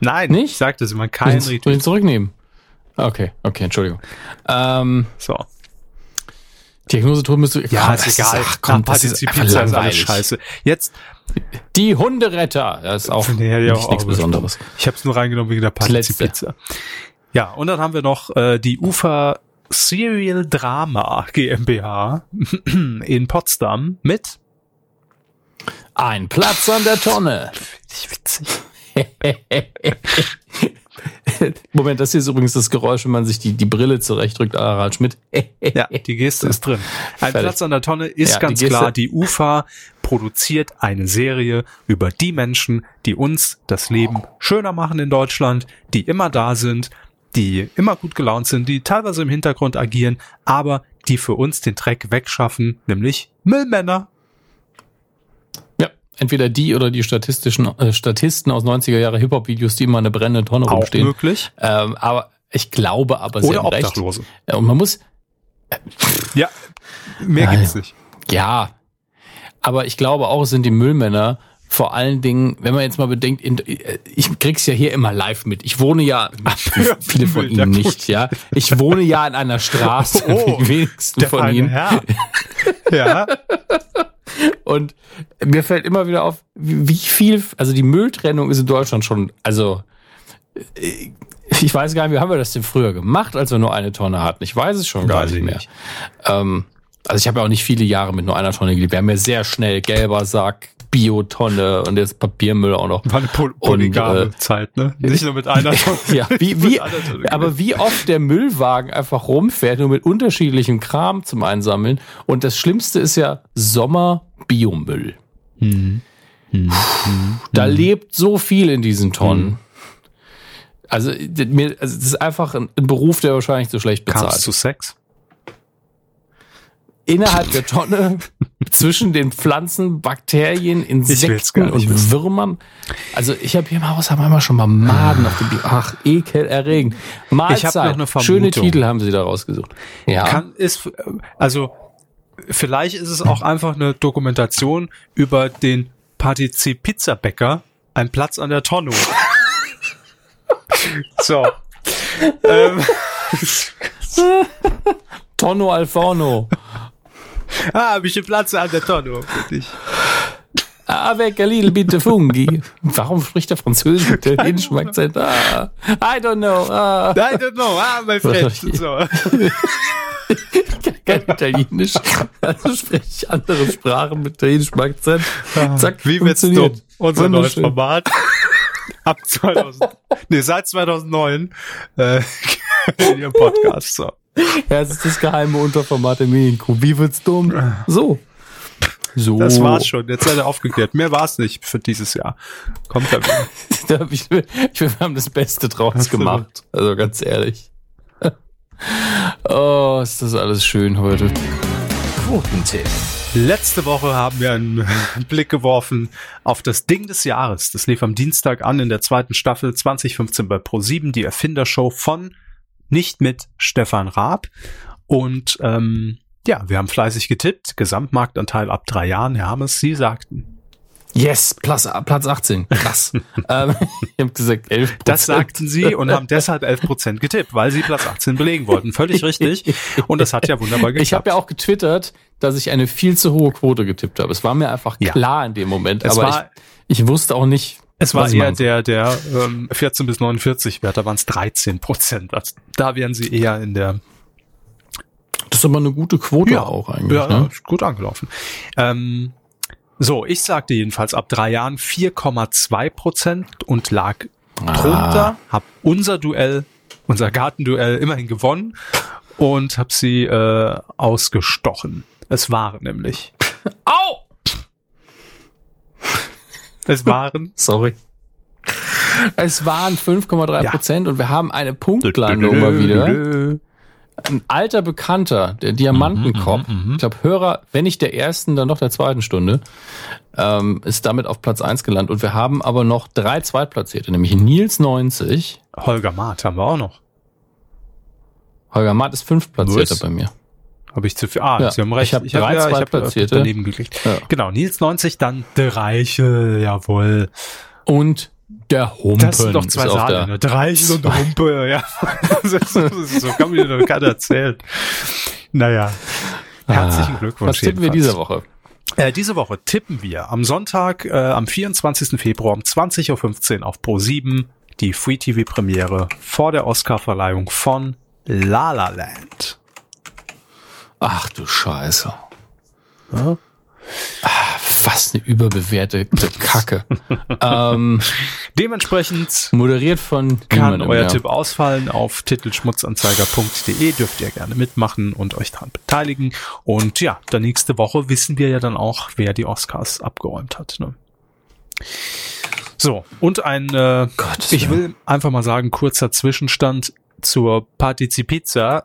Nein, nicht? Sagte sie, man kann Retweet. Muss ich zurücknehmen? Okay, Entschuldigung. So. Diagnose Tod müsste... Ja, das ist egal. Ach komm, das ist einfach langweilig. Scheiße. Jetzt... Die Hunderetter. Das ist auch nichts Besonderes. Ich habe es nur reingenommen wegen der Partizipizza. Ja, und dann haben wir noch die UFA Serial Drama GmbH in Potsdam mit... Ein Platz an der Tonne. Nicht witzig. Moment, das hier ist übrigens das Geräusch, wenn man sich die Brille zurechtdrückt, à la Harald Schmidt. Ja, die Geste ist drin. Ein Fertig. Platz an der Tonne ist ja, ganz klar, die UFA produziert eine Serie über die Menschen, die uns das Leben schöner machen in Deutschland, die immer da sind, die immer gut gelaunt sind, die teilweise im Hintergrund agieren, aber die für uns den Dreck wegschaffen, nämlich Müllmänner. Entweder die oder die Statisten aus 90er Jahre Hip-Hop-Videos, die immer eine brennende Tonne auch rumstehen. Auch möglich. Aber ich glaube, sie haben recht. Oder Obdachlose. Und man muss... ja, mehr gibt's nicht. Ja, aber ich glaube auch, es sind die Müllmänner, vor allen Dingen, wenn man jetzt mal bedenkt, ich krieg's ja hier immer live mit. Ich wohne ja, viele von Ihnen ja, nicht, ja. Ich wohne ja in einer Straße, die wenigsten von Ihnen. Herr. Ja. Und mir fällt immer wieder auf, wie viel, also die Mülltrennung ist in Deutschland schon, also ich weiß gar nicht, wie haben wir das denn früher gemacht, als wir nur eine Tonne hatten? Ich weiß es schon gar nicht mehr. Also ich habe ja auch nicht viele Jahre mit nur einer Tonne gelebt. Wir haben ja sehr schnell gelber Sack, Biotonne und jetzt Papiermüll auch noch. War eine polygame Zeit, ne? Nicht nur mit einer Tonne. Ja, mit einer Tonne. Aber wie oft der Müllwagen einfach rumfährt, nur mit unterschiedlichem Kram zum Einsammeln. Und das Schlimmste ist ja Sommer-Biomüll. Da lebt so viel in diesen Tonnen. Also es ist einfach ein Beruf, der wahrscheinlich nicht so schlecht bezahlt. Kamst du Sex? Innerhalb der Tonne, zwischen den Pflanzen, Bakterien, Insekten und Würmern. Also ich habe hier im Haus schon mal Maden auf dem Bier. Ach, ekelerregend. Mahlzeit. Ich habe noch eine Vermutung. Schöne Titel haben sie da rausgesucht. Ja. Vielleicht ist es auch einfach eine Dokumentation über den Partizipizza-Bäcker. Ein Platz an der Tonne. So. Tonno Alforno. Hab ich einen Platz an der Tonno für dich. Avec a little bit of fungi. Warum spricht er Französisch mit dem dänischen Akzent? I don't know. I don't know. My French. So. Ich kann kein Italienisch. Also spreche ich andere Sprachen mit italienischem Akzent. Zack, wie wird's dumm? Unser neues Format. Seit 2009. In ihrem Podcast. So. Ja, es ist das geheime Unterformat der Medienkuh. Wie wird's dumm? So. Das war's schon. Jetzt seid ihr aufgeklärt. Mehr war's nicht für dieses Jahr. Kommt da wieder. Wir haben das Beste draus gemacht. Also ganz ehrlich. Oh, ist das alles schön heute. Quotentipp. Letzte Woche haben wir einen Blick geworfen auf das Ding des Jahres. Das lief am Dienstag an in der zweiten Staffel 2015 bei Pro7, die Erfindershow von Nicht mit Stefan Raab. Und wir haben fleißig getippt. Gesamtmarktanteil ab 3 Jahren. Herr Hammes, Sie sagten. Yes, Platz 18. Krass. Ich habe gesagt 11%. Das sagten Sie und haben deshalb 11% getippt, weil Sie Platz 18 belegen wollten. Völlig richtig. Und das hat ja wunderbar geklappt. Ich habe ja auch getwittert, dass ich eine viel zu hohe Quote getippt habe. Es war mir einfach klar in dem Moment. Ich wusste auch nicht... Es war eher der 14 bis 49 Wert, da waren es 13%. Also da wären sie eher in der... Das ist aber eine gute Quote auch eigentlich. Ja, ne? Gut angelaufen. Ich sagte jedenfalls ab 3 Jahren 4,2% und lag drunter, hab unser Gartenduell immerhin gewonnen und hab sie ausgestochen. Es waren nämlich... Au! Es waren 5,3% und wir haben eine Punktlandung mal wieder. ein alter Bekannter, der Diamantenkopf, ich glaube Hörer, wenn nicht der ersten, dann noch der zweiten Stunde, ist damit auf Platz 1 gelandet. Und wir haben aber noch 3 Zweitplatzierte, nämlich Nils 90. Holger Maat haben wir auch noch. Holger Maat ist 5 Platzierter bei mir. Habe ich zu viel? Ja, Sie haben recht. Ich habe daneben gekriegt. Ja. Genau, Nils 90, dann der Reichel, jawohl. Und der Humpen. Das sind doch zwei Sachen, ne? Der Reichel und der Humpe, ja. So kann mir doch keiner erzählen. Naja, herzlichen Glückwunsch. Was tippen wir diese Woche? Diese Woche tippen wir am Sonntag, am 24. Februar um 20.15 Uhr auf Pro7 die Free-TV-Premiere vor der Oscar-Verleihung von La La Land. Ach du Scheiße. Ja? Was eine überbewertete Kacke. Dementsprechend moderiert von kann euer Tipp ausfallen. Auf titelschmutzanzeiger.de dürft ihr gerne mitmachen und euch daran beteiligen. Und ja, dann nächste Woche wissen wir ja dann auch, wer die Oscars abgeräumt hat. Ne? So, und ein, ich will einfach mal sagen, kurzer Zwischenstand zur Partizipizza.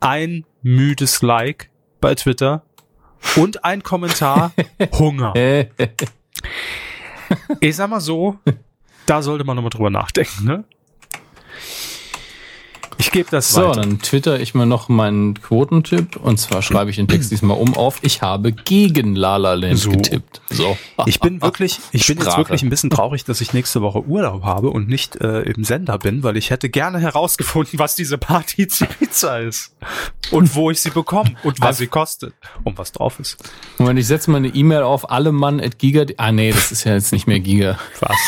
Ein müdes Like bei Twitter und ein Kommentar Hunger. Ich sag mal so, da sollte man nochmal drüber nachdenken. Ne? Ich gebe das weiter. So, dann twitter ich mir noch meinen Quotentipp und zwar schreibe ich den Text diesmal auf. Ich habe gegen La La Land getippt. So. Ich bin jetzt wirklich ein bisschen traurig, dass ich nächste Woche Urlaub habe und nicht im Sender bin, weil ich hätte gerne herausgefunden, was diese Partizipizza ist und wo ich sie bekomme und was sie kostet und was drauf ist. Moment, ich setze mal eine E-Mail auf allemann@giga. Ah nee, das ist ja jetzt nicht mehr Giga. Fast.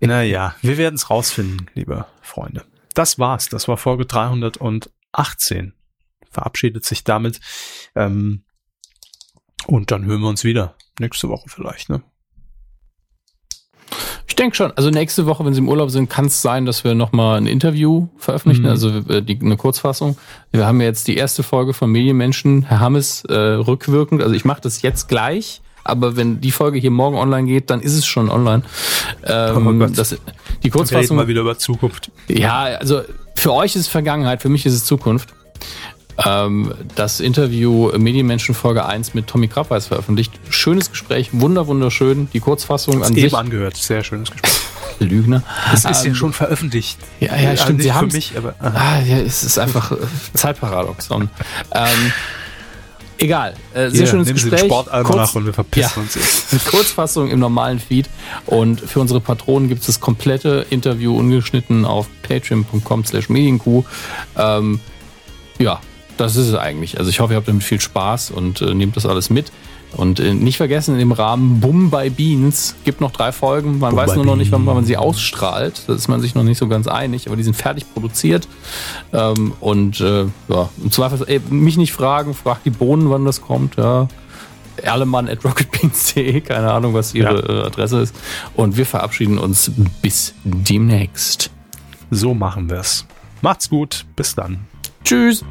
Naja, wir werden es rausfinden, liebe Freunde. Das war's. Das war Folge 318. Verabschiedet sich damit. Und dann hören wir uns wieder. Nächste Woche vielleicht, ne? Ich denke schon. Also nächste Woche, wenn Sie im Urlaub sind, kann es sein, dass wir nochmal ein Interview veröffentlichen. Mhm. Also eine Kurzfassung. Wir haben jetzt die erste Folge von Medienmenschen, Herr Hammes, rückwirkend. Also ich mache das jetzt gleich. Aber wenn die Folge hier morgen online geht, dann ist es schon online. Die Kurzfassung. Wir reden mal wieder über Zukunft. Ja, also für euch ist es Vergangenheit, für mich ist es Zukunft. Das Interview Medienmenschen Folge 1 mit Tommy Krappweis veröffentlicht. Schönes Gespräch, wunderschön. Die Kurzfassung an sich. Eben angehört, sehr schönes Gespräch. Lügner. Das ist ja schon veröffentlicht. Ja, ja, stimmt. Sie haben mich, aber ja, es ist einfach Zeitparadoxon. Egal, sehr schönes Gespräch. Sie Sportalmanach nach und wir verpissen uns jetzt. Kurzfassung im normalen Feed und für unsere Patronen gibt es das komplette Interview ungeschnitten auf patreon.com/medienkuh. Ja, das ist es eigentlich. Also ich hoffe, ihr habt damit viel Spaß und nehmt das alles mit. Und nicht vergessen, in dem Rahmen Boom by Beans gibt noch 3 Folgen. Man weiß nur noch nicht, wann man sie ausstrahlt. Da ist man sich noch nicht so ganz einig, aber die sind fertig produziert. Ja, im Zweifel, mich nicht fragen, frag die Bohnen, wann das kommt. Ja. erlemann@rocketbeans.de, keine Ahnung, was ihre Adresse ist. Und wir verabschieden uns bis demnächst. So machen wir's. Macht's gut, bis dann. Tschüss.